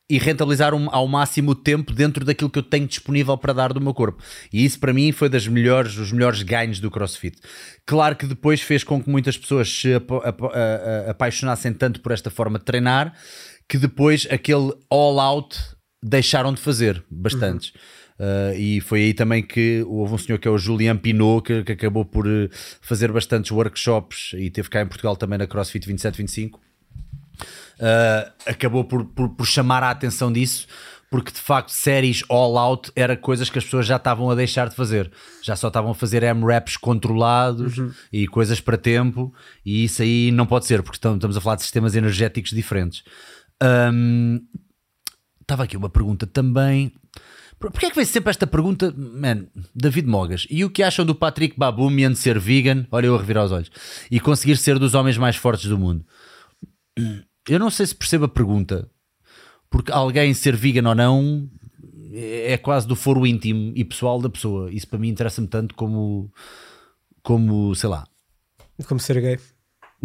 e rentabilizar um, ao máximo o tempo dentro daquilo que eu tenho disponível para dar do meu corpo. E isso para mim foi das melhores, os melhores ganhos do CrossFit. Claro que depois fez com que muitas pessoas se apa, apa, apaixonassem tanto por esta forma de treinar que depois aquele all-out deixaram de fazer bastantes. Uhum. Uh, e foi aí também que houve um senhor que é o Julian Pinot que, que acabou por fazer bastantes workshops e teve cá em Portugal também na CrossFit vinte e sete vinte e cinco. Uh, acabou por, por, por chamar a atenção disso, porque de facto séries all out era coisas que as pessoas já estavam a deixar de fazer, já só estavam a fazer M-reps controlados. Uhum. E coisas para tempo, e isso aí não pode ser, porque estamos a falar de sistemas energéticos diferentes. Um, estava aqui uma pergunta também. Porquê é que vem sempre esta pergunta, man? David Mogas, e o que acham do Patrick Baboumian ser vegan, olha eu a revirar os olhos, e conseguir ser dos homens mais fortes do mundo? Eu não sei se percebo a pergunta, porque alguém ser vegan ou não é quase do foro íntimo e pessoal da pessoa. Isso para mim interessa-me tanto como, como sei lá, como ser gay.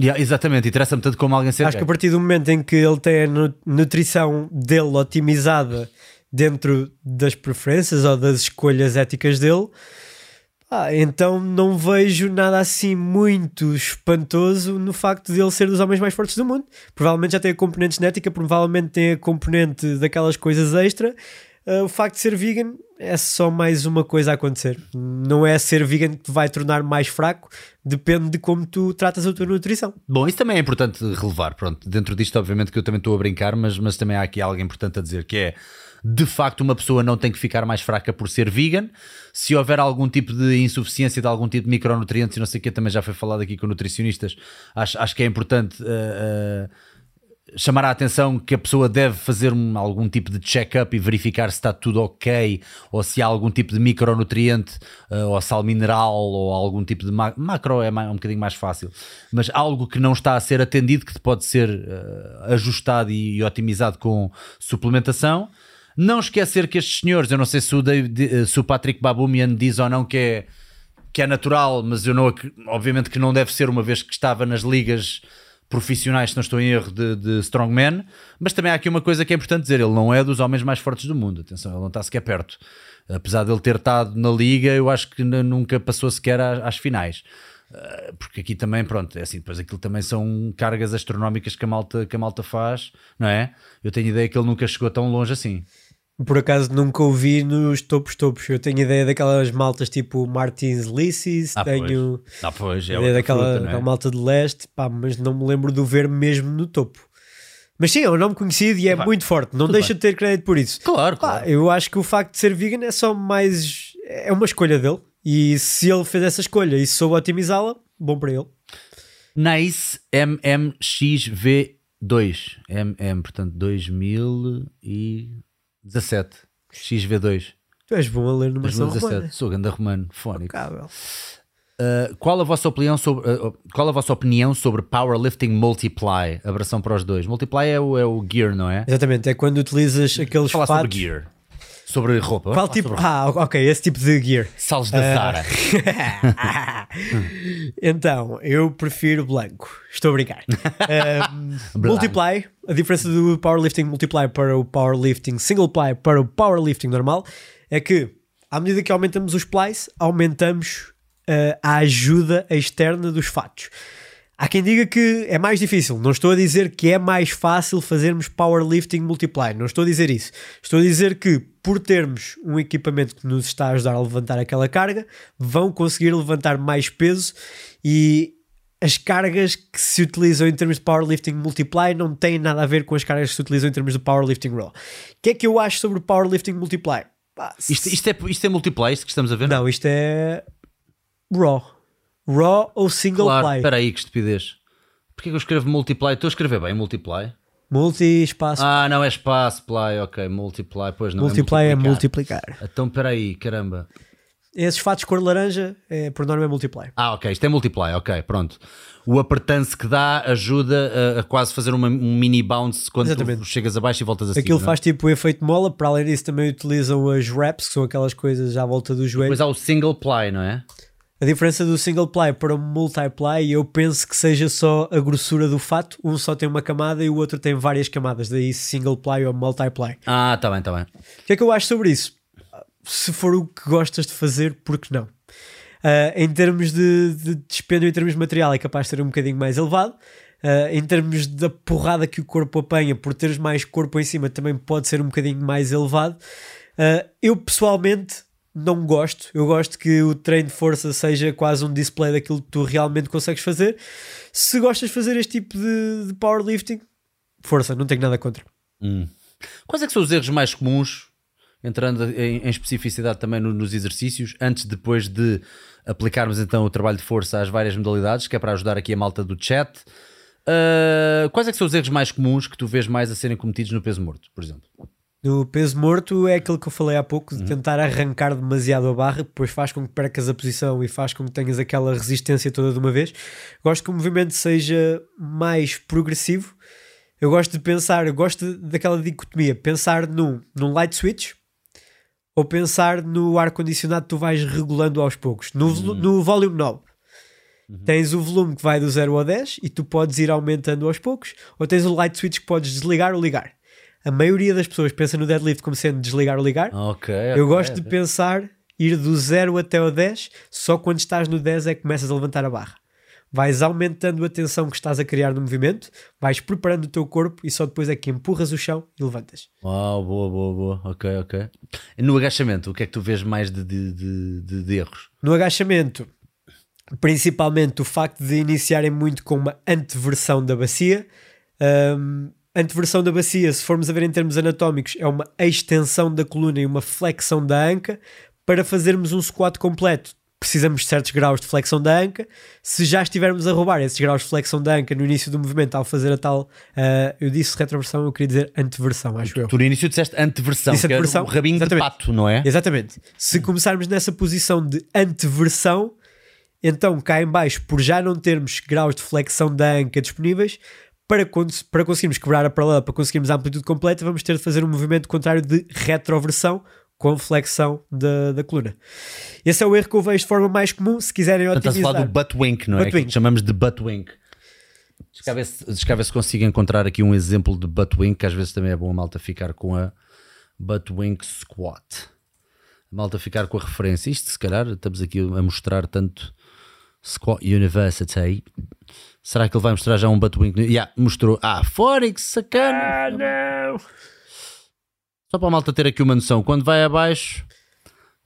Yeah, exatamente, interessa-me tanto como alguém ser Acho gay. Acho que a partir do momento em que ele tem a nutrição dele otimizada dentro das preferências ou das escolhas éticas dele, ah, então não vejo nada assim muito espantoso no facto de ele ser dos homens mais fortes do mundo. Provavelmente já tem a componente genética, provavelmente tem a componente daquelas coisas extra. Uh, o facto de ser vegan é só mais uma coisa a acontecer. Não é ser vegan que te vai tornar mais fraco, depende de como tu tratas a tua nutrição. Bom, isso também é importante relevar. Pronto, dentro disto obviamente que eu também estou a brincar, mas, mas também há aqui algo importante a dizer, que é: de facto, uma pessoa não tem que ficar mais fraca por ser vegan. Se houver algum tipo de insuficiência de algum tipo de micronutrientes e não sei o que, também já foi falado aqui com nutricionistas, acho, acho que é importante uh, uh, chamar a atenção que a pessoa deve fazer um, algum tipo de check-up e verificar se está tudo ok, ou se há algum tipo de micronutriente, uh, ou sal mineral, ou algum tipo de ma- macro, é um bocadinho mais fácil, mas algo que não está a ser atendido, que pode ser uh, ajustado e, e otimizado com suplementação. Não esquecer que estes senhores, eu não sei se o, David, se o Patrick Baboumian diz ou não que é, que é natural, mas eu não, obviamente que não deve ser, uma vez que estava nas ligas profissionais, se não estou em erro, de, de strongman. Mas também há aqui uma coisa que é importante dizer: ele não é dos homens mais fortes do mundo, atenção, ele não está sequer perto. Apesar de ele ter estado na liga, eu acho que nunca passou sequer às, às finais. Porque aqui também, pronto, é assim, depois aquilo também são cargas astronómicas que a malta, que a malta faz, não é? Eu tenho ideia que ele nunca chegou tão longe assim. Por acaso nunca ouvi nos topos topos. Eu tenho ideia daquelas maltas tipo Martins Lissis, ah, tenho pois. Ah, pois. É ideia daquela fruta, não é? Malta de leste, pá, mas não me lembro de o ver mesmo no topo. Mas sim, é um nome conhecido e é, e muito forte, não deixa bem de ter crédito por isso. Claro, claro. Pá, eu acho que o facto de ser vegan é só mais, é uma escolha dele, e se ele fez essa escolha e soube otimizá-la, bom para ele. Nice, M M X V dois M M, portanto dois mil e dezassete, X V dois. Tu és bom a ler numeração romana. Sou ganda romano, fónico. Uh, qual, a vossa opinião sobre, uh, qual a vossa opinião sobre Powerlifting Multiply? Abração para os dois. Multiply é o, é o gear, não é? Exatamente, é quando utilizas aqueles fatos... Falar sobre gear. Sobre roupa. Qual tipo? Sobre roupa. Ah, ok, esse tipo de gear. Salos da Zara. Uh... então, eu prefiro branco. Estou a brincar. Um, multiply, a diferença do Powerlifting Multiply para o Powerlifting Single Ply para o Powerlifting normal é que, à medida que aumentamos os plies, aumentamos uh, a ajuda externa dos fatos. Há quem diga que é mais difícil. Não estou a dizer que é mais fácil fazermos Powerlifting Multiply. Não estou a dizer isso. Estou a dizer que, por termos um equipamento que nos está a ajudar a levantar aquela carga, vão conseguir levantar mais peso, e as cargas que se utilizam em termos de Powerlifting Multiply não têm nada a ver com as cargas que se utilizam em termos de Powerlifting Raw. O que é que eu acho sobre Powerlifting Multiply? Ah, se... isto, isto, é, isto é Multiply, isto que estamos a ver? Não, isto é Raw. Raw ou Single claro, Ply? Espera aí, que estupidez. Porquê que eu escrevo Multiply? Estou a escrever bem Multiply? Multi, espaço. Ah, não, é espaço, Ply, ok. Multiply, pois não. Multiply é multiplicar. É multiplicar. Então, espera aí, caramba. Esses fatos cor laranja, é, por norma é Multiply. Ah, ok, isto é Multiply, ok, pronto. O apertance que dá ajuda a, a quase fazer uma, um mini bounce quando tu chegas abaixo e voltas assim. Aquilo faz tipo o efeito mola. Para além disso também utilizam as wraps, que são aquelas coisas à volta do joelho. Mas há o Single Ply, não é? A diferença do Single Ply para o Multiply, eu penso que seja só a grossura do fato. Um só tem uma camada e o outro tem várias camadas. Daí Single Ply ou Multiply. Ah, tá bem, tá bem. O que é que eu acho sobre isso? Se for o que gostas de fazer, por que não? Uh, em termos de, de despêndio, em termos de material, é capaz de ser um bocadinho mais elevado. Uh, em termos da porrada que o corpo apanha, por teres mais corpo em cima, também pode ser um bocadinho mais elevado. Uh, eu, pessoalmente... não gosto, eu gosto que o treino de força seja quase um display daquilo que tu realmente consegues fazer. Se gostas de fazer este tipo de, de powerlifting, força, não tenho nada contra. Hum. Quais é que são os erros mais comuns, entrando em, em especificidade também no, nos exercícios, antes depois de aplicarmos então o trabalho de força às várias modalidades, que é para ajudar aqui a malta do chat? Uh, quais é que são os erros mais comuns que tu vês mais a serem cometidos no peso morto, por exemplo? No peso morto é aquilo que eu falei há pouco, de tentar arrancar demasiado a barra, depois faz com que percas a posição e faz com que tenhas aquela resistência toda de uma vez. Gosto que o movimento seja mais progressivo. Eu gosto de pensar, eu gosto daquela dicotomia, pensar num, num light switch ou pensar no ar-condicionado que tu vais regulando aos poucos. No, uhum. no volume knob. Uhum. Tens o volume que vai do zero ao dez e tu podes ir aumentando aos poucos, ou tens o light switch que podes desligar ou ligar. A maioria das pessoas pensa no deadlift como sendo desligar ou ligar. Okay, eu okay, gosto okay. de pensar ir do zero até ao dez, só quando estás no dez é que começas a levantar a barra. Vais aumentando a tensão que estás a criar no movimento, vais preparando o teu corpo e só depois é que empurras o chão e levantas. Uau, boa, boa, boa. Ok, ok. No agachamento, o que é que tu vês mais de, de, de, de erros? No agachamento, principalmente o facto de iniciarem muito com uma anteversão da bacia. Um, Anteversão da bacia, se formos a ver em termos anatómicos, é uma extensão da coluna e uma flexão da anca. Para fazermos um squat completo, precisamos de certos graus de flexão da anca. Se já estivermos a roubar esses graus de flexão da anca no início do movimento, ao fazer a tal... Uh, eu disse retroversão, eu queria dizer anteversão, acho tu, eu. Tu no início disseste anteversão, disse que anteversão, era o rabinho exatamente. De pato, não é? Exatamente. Se começarmos nessa posição de anteversão, então cá em baixo, por já não termos graus de flexão da anca disponíveis... Para, cons- para conseguirmos quebrar a paralela, para conseguirmos a amplitude completa, vamos ter de fazer um movimento contrário de retroversão com flexão da, da coluna. Esse é o erro que eu vejo de forma mais comum, se quiserem otimizar. Estás a falar do butt wink, não é? Butt wink. Que chamamos de butt wink. Deixa cá ver se, deixa cá ver se consigo encontrar aqui um exemplo de butt wink, que às vezes também é bom a malta ficar com a butt wink squat. A malta ficar com a referência. Isto, se calhar, estamos aqui a mostrar tanto Squat University... Será que ele vai mostrar já um butt wink? Yeah, mostrou. Ah, fora que sacana. Ah, não. Só para a malta ter aqui uma noção. Quando vai abaixo,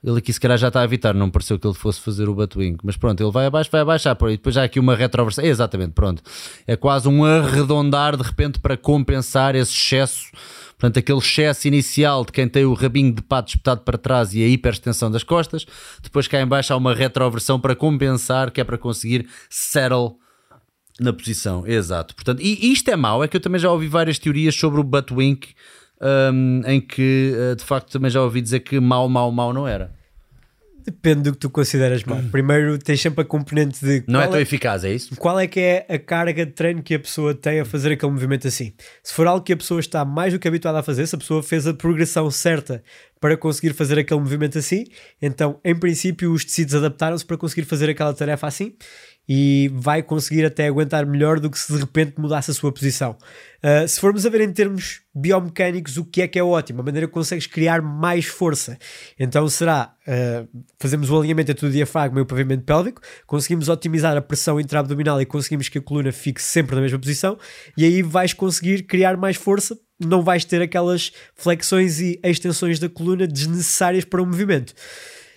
ele aqui se calhar já está a evitar. Não me pareceu que ele fosse fazer o butt wink. Mas pronto, ele vai abaixo, vai abaixo. Ah, por aí. Depois já há aqui uma retroversão. É, exatamente, pronto. É quase um arredondar de repente para compensar esse excesso. Portanto, aquele excesso inicial de quem tem o rabinho de pato espetado para trás e a hiperextensão das costas. Depois cá em baixo há uma retroversão para compensar, que é para conseguir settle Na posição, exato. Portanto, e, e isto é mau, é que eu também já ouvi várias teorias sobre o butt wink, um, em que uh, de facto também já ouvi dizer que mau, mau, mau não era. Depende do que tu consideras mal. Primeiro tens sempre a componente de... Não é tão é, eficaz, é isso? Qual é que é a carga de treino que a pessoa tem a fazer aquele movimento assim? Se for algo que a pessoa está mais do que habituada a fazer, se a pessoa fez a progressão certa para conseguir fazer aquele movimento assim, então, em princípio, os tecidos adaptaram-se para conseguir fazer aquela tarefa assim e vai conseguir até aguentar melhor do que se de repente mudasse a sua posição. Uh, se formos a ver em termos biomecânicos o que é que é ótimo, a maneira que consegues criar mais força, então será uh, fazemos o alinhamento entre o diafragma e o pavimento pélvico, conseguimos otimizar a pressão intra-abdominal e conseguimos que a coluna fique sempre na mesma posição, e aí vais conseguir criar mais força, não vais ter aquelas flexões e extensões da coluna desnecessárias para o movimento.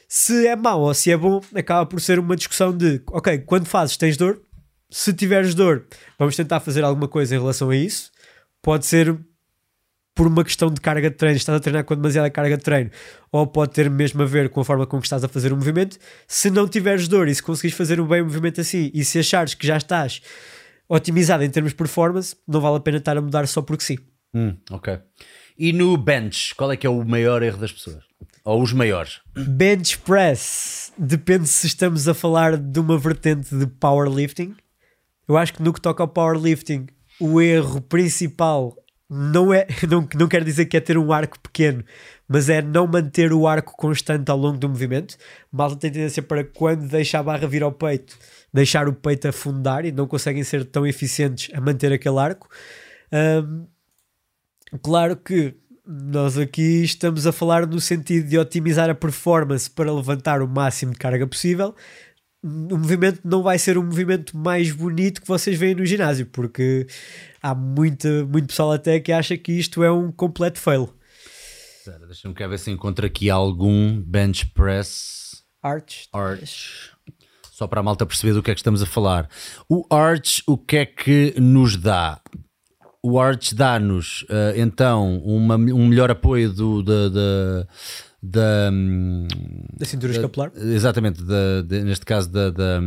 Se é mau ou se é bom, acaba por ser uma discussão de, ok, quando fazes tens dor? Se tiveres dor, vamos tentar fazer alguma coisa em relação a isso. Pode ser por uma questão de carga de treino, estás a treinar com demasiada carga de treino, ou pode ter mesmo a ver com a forma como estás a fazer o movimento. Se não tiveres dor e se conseguires fazer um bem movimento assim, e se achares que já estás otimizado em termos de performance, não vale a pena estar a mudar só porque sim. Hum, ok. E no bench, qual é que é o maior erro das pessoas? Ou os maiores? Bench press. Depende se estamos a falar de uma vertente de powerlifting. Eu acho que no que toca ao powerlifting, o erro principal não é, não, não quero dizer que é ter um arco pequeno, mas é não manter o arco constante ao longo do movimento. Malta tem tendência para, quando deixa a barra vir ao peito, deixar o peito afundar e não conseguem ser tão eficientes a manter aquele arco. Um, claro que nós aqui estamos a falar no sentido de otimizar a performance para levantar o máximo de carga possível. O movimento não vai ser o movimento mais bonito que vocês veem no ginásio, porque há muita, muito pessoal até que acha que isto é um completo fail. Deixa-me cá ver se encontro aqui algum bench press. Arch. Arch. Só para a malta perceber do que é que estamos a falar. O arch, o que é que nos dá? O arch dá-nos, uh, então, uma, um melhor apoio do, da, da, da, da cintura da, escapular. Exatamente, da, de, neste caso da, da,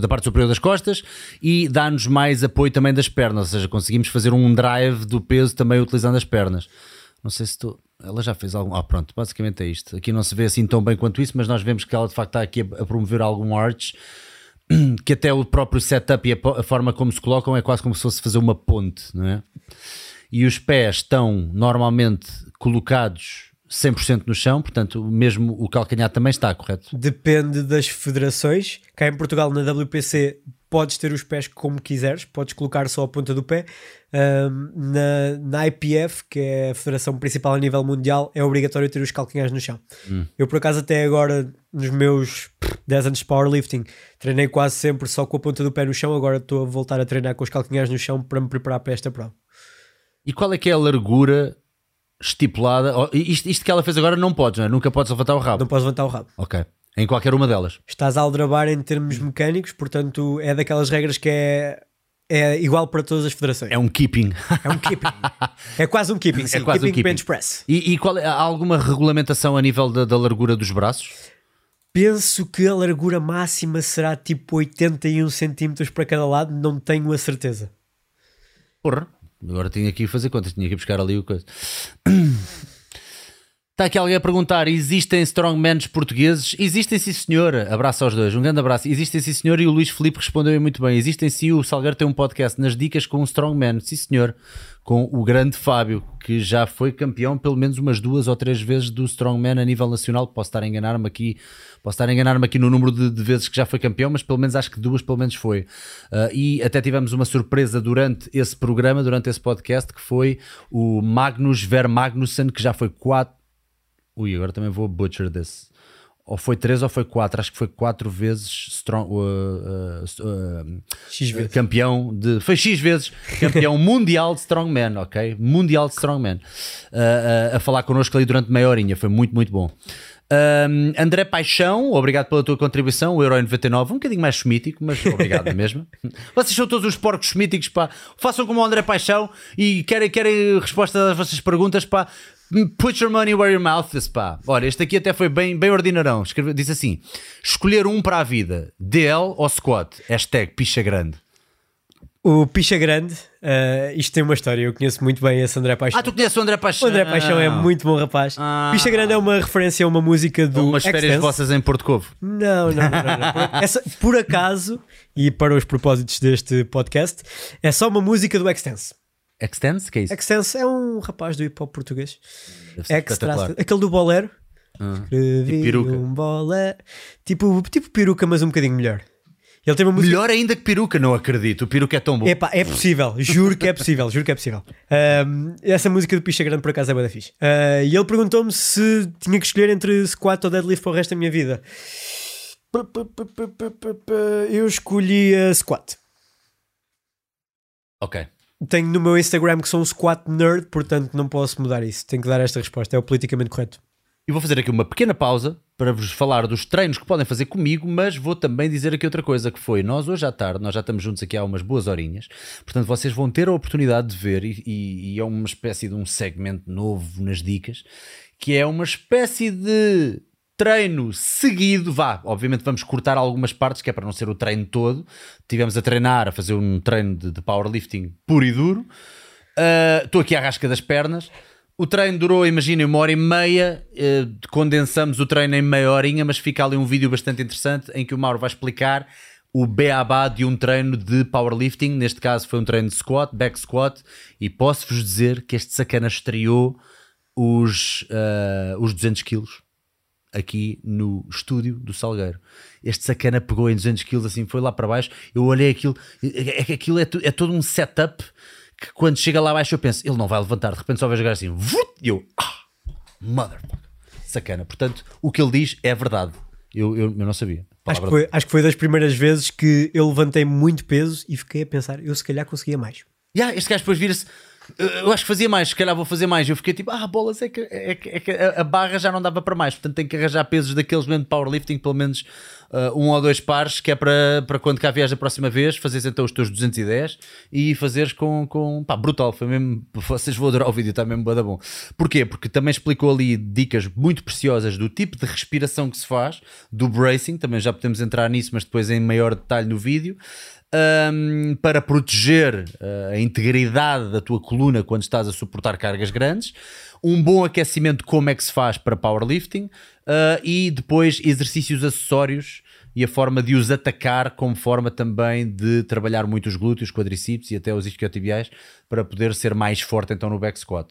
da parte superior das costas, e dá-nos mais apoio também das pernas, ou seja, conseguimos fazer um drive do peso também utilizando as pernas. Não sei se tu... Ela já fez algum... Ah, pronto, basicamente é isto. Aqui não se vê assim tão bem quanto isso, mas nós vemos que ela de facto está aqui a, a promover algum arch, que até o próprio setup e a, a forma como se colocam é quase como se fosse fazer uma ponte, não é? E os pés estão normalmente colocados cem por cento no chão, portanto mesmo o calcanhar também está, correto? Depende das federações. Cá em Portugal, na W P C, podes ter os pés como quiseres, podes colocar só a ponta do pé. Um, na, na I P F, que é a federação principal a nível mundial, é obrigatório ter os calcanhares no chão. Hum. Eu, por acaso, até agora, nos meus dez anos de powerlifting, treinei quase sempre só com a ponta do pé no chão. Agora estou a voltar a treinar com os calcanhares no chão para me preparar para esta prova. E qual é que é a largura estipulada? Oh, isto, isto que ela fez agora não podes, não é? Nunca podes levantar o rabo. Não podes levantar o rabo. Ok. Em qualquer uma delas. Estás a aldrabar em termos mecânicos, portanto é daquelas regras que é, é igual para todas as federações. É um keeping. É um keeping. É quase um keeping, sim. É quase keeping, um keeping. Bench press. E, e qual, há alguma regulamentação a nível da, da largura dos braços? Penso que a largura máxima será tipo oitenta e um centímetros para cada lado, não tenho a certeza. Porra, agora tinha que fazer contas, tinha que buscar ali o coisa. Está aqui alguém a perguntar, existem strongmans portugueses? Existem, sim senhora, abraço aos dois, um grande abraço. Existem, sim senhor, e o Luís Filipe respondeu muito bem, existem sim, o Salgueiro tem um podcast nas dicas com um strongman, sim senhor, com o grande Fábio, que já foi campeão pelo menos umas duas ou três vezes do strongman a nível nacional. Posso estar a enganar-me aqui, posso estar a enganar-me aqui no número de, de vezes que já foi campeão, mas pelo menos acho que duas pelo menos foi. Uh, e até tivemos uma surpresa durante esse programa, durante esse podcast, que foi o Magnús Ver Magnússon, que já foi quatro, ui, agora também vou butcher this. Ou foi três ou foi quatro, acho que foi quatro vezes strong, uh, uh, uh, X vezes. campeão de... Foi X vezes campeão mundial de strongman, ok? Mundial de strongman. Uh, uh, a falar connosco ali durante meia horinha, foi muito, muito bom. Um, André Paixão, obrigado pela tua contribuição, o Euro noventa e nove, um bocadinho mais schmítico, mas obrigado mesmo. Vocês são todos os porcos schmíticos, pá. Façam como o André Paixão e querem, querem resposta às vossas perguntas, pá. Put your money where your mouth is, pá. Olha, este aqui até foi bem, bem ordinarão. Escreve, disse assim: escolher um para a vida, D L ou squat? Hashtag picha grande. O Picha Grande, uh, isto tem uma história, eu conheço muito bem esse André Paixão. Ah, tu conheces o André Paixão? O André Paixão ah. é muito bom rapaz. Ah. Picha Grande é uma referência a uma música do Umas Xtense. Férias vossas em Porto Covo. Não, não, não. não, não. Essa, por acaso, e para os propósitos deste podcast, é só uma música do Xtense. Xtense? Que é isso? Xtense é um rapaz do hip-hop português. Extra, aquele do bolero. Ah. Tipo peruca. Um bolero. Tipo, tipo peruca, mas um bocadinho melhor. Ele tem uma música... Melhor ainda que peruca, não acredito. O peruca é tão bom. Epá, é possível, juro que é possível, juro que é possível. Um, essa música do Picha Grande por acaso é bué da fixe. Uh, e ele perguntou-me se tinha que escolher entre squat ou deadlift para o resto da minha vida. Eu escolhi a squat. Ok. Tenho no meu Instagram que sou um squat nerd, portanto não posso mudar isso. Tenho que dar esta resposta, é o politicamente correto. E vou fazer aqui uma pequena pausa para vos falar dos treinos que podem fazer comigo, mas vou também dizer aqui outra coisa, que foi, nós hoje à tarde, nós já estamos juntos aqui há umas boas horinhas, portanto vocês vão ter a oportunidade de ver, e, e, e é uma espécie de um segmento novo nas dicas, que é uma espécie de treino seguido, vá, obviamente vamos cortar algumas partes, que é para não ser o treino todo, tivemos a treinar, a fazer um treino de, de powerlifting puro e duro, estou uh, aqui à rasca das pernas. O treino durou, imaginem, uma hora e meia, eh, condensamos o treino em meia horinha, mas fica ali um vídeo bastante interessante em que o Mauro vai explicar o beabá de um treino de powerlifting, neste caso foi um treino de squat, back squat, e posso-vos dizer que este sacana estreou os, uh, os duzentos quilos aqui no estúdio do Salgueiro. Este sacana pegou em duzentos quilos, assim, foi lá para baixo, eu olhei aquilo, aquilo é, é todo um setup... que quando chega lá abaixo eu penso, ele não vai levantar, de repente só vai jogar assim, vut, e eu, ah, motherfucker, sacana. Portanto, o que ele diz é verdade, eu, eu, eu não sabia. Acho que, foi, acho que foi das primeiras vezes que eu levantei muito peso e fiquei a pensar, eu se calhar conseguia mais. Yeah, este gajo depois vira-se, eu acho que fazia mais, se calhar vou fazer mais. Eu fiquei tipo, ah, bolas, é que, é que, é que a barra já não dava para mais, portanto tenho que arranjar pesos daqueles mesmo de powerlifting, pelo menos uh, um ou dois pares, que é para, para quando cá viajas a próxima vez, fazeres então os teus duzentos e dez e fazeres com, com... pá, brutal, foi mesmo, vocês vão adorar o vídeo, está mesmo bada bom. Porquê? Porque também explicou ali dicas muito preciosas do tipo de respiração que se faz, do bracing, também já podemos entrar nisso, mas depois em maior detalhe no vídeo. Um, para proteger uh, a integridade da tua coluna quando estás a suportar cargas grandes, um bom aquecimento, como é que se faz para powerlifting, uh, e depois exercícios acessórios e a forma de os atacar como forma também de trabalhar muito os glúteos, quadríceps e até os isquiotibiais para poder ser mais forte então no back squat.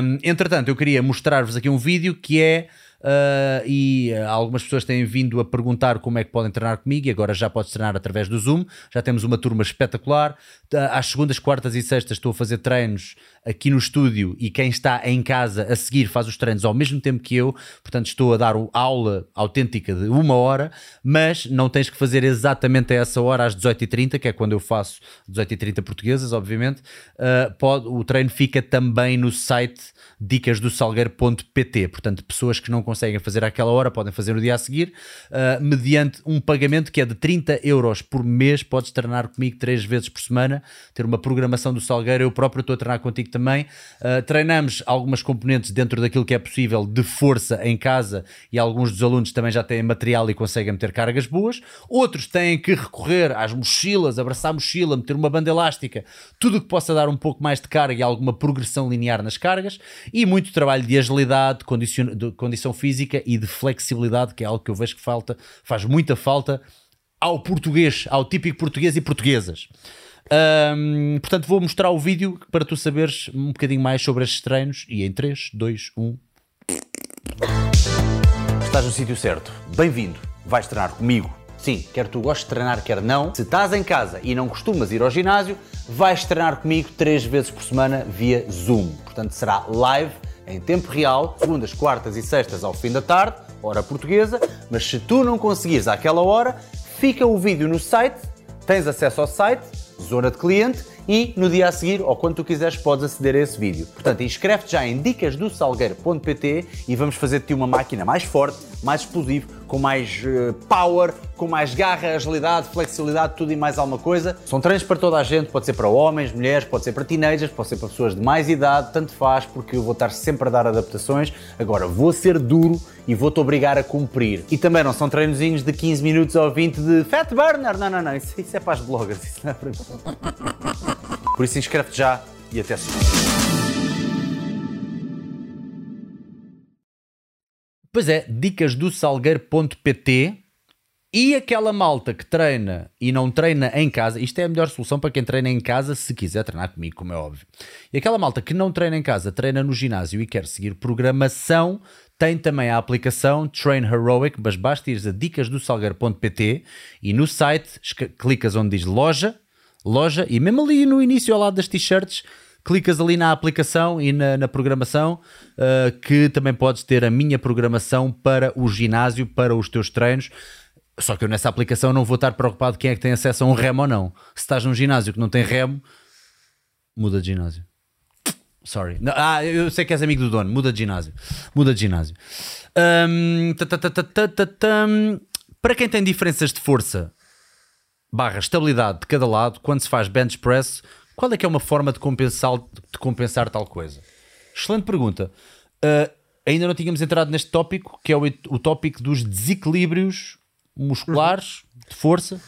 Um, entretanto, eu queria mostrar-vos aqui um vídeo que é... Uh, e uh, algumas pessoas têm vindo a perguntar como é que podem treinar comigo, e agora já podes treinar através do Zoom, já temos uma turma espetacular, uh, às segundas, quartas e sextas estou a fazer treinos aqui no estúdio e quem está em casa a seguir faz os treinos ao mesmo tempo que eu, portanto estou a dar aula autêntica de uma hora, mas não tens que fazer exatamente a essa hora às dezoito e trinta, que é quando eu faço dezoito e trinta portuguesas, obviamente. Uh, pode, o treino fica também no site dicas do salgueiro ponto pt, portanto pessoas que não conseguem fazer àquela hora, podem fazer no dia a seguir, uh, mediante um pagamento que é de trinta euros por mês. Podes treinar comigo três vezes por semana, ter uma programação do Salgueiro, eu próprio estou a treinar contigo também, uh, treinamos algumas componentes dentro daquilo que é possível de força em casa, e alguns dos alunos também já têm material e conseguem meter cargas boas, outros têm que recorrer às mochilas, abraçar a mochila, meter uma banda elástica, tudo o que possa dar um pouco mais de carga e alguma progressão linear nas cargas, e muito trabalho de agilidade, de condicion... de condição física e de flexibilidade, que é algo que eu vejo que falta, faz muita falta ao português, ao típico português e portuguesas. Hum, portanto, vou mostrar o vídeo para tu saberes um bocadinho mais sobre estes treinos, e em três, dois, um... Estás no sítio certo, bem-vindo, vais treinar comigo. Sim, quer tu gostes de treinar, quer não, se estás em casa e não costumas ir ao ginásio, vais treinar comigo três vezes por semana via Zoom, portanto será live, em tempo real, segundas, quartas e sextas ao fim da tarde, hora portuguesa, mas se tu não conseguires àquela hora, fica o vídeo no site, tens acesso ao site, zona de cliente, e no dia a seguir, ou quando tu quiseres, podes aceder a esse vídeo. Portanto, inscreve-te já em dicas do salgueiro ponto pt e vamos fazer de ti uma máquina mais forte, mais explosiva, com mais uh, power, com mais garra, agilidade, flexibilidade, tudo e mais alguma coisa. São treinos para toda a gente, pode ser para homens, mulheres, pode ser para teenagers, pode ser para pessoas de mais idade, tanto faz, porque eu vou estar sempre a dar adaptações. Agora, vou ser duro e vou-te obrigar a cumprir. E também não são treinozinhos de quinze minutos ou vinte de fat burner, não, não, não, isso, isso é para as bloggers, isso não é para mim. Por isso, inscreve-te já e até segunda. Pois é, dicas do salgueiro ponto pt. E aquela malta que treina e não treina em casa, isto é a melhor solução para quem treina em casa, se quiser treinar comigo, como é óbvio. E aquela malta que não treina em casa, treina no ginásio e quer seguir programação, tem também a aplicação Train Heroic, mas basta ir a dicas do salgueiro ponto pt e no site clicas onde diz loja, loja, e mesmo ali no início ao lado das t-shirts, clicas ali na aplicação e na, na programação, uh, que também podes ter a minha programação para o ginásio, para os teus treinos. Só que eu nessa aplicação não vou estar preocupado quem é que tem acesso a um remo ou não. Se estás num ginásio que não tem remo, muda de ginásio. Sorry. Não, ah, eu sei que és amigo do dono. Muda de ginásio. Muda de ginásio. Um, ta, ta, ta, ta, ta, ta, ta. Para quem tem diferenças de força, barra estabilidade de cada lado, quando se faz bench press, qual é que é uma forma de compensar, de compensar tal coisa? Excelente pergunta. Uh, ainda não tínhamos entrado neste tópico, que é o, o tópico dos desequilíbrios musculares, uhum, de força.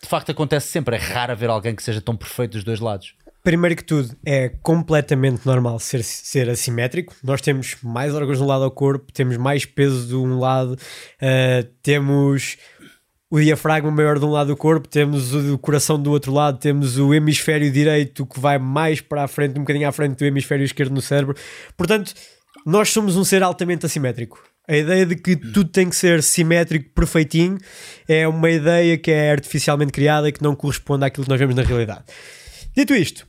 De facto acontece sempre, é raro haver alguém que seja tão perfeito dos dois lados. Primeiro que tudo, é completamente normal ser, ser assimétrico. Nós temos mais órgãos de um lado ao corpo, temos mais peso de um lado, uh, temos o diafragma maior de um lado do corpo, temos o coração do outro lado, temos o hemisfério direito que vai mais para a frente, um bocadinho à frente do hemisfério esquerdo no cérebro. Portanto, nós somos um ser altamente assimétrico. A ideia de que tudo tem que ser simétrico, perfeitinho, é uma ideia que é artificialmente criada e que não corresponde àquilo que nós vemos na realidade. Dito isto,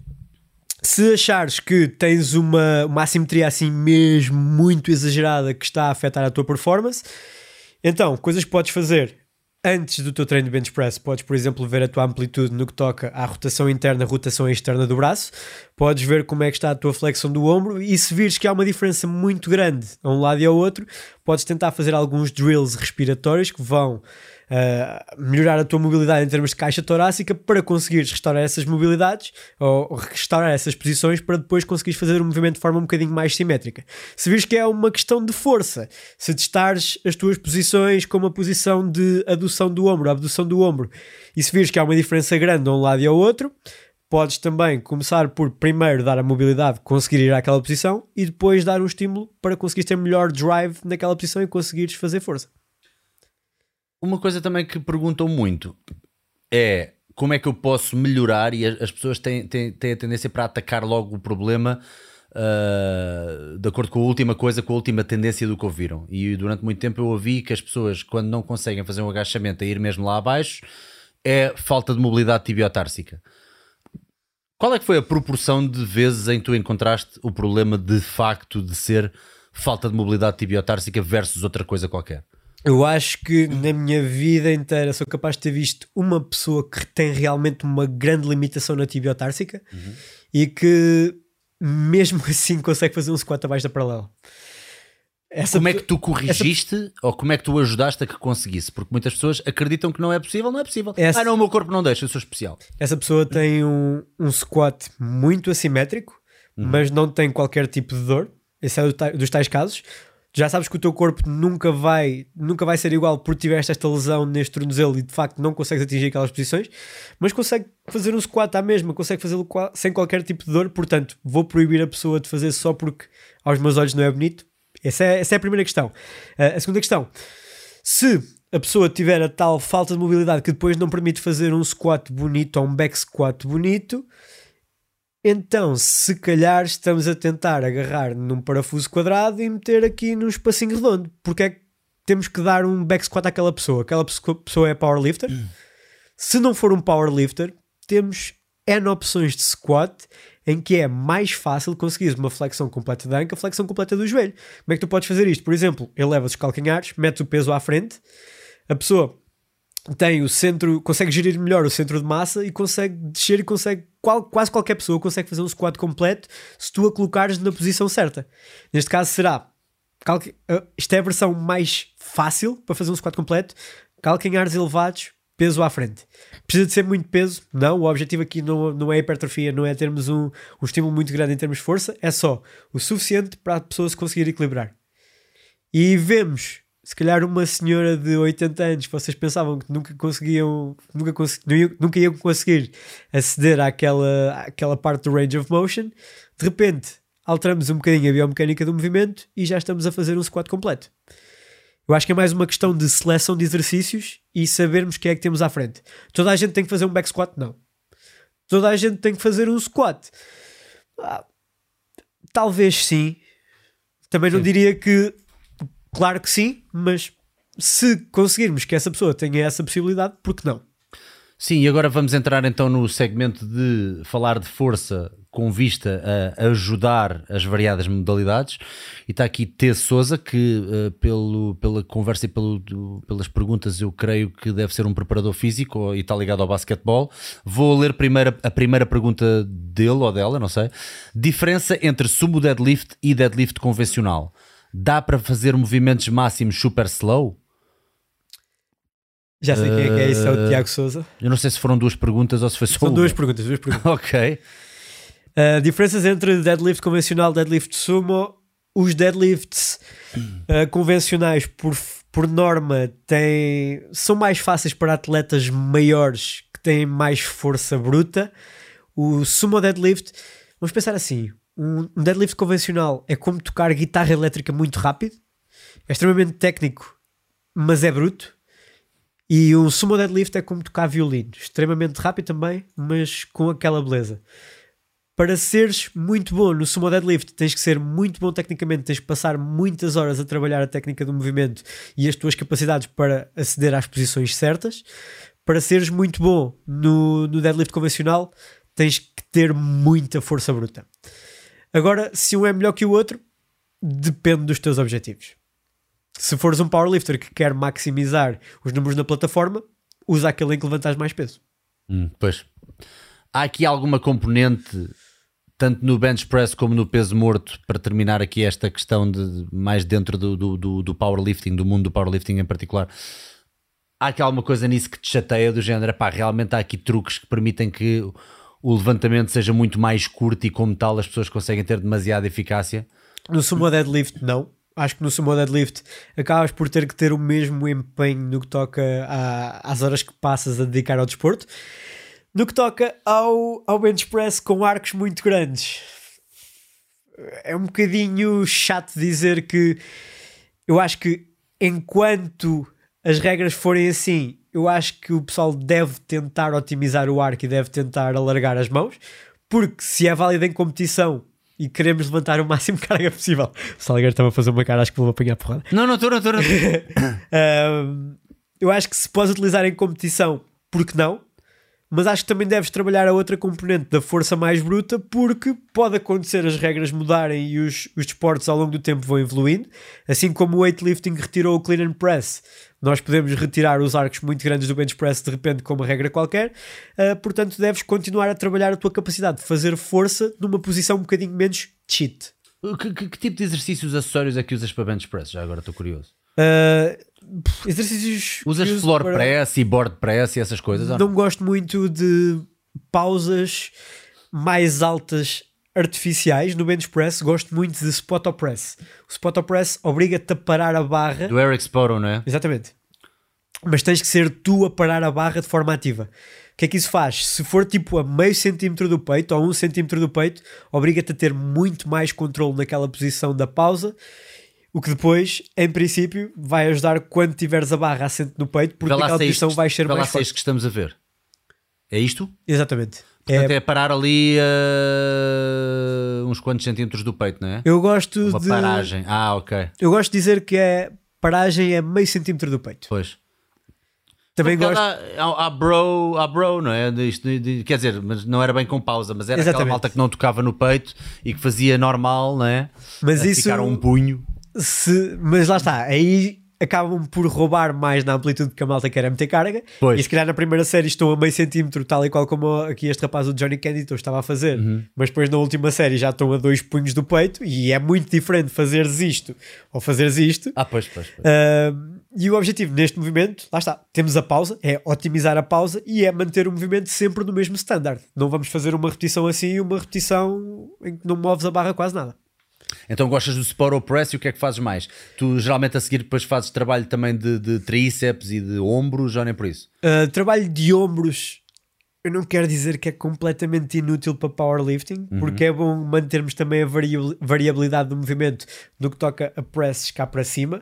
se achares que tens uma, uma assimetria assim mesmo muito exagerada que está a afetar a tua performance, então, coisas que podes fazer. Antes do teu treino de bench press, podes, por exemplo, ver a tua amplitude no que toca à rotação interna, rotação externa do braço. Podes ver como é que está a tua flexão do ombro e se vires que há uma diferença muito grande a um lado e ao outro, podes tentar fazer alguns drills respiratórios que vão uh, melhorar a tua mobilidade em termos de caixa torácica para conseguires restaurar essas mobilidades ou restaurar essas posições para depois conseguires fazer o movimento de forma um bocadinho mais simétrica. Se vires que é uma questão de força, se testares as tuas posições como a posição de adução do ombro, abdução do ombro, e se vires que há uma diferença grande a um lado e ao outro, podes também começar por primeiro dar a mobilidade, conseguir ir àquela posição e depois dar um estímulo para conseguires ter melhor drive naquela posição e conseguires fazer força. Uma coisa também que perguntam muito é como é que eu posso melhorar, e as pessoas têm, têm, têm a tendência para atacar logo o problema uh, de acordo com a última coisa, com a última tendência do que ouviram. E durante muito tempo eu ouvi que as pessoas, quando não conseguem fazer um agachamento a ir mesmo lá abaixo, é falta de mobilidade tibiotársica. Qual é que foi a proporção de vezes em que tu encontraste o problema de facto de ser falta de mobilidade tibiotársica versus outra coisa qualquer? Eu acho que na minha vida inteira sou capaz de ter visto uma pessoa que tem realmente uma grande limitação na tibiotársica, uhum, e que mesmo assim consegue fazer um squat abaixo da paralela. Essa como é que tu corrigiste essa... ou como é que tu ajudaste a que conseguisse? Porque muitas pessoas acreditam que não é possível, não é possível. Essa... Ah não, o meu corpo não deixa, eu sou especial. Essa pessoa tem um, um squat muito assimétrico, uhum, mas não tem qualquer tipo de dor. Esse é do ta... dos tais casos. Já sabes que o teu corpo nunca vai, nunca vai ser igual porque tiveste esta lesão neste tornozelo e de facto não consegues atingir aquelas posições, mas consegue fazer um squat à mesma, consegue fazê-lo sem qualquer tipo de dor. Portanto, vou proibir a pessoa de fazer só porque aos meus olhos não é bonito? Essa é, essa é a primeira questão. Uh, a segunda questão, se a pessoa tiver a tal falta de mobilidade que depois não permite fazer um squat bonito ou um back squat bonito, então se calhar estamos a tentar agarrar num parafuso quadrado e meter aqui num espacinho redondo. Porque é que temos que dar um back squat àquela pessoa? Aquela pessoa é powerlifter. Hum. Se não for um powerlifter, temos N opções de squat em que é mais fácil conseguires uma flexão completa da anca, flexão completa do joelho. Como é que tu podes fazer isto? Por exemplo, elevas os calcanhares, metes o peso à frente, a pessoa tem o centro, consegue gerir melhor o centro de massa e consegue descer e consegue, qual, quase qualquer pessoa consegue fazer um squat completo se tu a colocares na posição certa. Neste caso será isto é a versão mais fácil para fazer um squat completo, calcanhares elevados, peso à frente. Precisa de ser muito peso? Não, o objetivo aqui não, não é hipertrofia, não é termos um, um estímulo muito grande em termos de força, é só o suficiente para a pessoa se conseguir equilibrar. E vemos, se calhar uma senhora de oitenta anos, vocês pensavam que nunca conseguiam, nunca, cons- nunca iam conseguir aceder àquela, àquela parte do range of motion, de repente alteramos um bocadinho a biomecânica do movimento e já estamos a fazer um squat completo. Eu acho que é mais uma questão de seleção de exercícios e sabermos o que é que temos à frente. Toda a gente tem que fazer um back squat? Não. Toda a gente tem que fazer um squat? Ah, talvez sim. Também não sim. diria que... Claro que sim, mas se conseguirmos que essa pessoa tenha essa possibilidade, por que não? Sim, e agora vamos entrar então no segmento de falar de força com vista a ajudar as variadas modalidades, e está aqui T. Sousa, que uh, pelo, pela conversa e pelo, do, pelas perguntas eu creio que deve ser um preparador físico e está ligado ao basquetebol. Vou ler primeira, a primeira pergunta dele ou dela, não sei. Diferença entre sumo deadlift e deadlift convencional. Dá para fazer movimentos máximos super slow? Já sei uh, quem é que é isso, é o Tiago Sousa. Eu não sei se foram duas perguntas ou se foi só São uma. duas perguntas, duas perguntas. Ok. Uh, diferenças entre deadlift convencional e deadlift sumo. Os deadlifts uh, convencionais, por, por norma, têm, são mais fáceis para atletas maiores que têm mais força bruta. O sumo deadlift, vamos pensar assim... Um deadlift convencional é como tocar guitarra elétrica muito rápido, é extremamente técnico, mas é bruto. E um sumo deadlift é como tocar violino, extremamente rápido também, mas com aquela beleza. Para seres muito bom no sumo deadlift tens que ser muito bom tecnicamente, tens que passar muitas horas a trabalhar a técnica do movimento e as tuas capacidades para aceder às posições certas. Para seres muito bom no, no deadlift convencional tens que ter muita força bruta. Agora, se um é melhor que o outro, depende dos teus objetivos. Se fores um powerlifter que quer maximizar os números na plataforma, usa aquele em que levantas mais peso. Hum, pois. Há aqui alguma componente, tanto no bench press como no peso morto, para terminar aqui esta questão de mais dentro do, do, do, do powerlifting, do mundo do powerlifting em particular, há aqui alguma coisa nisso que te chateia do género, pá, realmente há aqui truques que permitem que... o levantamento seja muito mais curto e como tal as pessoas conseguem ter demasiada eficácia? No sumo deadlift não, acho que no sumo deadlift acabas por ter que ter o mesmo empenho no que toca a, às horas que passas a dedicar ao desporto. No que toca ao, ao bench press com arcos muito grandes, é um bocadinho chato dizer que eu acho que enquanto as regras forem assim, eu acho que o pessoal deve tentar otimizar o arco e deve tentar alargar as mãos, porque se é válido em competição e queremos levantar o máximo de carga possível... O Salgueiro estava a fazer uma cara, acho que vou apanhar a porrada. Não, não estou, não estou. uh, eu acho que se podes utilizar em competição, porque não? Mas acho que também deves trabalhar a outra componente da força mais bruta, porque pode acontecer as regras mudarem e os, os desportos ao longo do tempo vão evoluindo. Assim como o weightlifting retirou o clean and press, nós podemos retirar os arcos muito grandes do bench press de repente com uma regra qualquer. Uh, portanto, deves continuar a trabalhar a tua capacidade de fazer força numa posição um bocadinho menos cheat. Que, que, que tipo de exercícios acessórios é que usas para bench press? Já agora estou curioso. Uh, exercícios usas floor para... press e board press e essas coisas? Não, não gosto muito de pausas mais altas artificiais no bench press, gosto muito de spot o press. O spot o press obriga-te a parar a barra do Eric Sporo, não é? Exatamente, mas tens que ser tu a parar a barra de forma ativa. O que é que isso faz? Se for tipo a meio centímetro do peito ou um centímetro do peito, obriga-te a ter muito mais controle naquela posição da pausa. O que depois, em princípio, vai ajudar quando tiveres a barra assente no peito, porque aquela posição vai ser mais forte. É isto que estamos a ver. É isto? Exatamente. Portanto, é, é parar ali uh, uns quantos centímetros do peito, não é? Eu gosto Uma de... Uma paragem. Ah, ok. Eu gosto de dizer que é paragem é meio centímetro do peito. Pois. Também porque gosto... Há, há, bro, há bro, não é? Isto, quer dizer, mas não era bem com pausa, mas era Exatamente. aquela malta que não tocava no peito e que fazia normal, não é? Mas a isso... Ficar um punho... Se, mas lá está, aí acabam por roubar mais na amplitude porque a malta quer meter carga. Pois. E se calhar na primeira série estão a meio centímetro, tal e qual como aqui este rapaz, o Johnny Candy, estava a fazer. Uhum. Mas depois na última série já estão a dois punhos do peito e é muito diferente fazeres isto ou fazeres isto. Ah, pois, pois, pois. Uh, e o objetivo neste movimento, lá está, temos a pausa, é otimizar a pausa e é manter o movimento sempre no mesmo standard. Não vamos fazer uma repetição assim e uma repetição em que não moves a barra quase nada. Então gostas do sport ou press e o que é que fazes mais? Tu geralmente a seguir depois fazes trabalho também de, de tríceps e de ombros ou nem por isso? Uh, trabalho de ombros eu não quero dizer que é completamente inútil para powerlifting, uhum. porque é bom mantermos também a variabilidade do movimento no que toca a presses cá para cima.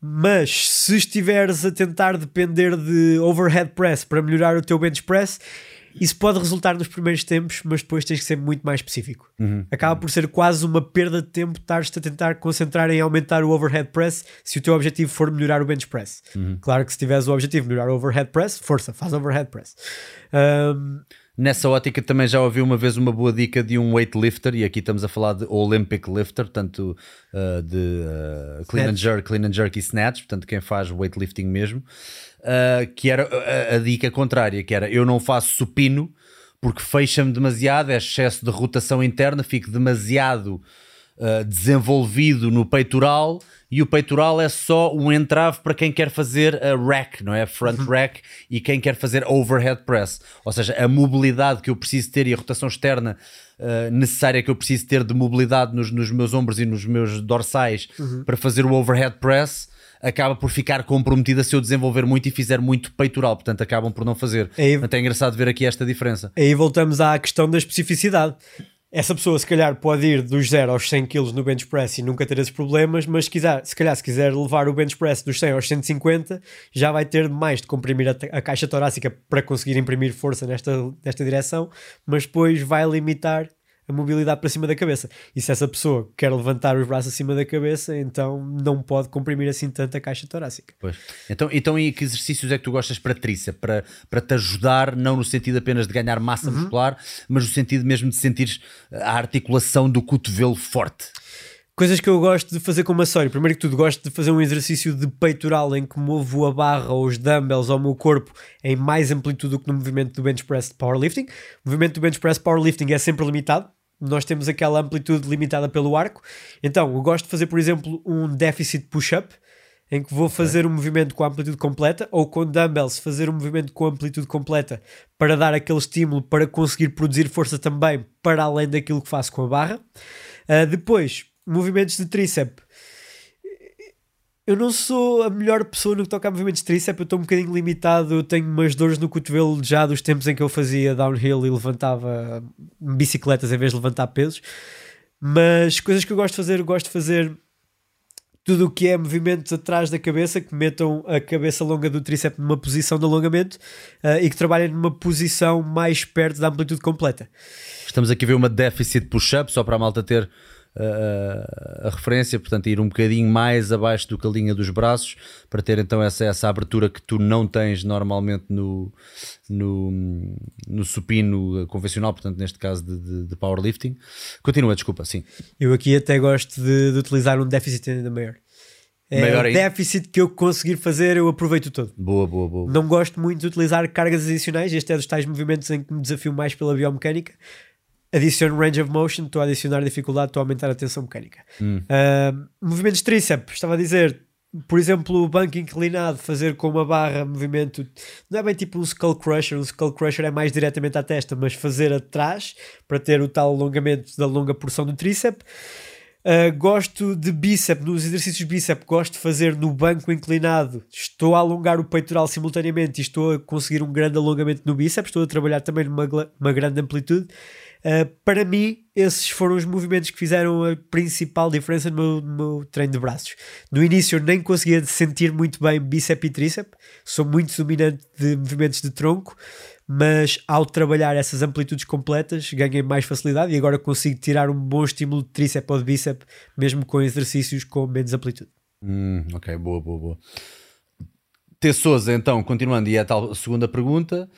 Mas se estiveres a tentar depender de overhead press para melhorar o teu bench press, isso pode resultar nos primeiros tempos, mas depois tens que ser muito mais específico. Uhum. Acaba por ser quase uma perda de tempo estar-te a tentar concentrar em aumentar o overhead press se o teu objetivo for melhorar o bench press. Uhum. Claro que se tiveres o objetivo de melhorar o overhead press, força, faz overhead press. Um... Nessa ótica também já ouvi uma vez uma boa dica de um weightlifter, e aqui estamos a falar de Olympic lifter, portanto uh, de uh, clean and jerk, clean and jerk e snatch, portanto quem faz weightlifting mesmo, uh, que era a, a dica contrária, que era eu não faço supino porque fecha-me demasiado, é excesso de rotação interna, fico demasiado uh, desenvolvido no peitoral, e o peitoral é só um entrave para quem quer fazer a rack, não é? Front rack, e quem quer fazer overhead press, ou seja, a mobilidade que eu preciso ter e a rotação externa uh, necessária que eu preciso ter de mobilidade nos, nos meus ombros e nos meus dorsais, uhum. para fazer o overhead press acaba por ficar comprometida se eu desenvolver muito e fizer muito peitoral, portanto acabam por não fazer. Aí, até é engraçado ver aqui esta diferença. Aí voltamos à questão da especificidade. Essa pessoa se calhar pode ir dos zero aos cem quilos no bench press e nunca ter esses problemas, mas se, quiser, se calhar se quiser levar o bench press dos cem aos cento e cinquenta já vai ter mais de comprimir a, a caixa torácica para conseguir imprimir força nesta, nesta direção, mas depois vai limitar a mobilidade para cima da cabeça. E se essa pessoa quer levantar os braços acima da cabeça, então não pode comprimir assim tanto a caixa torácica. Pois. Então, então e que exercícios é que tu gostas para tríceps? Para, para te ajudar, não no sentido apenas de ganhar massa uhum. muscular, mas no sentido mesmo de sentir a articulação do cotovelo forte. Coisas que eu gosto de fazer com maçório. Primeiro que tudo, gosto de fazer um exercício de peitoral em que movo a barra ou os dumbbells ao meu corpo em mais amplitude do que no movimento do bench press de powerlifting. O movimento do bench press powerlifting é sempre limitado. Nós temos aquela amplitude limitada pelo arco. Então, eu gosto de fazer, por exemplo, um deficit push-up, em que vou fazer um movimento com a amplitude completa, ou com dumbbells fazer um movimento com a amplitude completa para dar aquele estímulo para conseguir produzir força também para além daquilo que faço com a barra. Uh, depois, movimentos de tríceps. Eu não sou a melhor pessoa no que toca a movimentos de tríceps, eu estou um bocadinho limitado, eu tenho umas dores no cotovelo já dos tempos em que eu fazia downhill e levantava bicicletas em vez de levantar pesos. Mas coisas que eu gosto de fazer, eu gosto de fazer tudo o que é movimentos atrás da cabeça, que metam a cabeça longa do tríceps numa posição de alongamento uh, e que trabalhem numa posição mais perto da amplitude completa. Estamos aqui a ver uma deficit push-up, só para a malta ter... A, a referência, portanto ir um bocadinho mais abaixo do que a linha dos braços para ter então essa, essa abertura que tu não tens normalmente no, no, no supino convencional, portanto neste caso de, de, de powerlifting. Continua, desculpa, sim. Eu aqui até gosto de, de utilizar um déficit ainda maior. É o déficit que eu conseguir fazer, eu aproveito todo. Boa, boa, boa. Não gosto muito de utilizar cargas adicionais, este é dos tais movimentos em que me desafio mais pela biomecânica. Adiciono range of motion, estou a adicionar dificuldade, estou a aumentar a tensão mecânica. Hum. Uh, movimentos de tríceps, estava a dizer, por exemplo, o banco inclinado, fazer com uma barra movimento, não é bem tipo um skull crusher, um skull crusher é mais diretamente à testa, mas fazer atrás para ter o tal alongamento da longa porção do tríceps. Uh, gosto de bíceps, nos exercícios bíceps gosto de fazer no banco inclinado, estou a alongar o peitoral simultaneamente e estou a conseguir um grande alongamento no bíceps, estou a trabalhar também numa uma grande amplitude. Uh, para mim, esses foram os movimentos que fizeram a principal diferença no meu, no meu treino de braços. No início eu nem conseguia sentir muito bem bíceps e tríceps, sou muito dominante de movimentos de tronco, mas ao trabalhar essas amplitudes completas ganhei mais facilidade e agora consigo tirar um bom estímulo de tríceps ou de bíceps mesmo com exercícios com menos amplitude. Hum, ok, boa, boa, boa. T. Sousa, então, continuando, e é a tal segunda pergunta,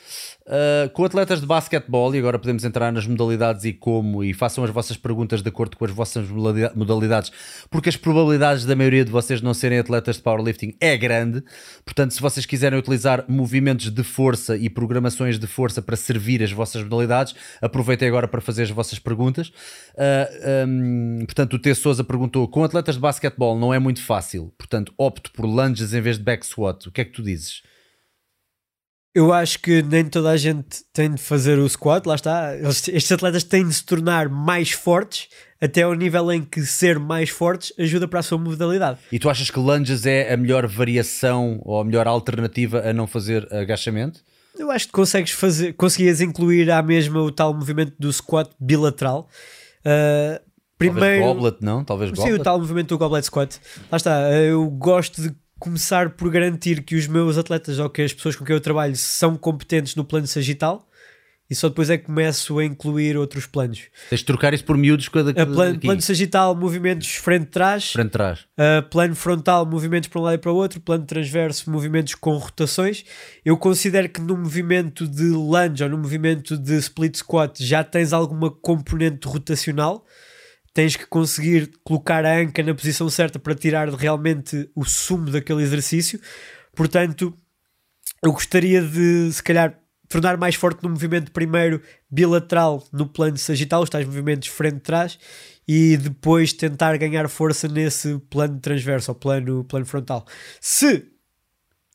uh, com atletas de basquetebol, e agora podemos entrar nas modalidades e como, e façam as vossas perguntas de acordo com as vossas modalidades, porque as probabilidades da maioria de vocês não serem atletas de powerlifting é grande, portanto, se vocês quiserem utilizar movimentos de força e programações de força para servir as vossas modalidades, aproveitem agora para fazer as vossas perguntas. Uh, um, portanto, o T. Sousa perguntou, com atletas de basquetebol não é muito fácil, portanto, opto por lunges em vez de back squat, o que é que tu dizes? Eu acho que nem toda a gente tem de fazer o squat, lá está, estes atletas têm de se tornar mais fortes, até ao nível em que ser mais fortes ajuda para a sua modalidade. E tu achas que lunges é a melhor variação ou a melhor alternativa a não fazer agachamento? Eu acho que consegues fazer, conseguias incluir à mesma o tal movimento do squat bilateral. Uh, primeiro, talvez goblet, não? Talvez goblet. Sim, o tal movimento do goblet squat. Lá está, eu gosto de começar por garantir que os meus atletas ou que as pessoas com quem eu trabalho são competentes no plano sagital e só depois é que começo a incluir outros planos. Tens de trocar isso por miúdos cada plano, plano sagital, movimentos frente-trás, frente-trás. Uh, plano frontal, movimentos para um lado e para o outro, plano transverso, movimentos com rotações. Eu considero que no movimento de lunge ou no movimento de split squat já tens alguma componente rotacional. Tens que conseguir colocar a anca na posição certa para tirar realmente o sumo daquele exercício. Portanto, eu gostaria de, se calhar, tornar mais forte no movimento primeiro bilateral no plano sagital, os tais movimentos frente-trás, e depois tentar ganhar força nesse plano transverso, ou plano, plano frontal. Se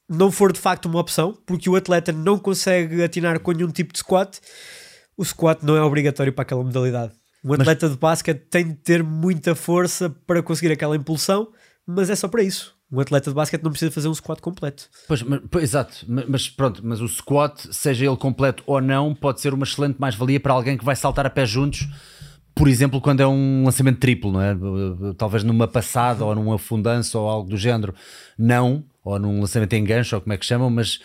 não for de facto uma opção, porque o atleta não consegue atinar com nenhum tipo de squat, o squat não é obrigatório para aquela modalidade. Um atleta mas, de basquete tem de ter muita força para conseguir aquela impulsão, mas é só para isso. Um atleta de basquete não precisa fazer um squat completo. Pois, mas, pois exato, mas, mas pronto, mas o squat, seja ele completo ou não, pode ser uma excelente mais-valia para alguém que vai saltar a pé juntos, por exemplo, quando é um lançamento triplo, não é? Talvez numa passada ou numa fundança ou algo do género, não, ou num lançamento em gancho, ou como é que chamam, mas...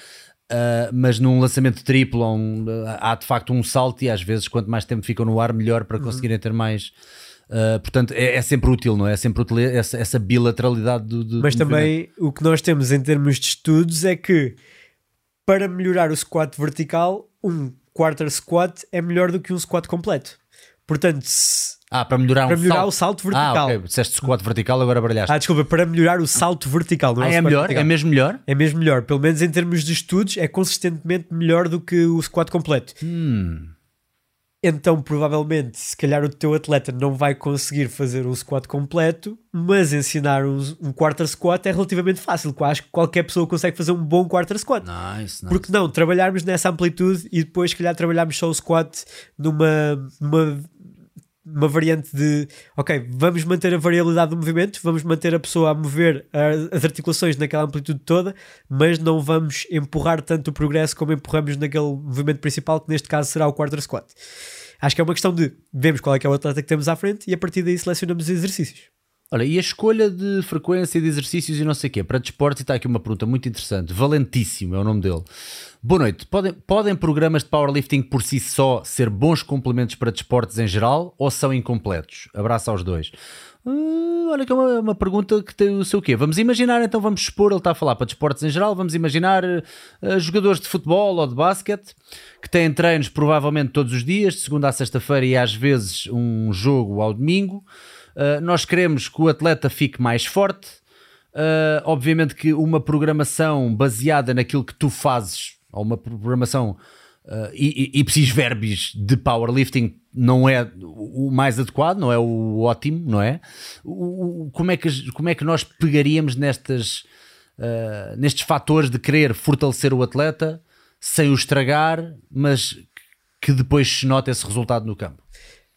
Uh, mas num lançamento triplo um, há de facto um salto e às vezes quanto mais tempo ficam no ar melhor para conseguirem uhum. ter mais uh, portanto é, é sempre útil, não é? É sempre útil essa, essa bilateralidade do, do mas do também movimento. O que nós temos em termos de estudos é que para melhorar o squat vertical um quarter squat é melhor do que um squat completo, portanto se Ah, para melhorar, para um melhorar salto. o salto vertical. Ah, ok. Disseste squat vertical, agora baralhaste. Ah, desculpa, para melhorar o salto vertical. Não ah, é, é melhor? Vertical. É mesmo melhor? É mesmo melhor. Pelo menos em termos de estudos, é consistentemente melhor do que o squat completo. Hum. Então, provavelmente, se calhar o teu atleta não vai conseguir fazer um squat completo, mas ensinar um, um quarter squat é relativamente fácil. Acho que qualquer pessoa consegue fazer um bom quarter squat. Nice, nice. Porque não? Trabalharmos nessa amplitude e depois, se calhar, trabalharmos só o squat numa... numa uma variante de, ok, vamos manter a variabilidade do movimento, vamos manter a pessoa a mover as articulações naquela amplitude toda, mas não vamos empurrar tanto o progresso como empurramos naquele movimento principal, que neste caso será o quarter squat. Acho que é uma questão de vemos qual é que é o atleta que temos à frente e a partir daí selecionamos os exercícios. Olha, e a escolha de frequência de exercícios e não sei o quê, para desporto, e está aqui uma pergunta muito interessante, Valentíssimo é o nome dele. Boa noite, podem, podem programas de powerlifting por si só ser bons complementos para desportos em geral ou são incompletos? Abraço aos dois. Uh, olha que é uma, uma pergunta que tem o seu quê. Vamos imaginar, então vamos expor, ele está a falar para desportos em geral, vamos imaginar uh, jogadores de futebol ou de basquete que têm treinos provavelmente todos os dias, de segunda à sexta-feira e às vezes um jogo ao domingo. Uh, nós queremos que o atleta fique mais forte, uh, obviamente que uma programação baseada naquilo que tu fazes, ou uma programação uh, ipsis verbis de powerlifting não é o mais adequado, não é o ótimo, não é? O, o, como é que, como é que nós pegaríamos nestas, uh, nestes fatores de querer fortalecer o atleta sem o estragar, mas que depois se nota esse resultado no campo?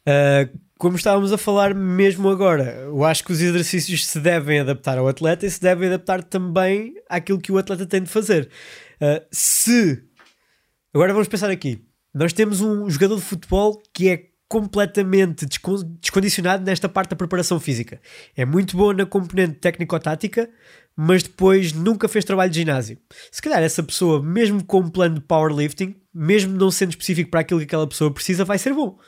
Uh, como estávamos a falar mesmo agora, eu acho que os exercícios se devem adaptar ao atleta e se devem adaptar também àquilo que o atleta tem de fazer. Uh, se... Agora vamos pensar aqui. Nós temos um jogador de futebol que é completamente descondicionado nesta parte da preparação física. É muito bom na componente técnico-tática, mas depois nunca fez trabalho de ginásio. Se calhar essa pessoa, mesmo com um plano de powerlifting, mesmo não sendo específico para aquilo que aquela pessoa precisa, vai ser bom.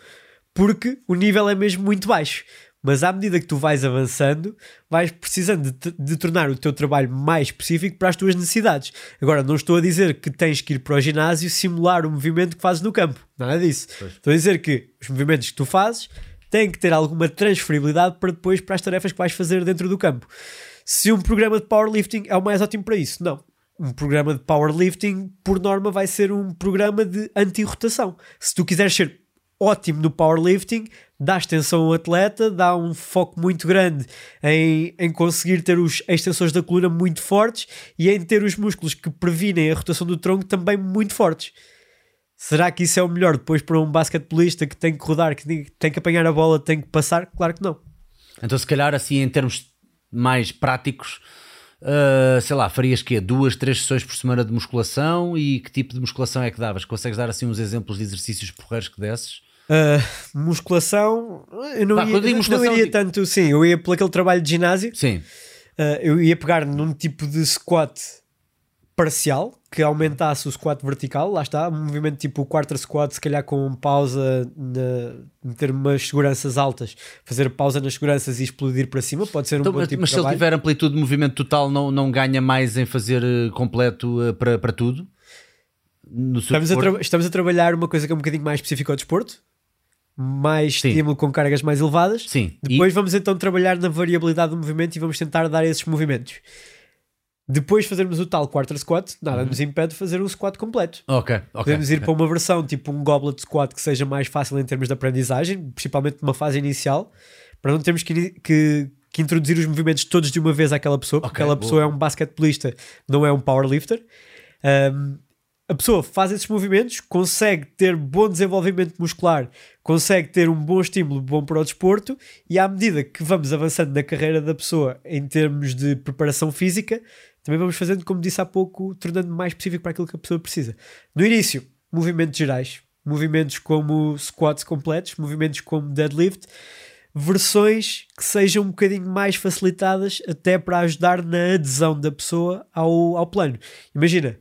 Porque o nível é mesmo muito baixo. mas à medida que tu vais avançando, vais precisando de, de tornar o teu trabalho mais específico para as tuas necessidades. Agora, não estou a dizer que tens que ir para o ginásio simular o movimento que fazes no campo, nada disso. Pois. Estou a dizer que os movimentos que tu fazes têm que ter alguma transferibilidade para depois, para as tarefas que vais fazer dentro do campo. Se um programa de powerlifting é o mais ótimo para isso, não. Um programa de powerlifting, por norma, vai ser um programa de anti-rotação. Se tu quiseres ser ótimo no powerlifting, dá extensão ao atleta, dá um foco muito grande em, em conseguir ter os, as extensões da coluna muito fortes e em ter os músculos que previnem a rotação do tronco também muito fortes. Será que isso é o melhor depois para um basquetebolista que tem que rodar, que tem que apanhar a bola, tem que passar? Claro que não. Então, se calhar, assim, em termos mais práticos, uh, sei lá, farias que duas, três sessões por semana de musculação? E que tipo de musculação é que davas? Consegues dar assim uns exemplos de exercícios porreiros que desses? Uh, musculação, eu não, bah, ia, eu musculação, não iria tanto, sim, eu ia por aquele trabalho de ginásio, sim. Uh, eu ia pegar num tipo de squat parcial que aumentasse o squat vertical, lá está, um movimento tipo o quarter squat, se calhar com pausa, meter umas seguranças altas, fazer pausa nas seguranças e explodir para cima, pode ser um então, bom mas, tipo mas de trabalho. Mas se ele tiver amplitude de movimento total, não, não ganha mais em fazer completo uh, para, para tudo? No estamos, a tra- estamos a trabalhar uma coisa que é um bocadinho mais específica ao desporto, mais sim, estímulo com cargas mais elevadas. Sim. Depois e... vamos então trabalhar na variabilidade do movimento e vamos tentar dar esses movimentos. Depois fazermos o tal quarter squat, nada uhum. nos impede de fazer um squat completo. Okay, okay, podemos ir okay. para uma versão tipo um goblet squat que seja mais fácil em termos de aprendizagem, principalmente numa fase inicial, para não termos que, que, que introduzir os movimentos todos de uma vez àquela pessoa, porque okay, aquela boa. pessoa é um basquetebolista, não é um powerlifter. Um, A pessoa faz esses movimentos, consegue ter bom desenvolvimento muscular, consegue ter um bom estímulo bom para o desporto e à medida que vamos avançando na carreira da pessoa em termos de preparação física, também vamos fazendo, como disse há pouco, tornando mais específico para aquilo que a pessoa precisa. No início, movimentos gerais, movimentos como squats completos, movimentos como deadlift, versões que sejam um bocadinho mais facilitadas até para ajudar na adesão da pessoa ao, ao plano. Imagina...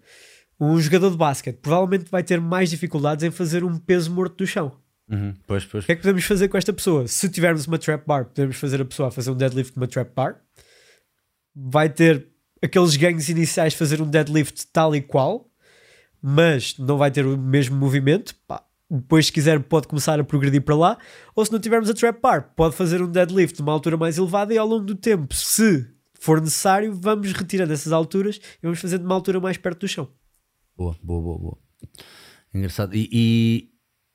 um jogador de basquete provavelmente vai ter mais dificuldades em fazer um peso morto do chão. Uhum, pois, pois. O que é que podemos fazer com esta pessoa? Se tivermos uma trap bar, podemos fazer a pessoa a fazer um deadlift com uma trap bar. Vai ter aqueles ganhos iniciais de fazer um deadlift tal e qual, mas não vai ter o mesmo movimento. Pá, depois, se quiser, pode começar a progredir para lá. Ou se não tivermos a trap bar, pode fazer um deadlift de uma altura mais elevada e ao longo do tempo, se for necessário, vamos retirando essas alturas e vamos fazer de uma altura mais perto do chão. Boa, boa, boa, boa. Engraçado. E, e,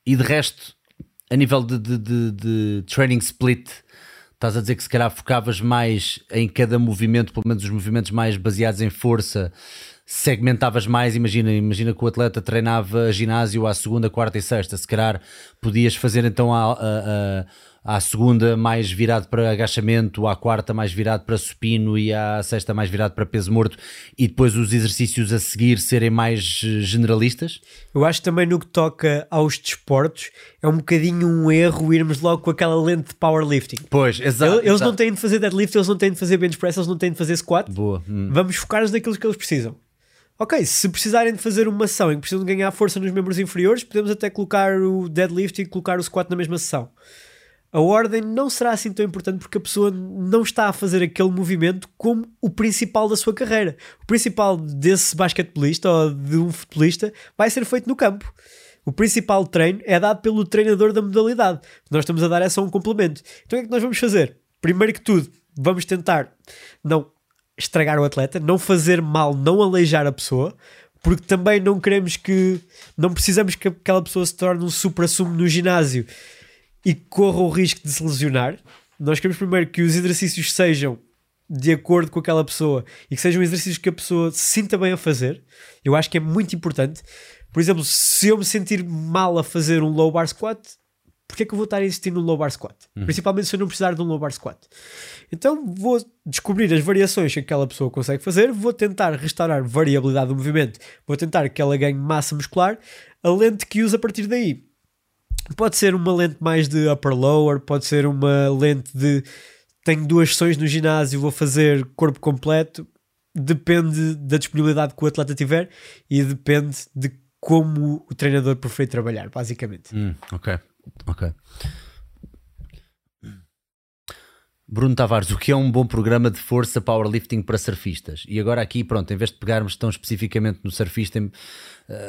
e de resto, a nível de, de, de, de training split, estás a dizer que se calhar focavas mais em cada movimento, pelo menos os movimentos mais baseados em força, segmentavas mais, imagina, imagina que o atleta treinava ginásio à segunda, quarta e sexta, se calhar podias fazer então a... a, a à segunda mais virado para agachamento, à quarta mais virado para supino e à sexta mais virado para peso morto e depois os exercícios a seguir serem mais generalistas? Eu acho que também no que toca aos desportos é um bocadinho um erro irmos logo com aquela lente de powerlifting. Pois, exato. Eles exato. não têm de fazer deadlift, eles não têm de fazer bench press, eles não têm de fazer squat. Boa. Hum. Vamos focar-nos naquilo que eles precisam. Ok, se precisarem de fazer uma sessão em que precisam de ganhar força nos membros inferiores, podemos até colocar o deadlift e colocar o squat na mesma sessão. A ordem não será assim tão importante porque a pessoa não está a fazer aquele movimento como o principal da sua carreira. O principal desse basquetebolista ou de um futebolista vai ser feito no campo. O principal treino é dado pelo treinador da modalidade. Nós estamos a dar é só um complemento. Então o que é que nós vamos fazer? Primeiro que tudo, vamos tentar não estragar o atleta, não fazer mal, não aleijar a pessoa, porque também não queremos que... não precisamos que aquela pessoa se torne um supra-sumo no ginásio e corra o risco de se lesionar. Nós queremos primeiro que os exercícios sejam de acordo com aquela pessoa e que sejam exercícios que a pessoa se sinta bem a fazer. Eu acho que é muito importante. Por exemplo, se eu me sentir mal a fazer um low bar squat, porque é que eu vou estar a insistir num low bar squat? Uhum. Principalmente se eu não precisar de um low bar squat. Então vou descobrir as variações que aquela pessoa consegue fazer, vou tentar restaurar variabilidade do movimento, vou tentar que ela ganhe massa muscular. A lente que uso a partir daí pode ser uma lente mais de upper-lower, pode ser uma lente de tenho duas sessões no ginásio, vou fazer corpo completo. Depende da disponibilidade que o atleta tiver e depende de como o treinador prefere trabalhar, basicamente. Hum, ok, ok. Bruno Tavares, o que é um bom programa de força powerlifting para surfistas? E agora aqui, pronto, em vez de pegarmos tão especificamente no surfista, uh,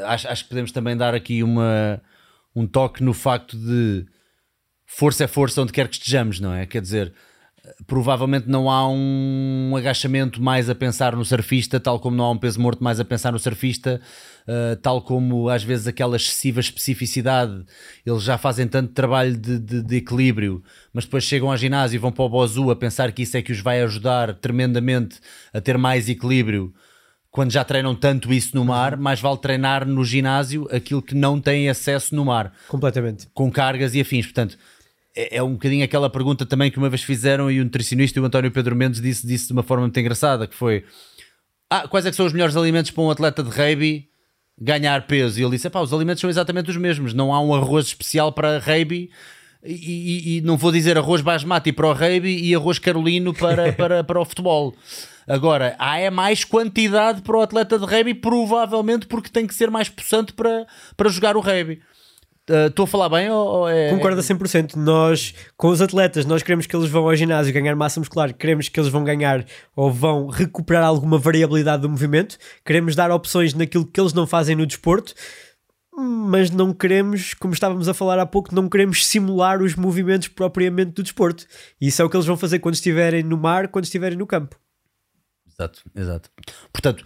acho, acho que podemos também dar aqui uma, um toque no facto de força é força onde quer que estejamos, não é? Quer dizer, provavelmente não há um agachamento mais a pensar no surfista, tal como não há um peso morto mais a pensar no surfista, uh, tal como às vezes aquela excessiva especificidade, eles já fazem tanto trabalho de, de, de equilíbrio, mas depois chegam ao ginásio e vão para o Bozu a pensar que isso é que os vai ajudar tremendamente a ter mais equilíbrio, quando já treinam tanto isso no mar, mais vale treinar no ginásio aquilo que não tem acesso no mar. Completamente. Com cargas e afins, portanto... É um bocadinho aquela pergunta também que uma vez fizeram e o nutricionista, o António Pedro Mendes, disse, disse de uma forma muito engraçada, que foi ah, quais é que são os melhores alimentos para um atleta de rugby ganhar peso? E ele disse, pá, os alimentos são exatamente os mesmos, não há um arroz especial para rugby e, e, e não vou dizer arroz basmati para o rugby e arroz carolino para, para, para o futebol. Agora, há é mais quantidade para o atleta de rugby, provavelmente porque tem que ser mais possante para, para jogar o rugby. Estou uh, a falar bem ou, ou é... Concordo a cem por cento. Nós, com os atletas, nós queremos que eles vão ao ginásio ganhar massa muscular, queremos que eles vão ganhar ou vão recuperar alguma variabilidade do movimento, queremos dar opções naquilo que eles não fazem no desporto, mas não queremos, como estávamos a falar há pouco, não queremos simular os movimentos propriamente do desporto. E isso é o que eles vão fazer quando estiverem no mar, quando estiverem no campo. Exato, exato. Portanto,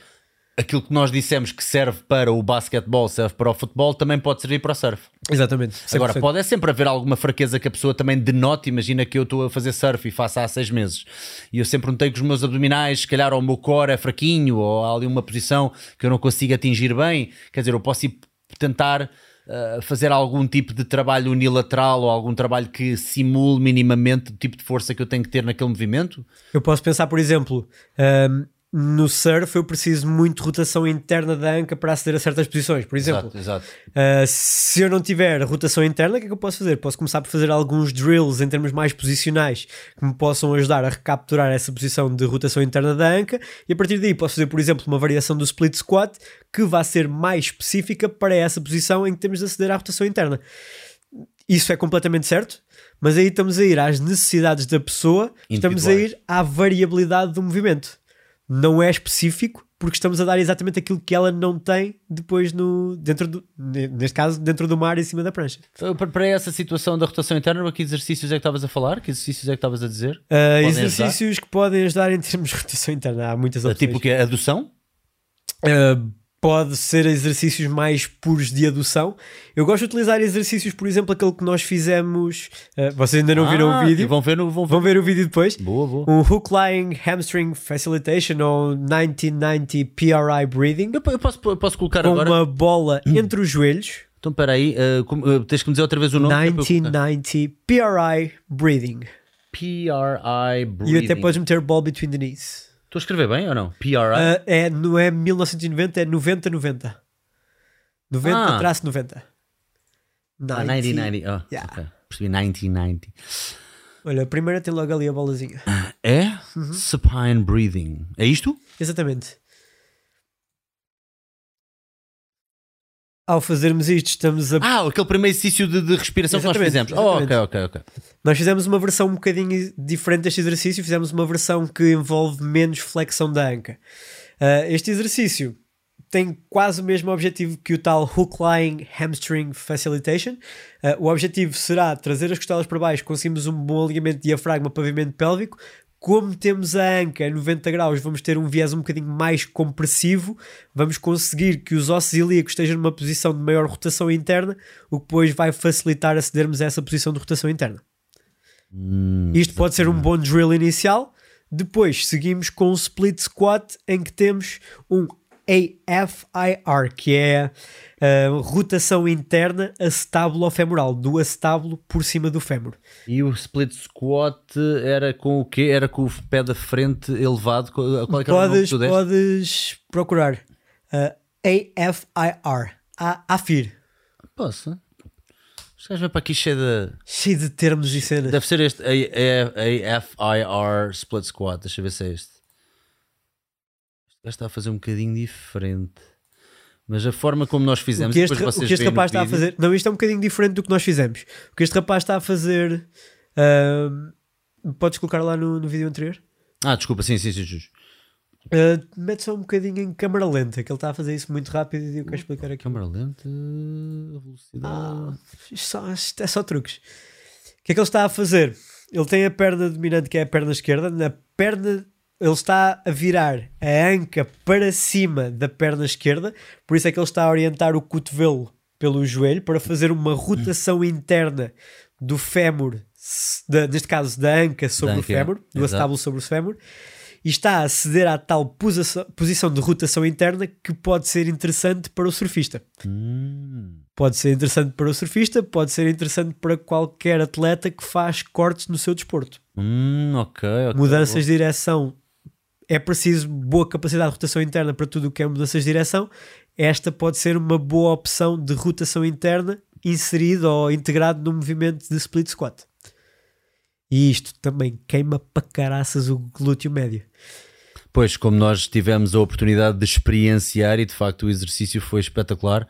aquilo que nós dissemos que serve para o basquetebol, serve para o futebol, também pode servir para o surf. Exatamente. cem por cento. Agora, pode é sempre haver alguma fraqueza que a pessoa também denote. Imagina que eu estou a fazer surf e faço há seis meses e eu sempre notei que os meus abdominais, se calhar, ou o meu core é fraquinho, ou há ali uma posição que eu não consigo atingir bem. Quer dizer, eu posso ir tentar uh, fazer algum tipo de trabalho unilateral ou algum trabalho que simule minimamente o tipo de força que eu tenho que ter naquele movimento? Eu posso pensar, por exemplo... Um... No surf eu preciso muito de rotação interna da anca para aceder a certas posições, por exemplo. Exato, exato. Uh, se eu não tiver rotação interna, o que é que eu posso fazer? Posso começar por fazer alguns drills em termos mais posicionais que me possam ajudar a recapturar essa posição de rotação interna da anca e a partir daí posso fazer, por exemplo, uma variação do split squat que vai ser mais específica para essa posição em que temos de aceder à rotação interna. Isso é completamente certo, mas aí estamos a ir às necessidades da pessoa, estamos a ir à variabilidade do movimento. Não é específico porque estamos a dar exatamente aquilo que ela não tem depois no, dentro do, neste caso dentro do mar em cima da prancha. Para essa situação da rotação interna, que exercícios é que estavas a falar? Que exercícios é que estavas a dizer? Uh, exercícios ajudar? Que podem ajudar em termos de rotação interna, há muitas opções. Tipo que é adução? Uh, pode ser exercícios mais puros de adução. Eu gosto de utilizar exercícios, por exemplo, aquele que nós fizemos, uh, vocês ainda não ah, viram o vídeo, vão ver, no, vão, ver. vão ver o vídeo depois, boa, boa. Um hook lying hamstring facilitation ou mil novecentos e noventa P R I breathing. Eu, eu, posso, eu posso colocar com agora uma bola hum. entre os joelhos. Então espera aí, uh, uh, tens que me dizer outra vez o nome. mil novecentos e noventa P R I breathing. P R I breathing. E até podes meter ball between the knees. Estou a escrever bem ou não? P R I? Uh, é, não é mil novecentos e noventa, é noventa noventa. noventa traço noventa. Ah, noventa noventa. Oh, yeah. Okay. Percebi, noventa noventa. Olha, a primeira tem logo ali a bolazinha. É? Uhum. Supine breathing. É isto? Exatamente. Ao fazermos isto, estamos a... Ah, aquele primeiro exercício de, de respiração que nós fizemos. Oh, ok, ok, ok. Nós fizemos uma versão um bocadinho diferente deste exercício, fizemos uma versão que envolve menos flexão da anca. Uh, este exercício tem quase o mesmo objetivo que o tal hook lying hamstring facilitation. Uh, o objetivo será trazer as costelas para baixo, conseguimos um bom alinhamento de diafragma, pavimento pélvico. Como temos a anca a noventa graus, vamos ter um viés um bocadinho mais compressivo, vamos conseguir que os ossos ilíacos estejam numa posição de maior rotação interna, o que depois vai facilitar acedermos a essa posição de rotação interna. Hum, Isto pode ser um bom drill inicial. Depois seguimos com um split squat em que temos um A F I R, que é uh, rotação interna acetábulo-femoral, do acetábulo por cima do fémur. E o split squat era com o quê? Era com o pé da frente elevado? Qual é que podes, era o nome que tu podes procurar uh, A F I R. A AFIR. Posso? Os caras vêm para aqui cheio de... Cheio de termos e cenas. Deve ser este A F I R split squat. Deixa eu ver se é este. Está a fazer um bocadinho diferente, mas a forma como nós fizemos, o que este, depois vocês o que este rapaz está vídeo... a fazer, não, isto é um bocadinho diferente do que nós fizemos. O que este rapaz está a fazer, uh, Podes colocar lá no, no vídeo anterior? Ah, desculpa, sim, sim, sim, sim. Uh, mete só um bocadinho em câmara lenta, que ele está a fazer isso muito rápido e eu quero explicar aqui. Câmara lenta, velocidade... Ah, só, é só truques. O que é que ele está a fazer? Ele tem a perna dominante, que é a perna esquerda. Na perna... Ele está a virar a anca para cima da perna esquerda, por isso é que ele está a orientar o cotovelo pelo joelho para fazer uma rotação interna do fémur, de, neste caso da anca sobre da o anca. fémur, do Exato. Acábulo sobre o fémur, e está a ceder à tal posa, posição de rotação interna que pode ser interessante para o surfista. Hum. Pode ser interessante para o surfista, pode ser interessante para qualquer atleta que faz cortes no seu desporto. Hum, okay, okay, mudanças de direção. É preciso boa capacidade de rotação interna para tudo o que é mudanças de direção. Esta pode ser uma boa opção de rotação interna inserida ou integrado no movimento de split squat. E isto também queima para caraças o glúteo médio. Pois, como nós tivemos a oportunidade de experienciar e de facto o exercício foi espetacular,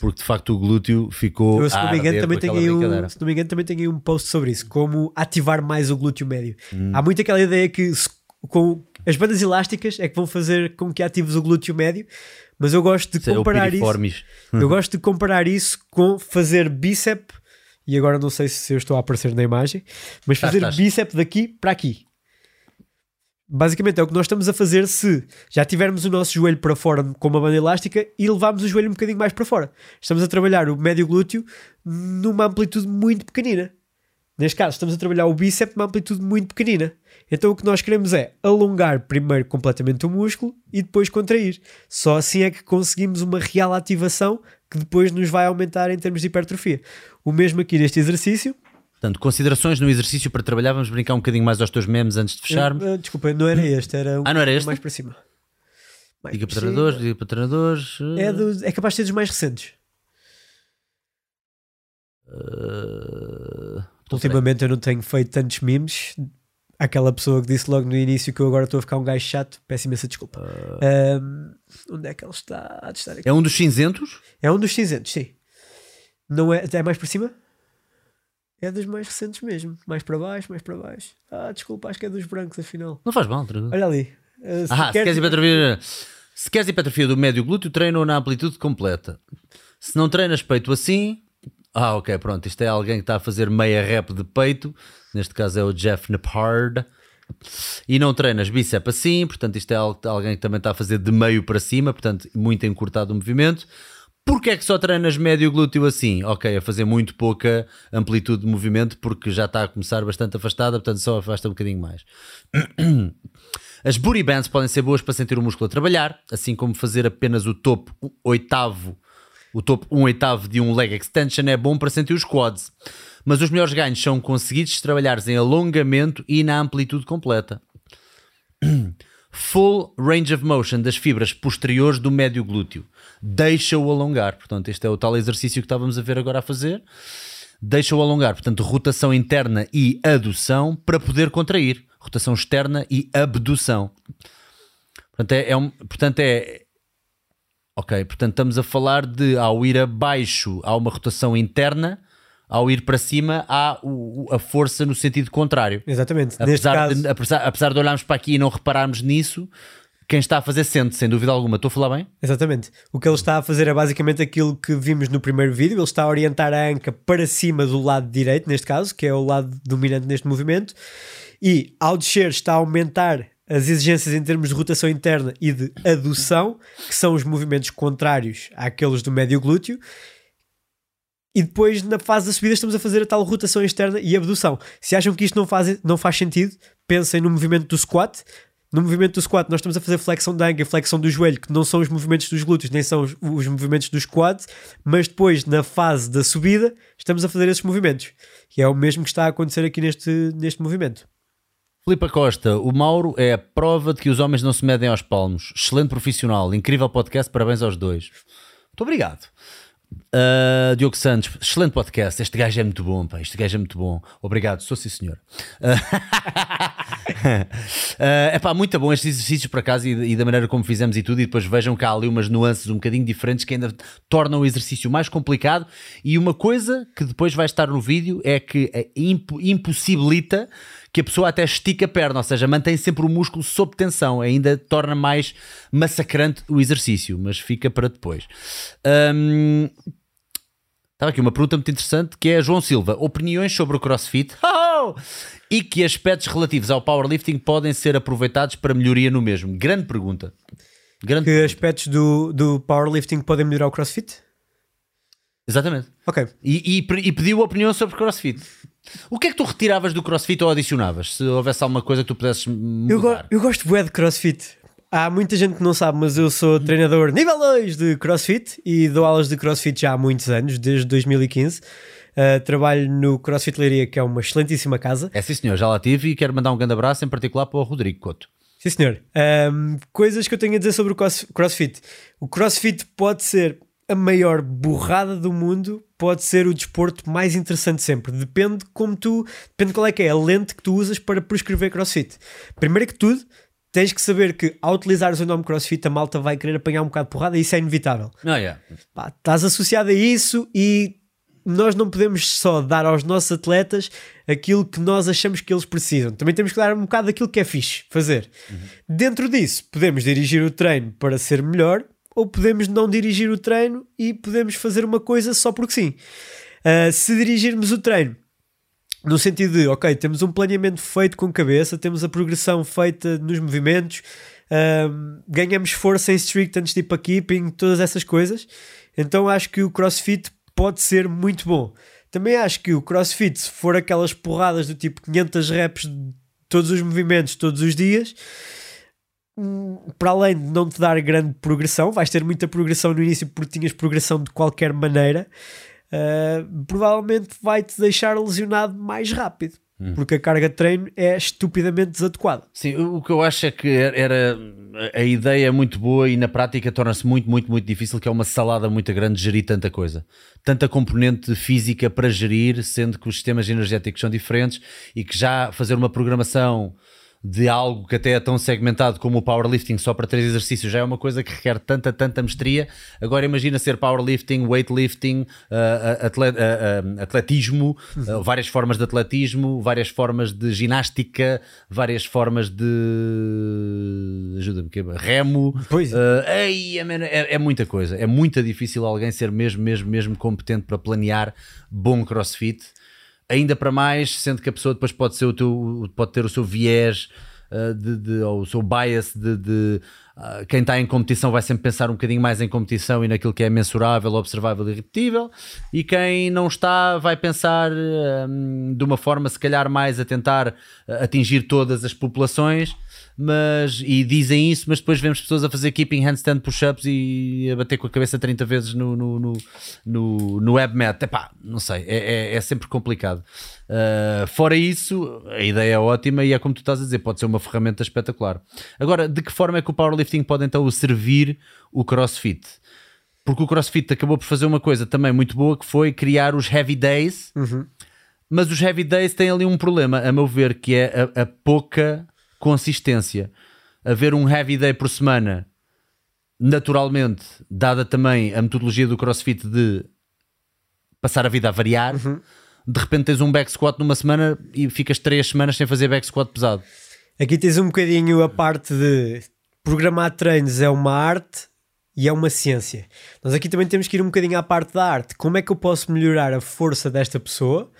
porque de facto o glúteo ficou eu, se não me engano, também tenho aí um, se não me engano também tenho aí um post sobre isso, como ativar mais o glúteo médio. Hum. Há muito aquela ideia que se, com as bandas elásticas é que vão fazer com que atives o glúteo médio, mas eu gosto de Sei, comparar isso. Eu gosto de comparar isso com fazer bíceps, e agora não sei se eu estou a aparecer na imagem, mas fazer tá, tá. bíceps daqui para aqui. Basicamente é o que nós estamos a fazer se já tivermos o nosso joelho para fora com uma banda elástica e levarmos o joelho um bocadinho mais para fora. Estamos a trabalhar o médio glúteo numa amplitude muito pequenina. Neste caso, estamos a trabalhar o bíceps numa amplitude muito pequenina. Então o que nós queremos é alongar primeiro completamente o músculo e depois contrair. Só assim é que conseguimos uma real ativação que depois nos vai aumentar em termos de hipertrofia. O mesmo aqui neste exercício. Portanto, considerações no exercício para trabalhar. Vamos brincar um bocadinho mais aos teus memes antes de fecharmos. Uh, uh, desculpa, não era este, era um ah, não era este? mais para cima. Mais diga, para cima. Treinadores, diga para treinadores, diga para treinadores. É capaz de ser dos mais recentes. Uh, Ultimamente eu não tenho feito tantos memes. Aquela pessoa que disse logo no início que eu agora estou a ficar um gajo chato, peço imensa desculpa. Uh, um, onde é que ele está? Há de estar aqui. É um dos cinzentos? É um dos cinzentos, sim. Não é, é mais para cima? É dos mais recentes mesmo. Mais para baixo, mais para baixo. Ah, desculpa, acho que é dos brancos, afinal. Não faz mal, tranquilo. Olha ali. Uh, se ah, queres... se queres hipertrofia... Se queres hipertrofia do médio glúteo, treina na amplitude completa. Se não treinas peito assim... Ah, ok, pronto. Isto é alguém que está a fazer meia rep de peito. Neste caso é o Jeff Nepard. E não treinas bíceps assim. Portanto, isto é alguém que também está a fazer de meio para cima. Portanto, muito encurtado o movimento. Porquê é que só treinas médio glúteo assim? Ok, a fazer muito pouca amplitude de movimento porque já está a começar bastante afastada, portanto só afasta um bocadinho mais. As booty bands podem ser boas para sentir o músculo a trabalhar, assim como fazer apenas o topo oitavo, o topo um oitavo de um leg extension é bom para sentir os quads. Mas os melhores ganhos são conseguidos se trabalhares em alongamento e na amplitude completa. Full range of motion das fibras posteriores do médio glúteo. Deixa-o alongar. Portanto, este é o tal exercício que estávamos a ver agora a fazer. Deixa-o alongar. Portanto, rotação interna e adução para poder contrair. Rotação externa e abdução. Portanto, é... é, um, portanto, é ok, portanto, estamos a falar de ao ir abaixo há uma rotação interna, ao ir para cima há o, a força no sentido contrário. Exatamente. Apesar, Neste de, caso... apesar, apesar de olharmos para aqui e não repararmos nisso, quem está a fazer sente, sem dúvida alguma. Estou a falar bem? Exatamente. O que ele está a fazer é basicamente aquilo que vimos no primeiro vídeo. Ele está a orientar a anca para cima do lado direito, neste caso, que é o lado dominante neste movimento, e ao descer está a aumentar as exigências em termos de rotação interna e de adução, que são os movimentos contrários àqueles do médio glúteo. E depois, na fase da subida, estamos a fazer a tal rotação externa e abdução. Se acham que isto não faz, não faz sentido, pensem no movimento do squat. No movimento do squat, nós estamos a fazer flexão da anca e flexão do joelho, que não são os movimentos dos glúteos, nem são os, os movimentos dos quads, mas depois, na fase da subida, estamos a fazer esses movimentos. E é o mesmo que está a acontecer aqui neste, neste movimento. Filipe Costa, o Mauro é a prova de que os homens não se medem aos palmos. Excelente profissional, incrível podcast, parabéns aos dois. Muito obrigado. Uh, Diogo Santos, excelente podcast. Este gajo é muito bom, pá. Este gajo é muito bom. Obrigado, sou sim senhor. É uh, pá, muito bom estes exercícios por acaso e, e da maneira como fizemos e tudo. E depois vejam que há ali umas nuances um bocadinho diferentes que ainda tornam o exercício mais complicado. E uma coisa que depois vai estar no vídeo é que imp- impossibilita que a pessoa até estica a perna, ou seja, mantém sempre o músculo sob tensão, ainda torna mais massacrante o exercício, mas fica para depois. Hum... Estava aqui uma pergunta muito interessante, que é João Silva. Opiniões sobre o CrossFit oh! e que aspectos relativos ao powerlifting podem ser aproveitados para melhoria no mesmo? Grande pergunta. Grande que pergunta. Aspectos do, do powerlifting podem melhorar o CrossFit? Exatamente. Ok. E, e, e pediu opinião sobre CrossFit. O que é que tu retiravas do CrossFit ou adicionavas? Se houvesse alguma coisa que tu pudesses mudar. Eu, go eu gosto bué de CrossFit. Há muita gente que não sabe, mas eu sou treinador nível dois de CrossFit e dou aulas de CrossFit já há muitos anos, desde dois mil e quinze. Uh, trabalho no CrossFit Leiria, que é uma excelentíssima casa. É sim senhor, já lá tive e quero mandar um grande abraço em particular para o Rodrigo Couto. Sim senhor. Um, coisas que eu tenho a dizer sobre o CrossFit. O CrossFit pode ser a maior burrada do mundo, pode ser o desporto mais interessante sempre. Depende como tu, depende qual é que é a lente que tu usas para prescrever CrossFit. Primeiro que tudo, tens que saber que ao utilizares o nome CrossFit a malta vai querer apanhar um bocado de porrada e isso é inevitável. Oh, yeah. Pá, estás associado a isso e nós não podemos só dar aos nossos atletas aquilo que nós achamos que eles precisam. Também temos que dar um bocado daquilo que é fixe fazer. Uhum. Dentro disso, podemos dirigir o treino para ser melhor ou podemos não dirigir o treino e podemos fazer uma coisa só porque sim. Uh, se dirigirmos o treino no sentido de, ok, temos um planeamento feito com cabeça, temos a progressão feita nos movimentos, um, ganhamos força em strict antes de ir para keeping, todas essas coisas. Então acho que o CrossFit pode ser muito bom. Também acho que o CrossFit, se for aquelas porradas do tipo quinhentas reps de todos os movimentos, todos os dias, para além de não te dar grande progressão, vais ter muita progressão no início porque tinhas progressão de qualquer maneira. Uh, provavelmente vai-te deixar lesionado mais rápido hum. porque a carga de treino é estupidamente desadequada. Sim, o que eu acho é que era a ideia muito boa e na prática torna-se muito, muito, muito difícil, que é uma salada muito grande gerir tanta coisa, tanta componente física para gerir, sendo que os sistemas energéticos são diferentes e que já fazer uma programação de algo que até é tão segmentado como o powerlifting só para três exercícios já é uma coisa que requer tanta, tanta mestria. Agora imagina ser powerlifting, weightlifting, uh, atlet, uh, uh, atletismo, uh, várias formas de atletismo, várias formas de ginástica, várias formas de... ajuda-me, que é remo. Pois. Uh, ei, é, é muita coisa. É muito difícil alguém ser mesmo, mesmo, mesmo competente para planear bom CrossFit. Ainda para mais, sendo que a pessoa depois pode, ser o teu, pode ter o seu viés uh, de, de, ou o seu bias de, de uh, quem está em competição vai sempre pensar um bocadinho mais em competição e naquilo que é mensurável, observável e repetível, e quem não está vai pensar um, de uma forma se calhar mais a tentar atingir todas as populações. Mas, e dizem isso, mas depois vemos pessoas a fazer keeping handstand push-ups e a bater com a cabeça trinta vezes no, no, no, no, no webmat. Epá, não sei, é, é, é sempre complicado. Uh, fora isso, a ideia é ótima e é como tu estás a dizer, pode ser uma ferramenta espetacular. Agora, de que forma é que o powerlifting pode então servir o CrossFit? Porque o CrossFit acabou por fazer uma coisa também muito boa, que foi criar os heavy days, uhum. mas os heavy days têm ali um problema, a meu ver, que é a, a pouca... consistência. Haver um heavy day por semana, naturalmente, dada também a metodologia do CrossFit de passar a vida a variar, uhum. de repente tens um back squat numa semana e ficas três semanas sem fazer back squat pesado. Aqui tens um bocadinho a parte de programar treinos é uma arte e é uma ciência. Nós aqui também temos que ir um bocadinho à parte da arte. Como é que eu posso melhorar a força desta pessoa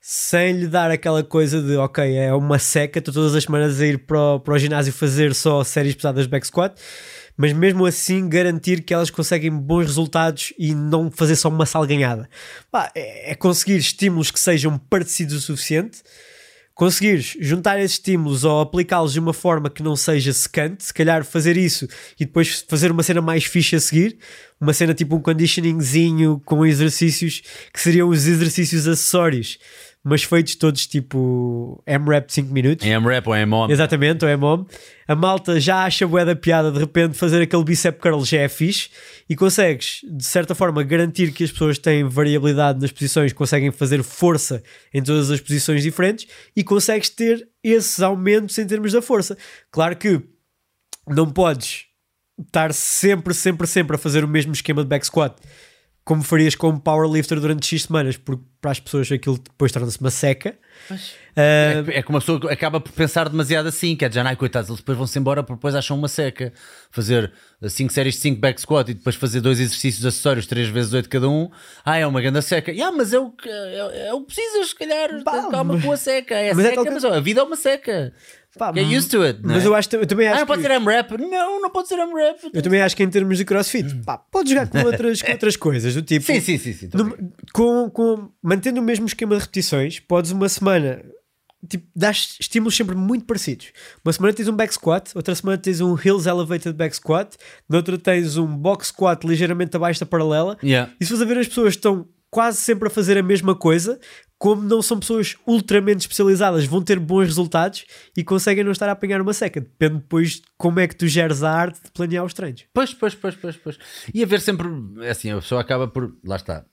sem lhe dar aquela coisa de ok, é uma seca, estou todas as semanas a ir para o, para o ginásio fazer só séries pesadas de back squat, mas mesmo assim garantir que elas conseguem bons resultados e não fazer só uma salganhada. Bah, é conseguir estímulos que sejam parecidos o suficiente, conseguires juntar esses estímulos ou aplicá-los de uma forma que não seja secante, se calhar fazer isso e depois fazer uma cena mais fixe a seguir, uma cena tipo um conditioningzinho com exercícios que seriam os exercícios acessórios, mas feitos todos tipo M-Rap cinco minutos. Em M-Rap ou em M O M. Exatamente, ou em M O M. A malta já acha bué da piada, de repente fazer aquele bicep curl já é fixe e consegues, de certa forma, garantir que as pessoas têm variabilidade nas posições, conseguem fazer força em todas as posições diferentes e consegues ter esses aumentos em termos da força. Claro que não podes estar sempre, sempre, sempre a fazer o mesmo esquema de back squat. como farias como powerlifter durante X semanas, porque para as pessoas aquilo depois torna-se uma seca. Mas, uh, é, é que uma pessoa acaba por pensar demasiado assim, que é de já, ai coitados, eles depois vão-se embora porque depois acham uma seca. Fazer cinco séries de cinco back squat e depois fazer dois exercícios acessórios, três vezes oito cada um, ah, é uma grande seca. Ah, mas é o que é, é o que precisas, se calhar, está uma boa seca. É mas seca, é que... mas a vida é uma seca. Pá, get used to it, mas é? Eu acho, eu também acho ah, não que... pode ser AMRAP, não, não pode ser AMRAP. Eu também acho que em termos de CrossFit, pá, pode jogar com outras, com outras coisas do tipo, sim, sim, sim, sim, no, com, com, mantendo o mesmo esquema de repetições, podes uma semana tipo, dás estímulos sempre muito parecidos. Uma semana tens um back squat, outra semana tens um Hills Elevated back squat, noutra tens um box squat ligeiramente abaixo da paralela, yeah. E se fores a ver, as pessoas estão quase sempre a fazer a mesma coisa. Como não são pessoas ultramente especializadas, vão ter bons resultados e conseguem não estar a apanhar uma seca. Depende depois de como é que tu geres a arte de planear os treinos. Pois, pois, pois, pois, pois. E haver sempre, assim, a pessoa acaba por... Lá está.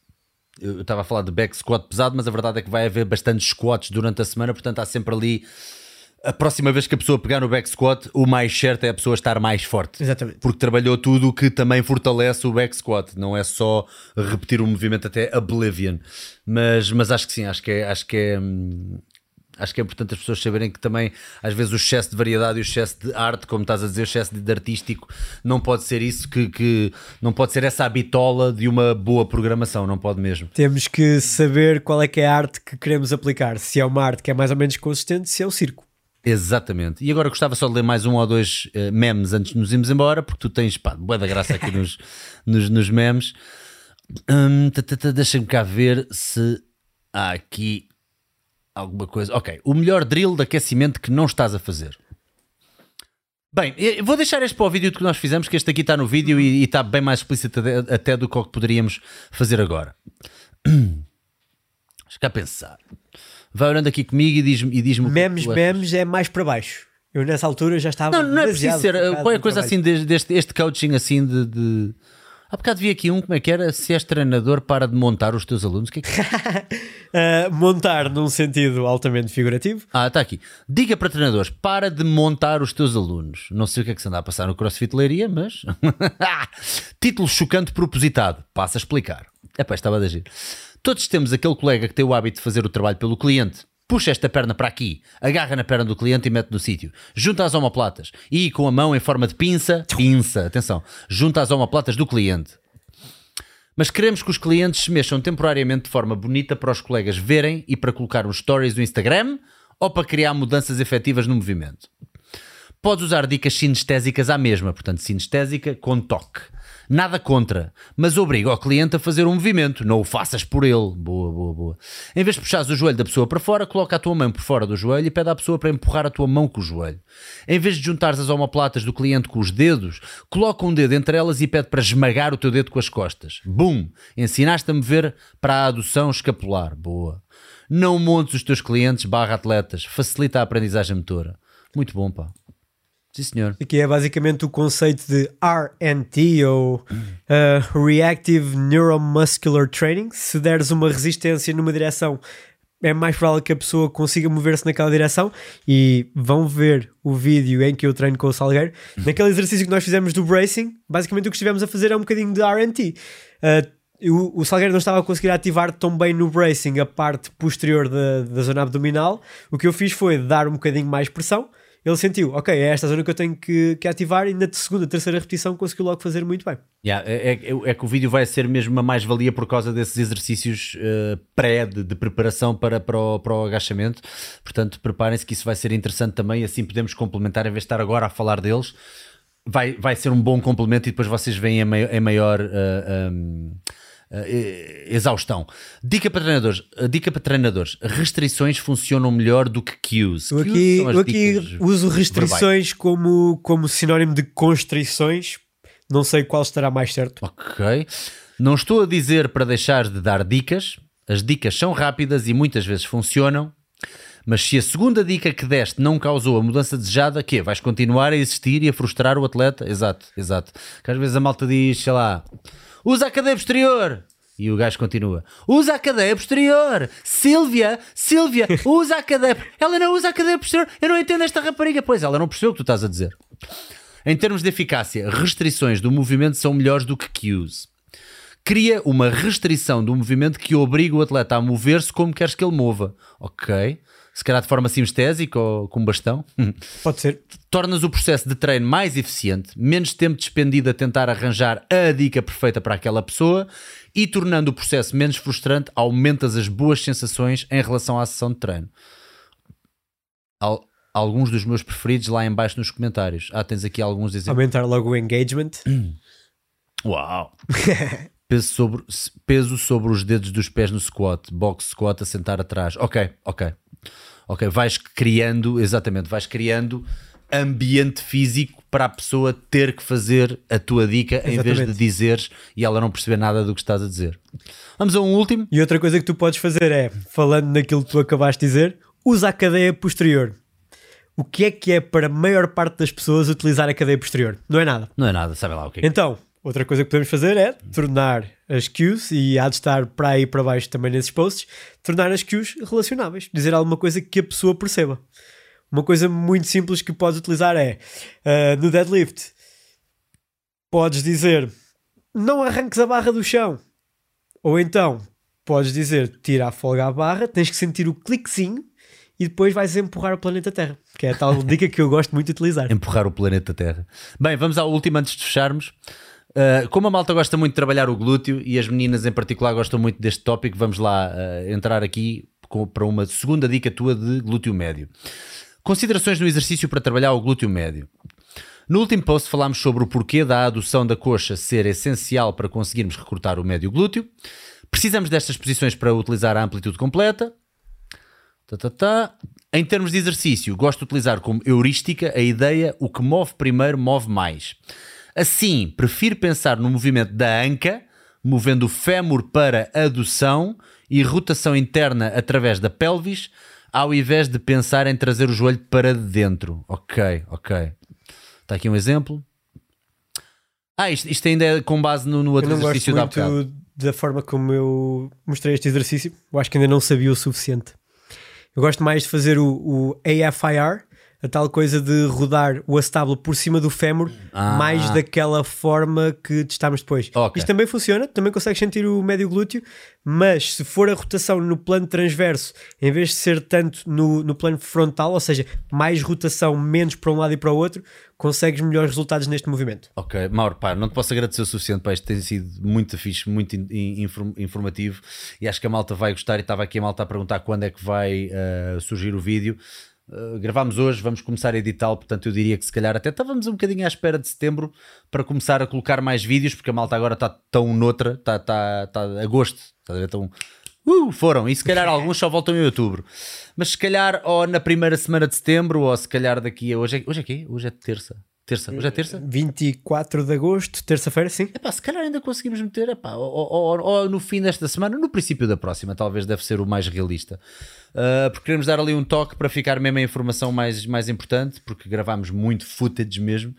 Eu estava a falar de back squat pesado, mas a verdade é que vai haver bastantes squats durante a semana, portanto há sempre ali... A próxima vez que a pessoa pegar no back squat, o mais certo é a pessoa estar mais forte. Exatamente. Porque trabalhou tudo o que também fortalece o back squat. Não é só repetir o movimento até oblivion. Mas, mas acho que sim, acho que é, acho que é, acho que é importante as pessoas saberem que também, às vezes, o excesso de variedade e o excesso de arte, como estás a dizer, o excesso de artístico, não pode ser isso, que, que não pode ser essa a bitola de uma boa programação, não pode mesmo. Temos que saber qual é que é a arte que queremos aplicar. Se é uma arte que é mais ou menos consistente, se é o circo. Exatamente. E agora gostava só de ler mais um ou dois uh, memes antes de nos irmos embora, porque tu tens, pá, bué da graça aqui nos, nos, nos memes. Hum, deixa-me cá ver se há aqui alguma coisa. Ok, o melhor drill de aquecimento que não estás a fazer. Bem, eu vou deixar este para o vídeo que nós fizemos, que este aqui está no vídeo e, e está bem mais explícito até do que o que poderíamos fazer agora. Deixa cá pensar. Vai olhando aqui comigo e diz-me... Diz memes, memes é mais para baixo. Eu nessa altura já estava... Não, não é preciso ser. Qual é a coisa assim deste, deste este coaching assim de... de... Há bocado vi aqui um, como é que era? Se és treinador, para de montar os teus alunos. O que é que é? uh, montar num sentido altamente figurativo. Ah, está aqui. Diga para treinadores, para de montar os teus alunos. Não sei o que é que se anda a passar no CrossFit Leiria, mas... Título chocante propositado. Passa a explicar. Epá, estava a agir. Todos temos aquele colega que tem o hábito de fazer o trabalho pelo cliente. Puxa esta perna para aqui, agarra na perna do cliente e mete no sítio. Junta as omoplatas e com a mão em forma de pinça, pinça, atenção, junta as omoplatas do cliente. Mas queremos que os clientes se mexam temporariamente de forma bonita para os colegas verem e para colocar os stories do Instagram ou para criar mudanças efetivas no movimento. Podes usar dicas sinestésicas à mesma, portanto sinestésica com toque. Nada contra, mas obriga o cliente a fazer um movimento, não o faças por ele. Boa, boa, boa. Em vez de puxares o joelho da pessoa para fora, coloca a tua mão por fora do joelho e pede à pessoa para empurrar a tua mão com o joelho. Em vez de juntares as omoplatas do cliente com os dedos, coloca um dedo entre elas e pede para esmagar o teu dedo com as costas. Bum! Ensinaste a mover para a adução escapular. Boa. Não montes os teus clientes barra atletas, facilita a aprendizagem motora. Muito bom, pá. Sim, senhor. Aqui é basicamente o conceito de R N T ou uh, Reactive Neuromuscular Training. Se deres uma resistência numa direção, é mais provável que a pessoa consiga mover-se naquela direção. E vão ver o vídeo em que eu treino com o Salgueiro. Naquele exercício que nós fizemos do bracing, basicamente o que estivemos a fazer é um bocadinho de R N T. Uh, O, o Salgueiro não estava a conseguir ativar tão bem no bracing a parte posterior da, da zona abdominal. O que eu fiz foi dar um bocadinho mais pressão. Ele sentiu, ok, é esta zona que eu tenho que, que ativar, e na segunda, terceira repetição conseguiu logo fazer muito bem. Yeah, é, é, é que o vídeo vai ser mesmo uma mais-valia por causa desses exercícios uh, pré de, de preparação para, para, o, para o agachamento. Portanto, preparem-se que isso vai ser interessante também, assim podemos complementar, em vez de estar agora a falar deles. Vai, vai ser um bom complemento e depois vocês veem em, mai, em maior... Uh, um, exaustão. Dica para treinadores. Dica para treinadores. Restrições funcionam melhor do que cues. Eu aqui, eu aqui uso restrições como, como sinónimo de constrições. Não sei qual estará mais certo. Ok. Não estou a dizer para deixar de dar dicas. As dicas são rápidas e muitas vezes funcionam. Mas se a segunda dica que deste não causou a mudança desejada, que vais continuar a existir e a frustrar o atleta? Exato, exato. Que às vezes a malta diz, sei lá... Usa a cadeia posterior. E o gajo continua. Usa a cadeia posterior. Sílvia, Sílvia, usa a cadeia. Ela não usa a cadeia posterior. Eu não entendo esta rapariga. Pois, ela não percebeu o que tu estás a dizer. Em termos de eficácia, restrições do movimento são melhores do que cues. cria uma restrição do movimento que obriga o atleta a mover-se como queres que ele mova. Ok. Se calhar de forma sinestésica ou com bastão. Pode ser. Tornas o processo de treino mais eficiente, menos tempo despendido a tentar arranjar a dica perfeita para aquela pessoa e, tornando o processo menos frustrante, aumentas as boas sensações em relação à sessão de treino. Al- alguns dos meus preferidos lá em baixo nos comentários. Ah, tens aqui alguns exemplos. Aumentar logo o engagement. Uau! Peso sobre, peso sobre os dedos dos pés no squat. Box squat a sentar atrás. Ok, ok. Ok, vais criando, exatamente, vais criando ambiente físico para a pessoa ter que fazer a tua dica, exatamente, em vez de dizeres e ela não perceber nada do que estás a dizer. Vamos a um último. E outra coisa que tu podes fazer é, falando naquilo que tu acabaste de dizer, usa a cadeia posterior. O que é que é para a maior parte das pessoas utilizar a cadeia posterior? Não é nada. Não é nada, sabe lá o que é que... Então, outra coisa que podemos fazer é tornar as cues, e há de estar para aí para baixo também nesses posts, tornar as cues relacionáveis. Dizer alguma coisa que a pessoa perceba. Uma coisa muito simples que podes utilizar é, uh, no deadlift, podes dizer, não arranques a barra do chão. Ou então, podes dizer, tira a folga à barra, tens que sentir o cliquezinho e depois vais empurrar o planeta Terra. Que é a tal dica que eu gosto muito de utilizar. Empurrar o planeta Terra. Bem, vamos ao último antes de fecharmos. Uh, como a malta gosta muito de trabalhar o glúteo e as meninas em particular gostam muito deste tópico, vamos lá uh, entrar aqui com, para uma segunda dica tua de glúteo médio. Considerações no exercício para trabalhar o glúteo médio. No último post falámos sobre o porquê da adução da coxa ser essencial para conseguirmos recrutar o médio glúteo. Precisamos destas posições para utilizar a amplitude completa. Tá, tá, tá. Em termos de exercício, gosto de utilizar como heurística a ideia o que move primeiro move mais. Assim, prefiro pensar no movimento da anca, movendo o fémur para adução e rotação interna através da pelvis, ao invés de pensar em trazer o joelho para dentro. Ok, ok. Está aqui um exemplo. Ah, isto, isto ainda é com base no, no outro exercício da bocado. Eu não gosto muito da forma como eu mostrei este exercício. Eu acho que ainda não sabia o suficiente. Eu gosto mais de fazer o, o A F I R, a tal coisa de rodar o acetábulo por cima do fémur, ah. mais daquela forma que testámos depois. Okay. Isto também funciona, também consegues sentir o médio glúteo, mas se for a rotação no plano transverso, em vez de ser tanto no, no plano frontal, ou seja, mais rotação, menos para um lado e para o outro, consegues melhores resultados neste movimento. Ok, Mauro, pá, não te posso agradecer o suficiente, pá, isto tem sido muito fixe, muito in, in, informativo, e acho que a malta vai gostar, e estava aqui a malta a perguntar quando é que vai uh, surgir o vídeo. Uh, gravámos hoje, vamos começar a editá-lo, portanto eu diria que se calhar até estávamos um bocadinho à espera de setembro para começar a colocar mais vídeos, porque a malta agora está tão noutra, está, está, está a gosto, está a tão... Uh, foram, e se calhar alguns só voltam em outubro, mas se calhar ou na primeira semana de setembro, ou se calhar daqui a... Hoje é, hoje é quê? Hoje é terça. Terça, hoje é terça? vinte e quatro de agosto, terça-feira, sim. Epá, se calhar ainda conseguimos meter, epá, ou, ou, ou, ou no fim desta semana, ou no princípio da próxima, talvez deve ser o mais realista. Uh, porque queremos dar ali um toque para ficar mesmo a informação mais, mais importante, porque gravámos muito footage mesmo,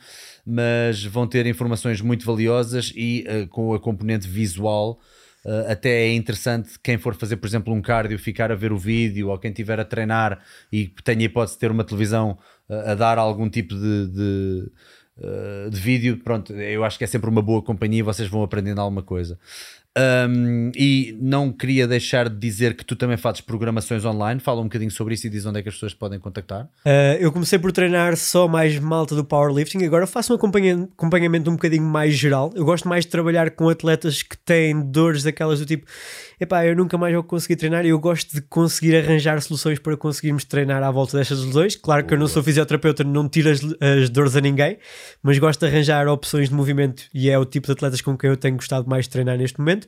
mas vão ter informações muito valiosas e uh, com a componente visual. Uh, até é interessante quem for fazer, por exemplo, um cardio, ficar a ver o vídeo, ou quem estiver a treinar e tenha hipótese de ter uma televisão uh, a dar algum tipo de, de, uh, de vídeo. Pronto, eu acho que é sempre uma boa companhia, vocês vão aprendendo alguma coisa. Um, e não queria deixar de dizer que tu também fazes programações online. Fala um bocadinho sobre isso e diz onde é que as pessoas podem contactar. Uh, eu comecei por treinar só mais malta do powerlifting, agora faço um acompanhamento um bocadinho mais geral. Eu gosto mais de trabalhar com atletas que têm dores daquelas do tipo, epá, eu nunca mais vou conseguir treinar, e eu gosto de conseguir arranjar soluções para conseguirmos treinar à volta destas lesões. Claro que Boa. eu não sou fisioterapeuta, não tiro as, as dores a ninguém, mas gosto de arranjar opções de movimento, e é o tipo de atletas com quem eu tenho gostado mais de treinar neste momento.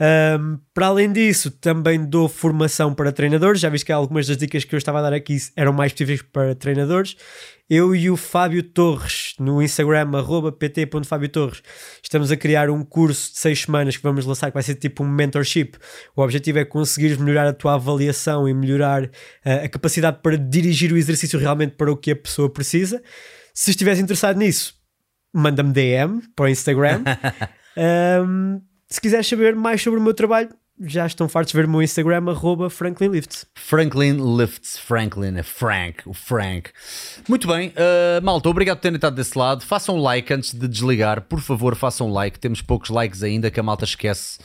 Um, para além disso, também dou formação para treinadores. Já viste que algumas das dicas que eu estava a dar aqui eram mais específicas para treinadores. Eu e o Fábio Torres, no Instagram, arroba pt.fabiotorres, estamos a criar um curso de seis semanas que vamos lançar, que vai ser tipo um mentorship. O objetivo é conseguires melhorar a tua avaliação e melhorar uh, a capacidade para dirigir o exercício realmente para o que a pessoa precisa. Se estiveres interessado nisso, manda-me D M para o Instagram. um, Se quiseres saber mais sobre o meu trabalho, já estão fartos de ver o meu Instagram, arroba Franklin Lifts. Franklin Lifts, Franklin, é Frank, o Frank. Muito bem, uh, malta, obrigado por terem estado desse lado. Façam um like antes de desligar, por favor, façam um like. Temos poucos likes ainda que a malta esquece.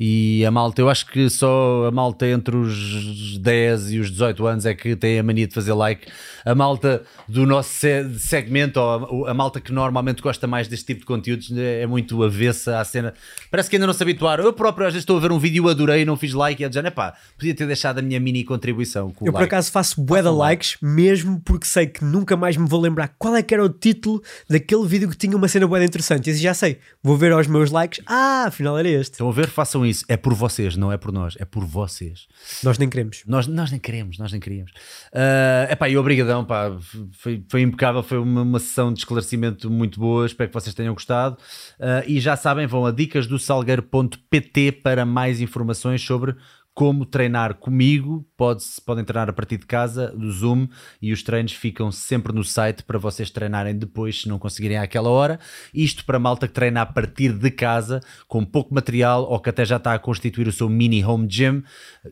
E a malta, eu acho que só a malta entre os dez e os dezoito anos é que tem a mania de fazer like. A malta do nosso segmento, ou a malta que normalmente gosta mais deste tipo de conteúdos, é muito avessa à cena. Parece que ainda não se habituaram. Eu próprio às vezes estou a ver um vídeo, a adorei, não fiz like, e a dizer, pá, podia ter deixado a minha mini contribuição com o Eu like. Por acaso faço bué de likes, mesmo porque sei que nunca mais me vou lembrar qual é que era o título daquele vídeo que tinha uma cena bué de interessante, e já sei, vou ver aos meus likes, ah, afinal era este. Estão a ver, façam isso, é por vocês, não é por nós, é por vocês. Nós nem queremos. Nós, nós nem queremos, nós nem queríamos. É uh, pá, e obrigadão, pá, foi, foi impecável, foi uma, uma sessão de esclarecimento muito boa, espero que vocês tenham gostado, uh, e já sabem, vão a dicas do salgueiro ponto pt para mais informações sobre como treinar comigo. Pode-se, podem treinar a partir de casa, do Zoom, e os treinos ficam sempre no site para vocês treinarem depois se não conseguirem àquela hora. Isto para malta que treina a partir de casa, com pouco material, ou que até já está a constituir o seu mini home gym,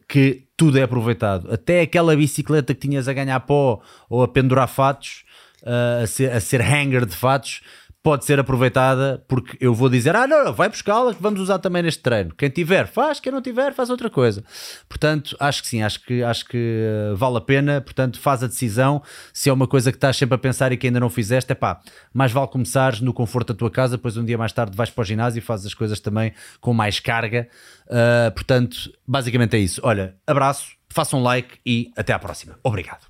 que tudo é aproveitado. Até aquela bicicleta que tinhas a ganhar pó ou a pendurar fatos, a ser, a ser hanger de fatos, pode ser aproveitada, porque eu vou dizer, ah não, não vai buscá-la que vamos usar também neste treino. Quem tiver faz, quem não tiver faz outra coisa. Portanto, acho que sim, acho que, acho que uh, vale a pena. Portanto, faz a decisão. Se é uma coisa que estás sempre a pensar e que ainda não fizeste, é pá, mais vale começares no conforto da tua casa, depois um dia mais tarde vais para o ginásio e fazes as coisas também com mais carga. Uh, portanto, basicamente é isso. Olha, abraço, façam um like e até à próxima. Obrigado.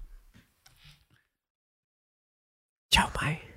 Tchau, mãe.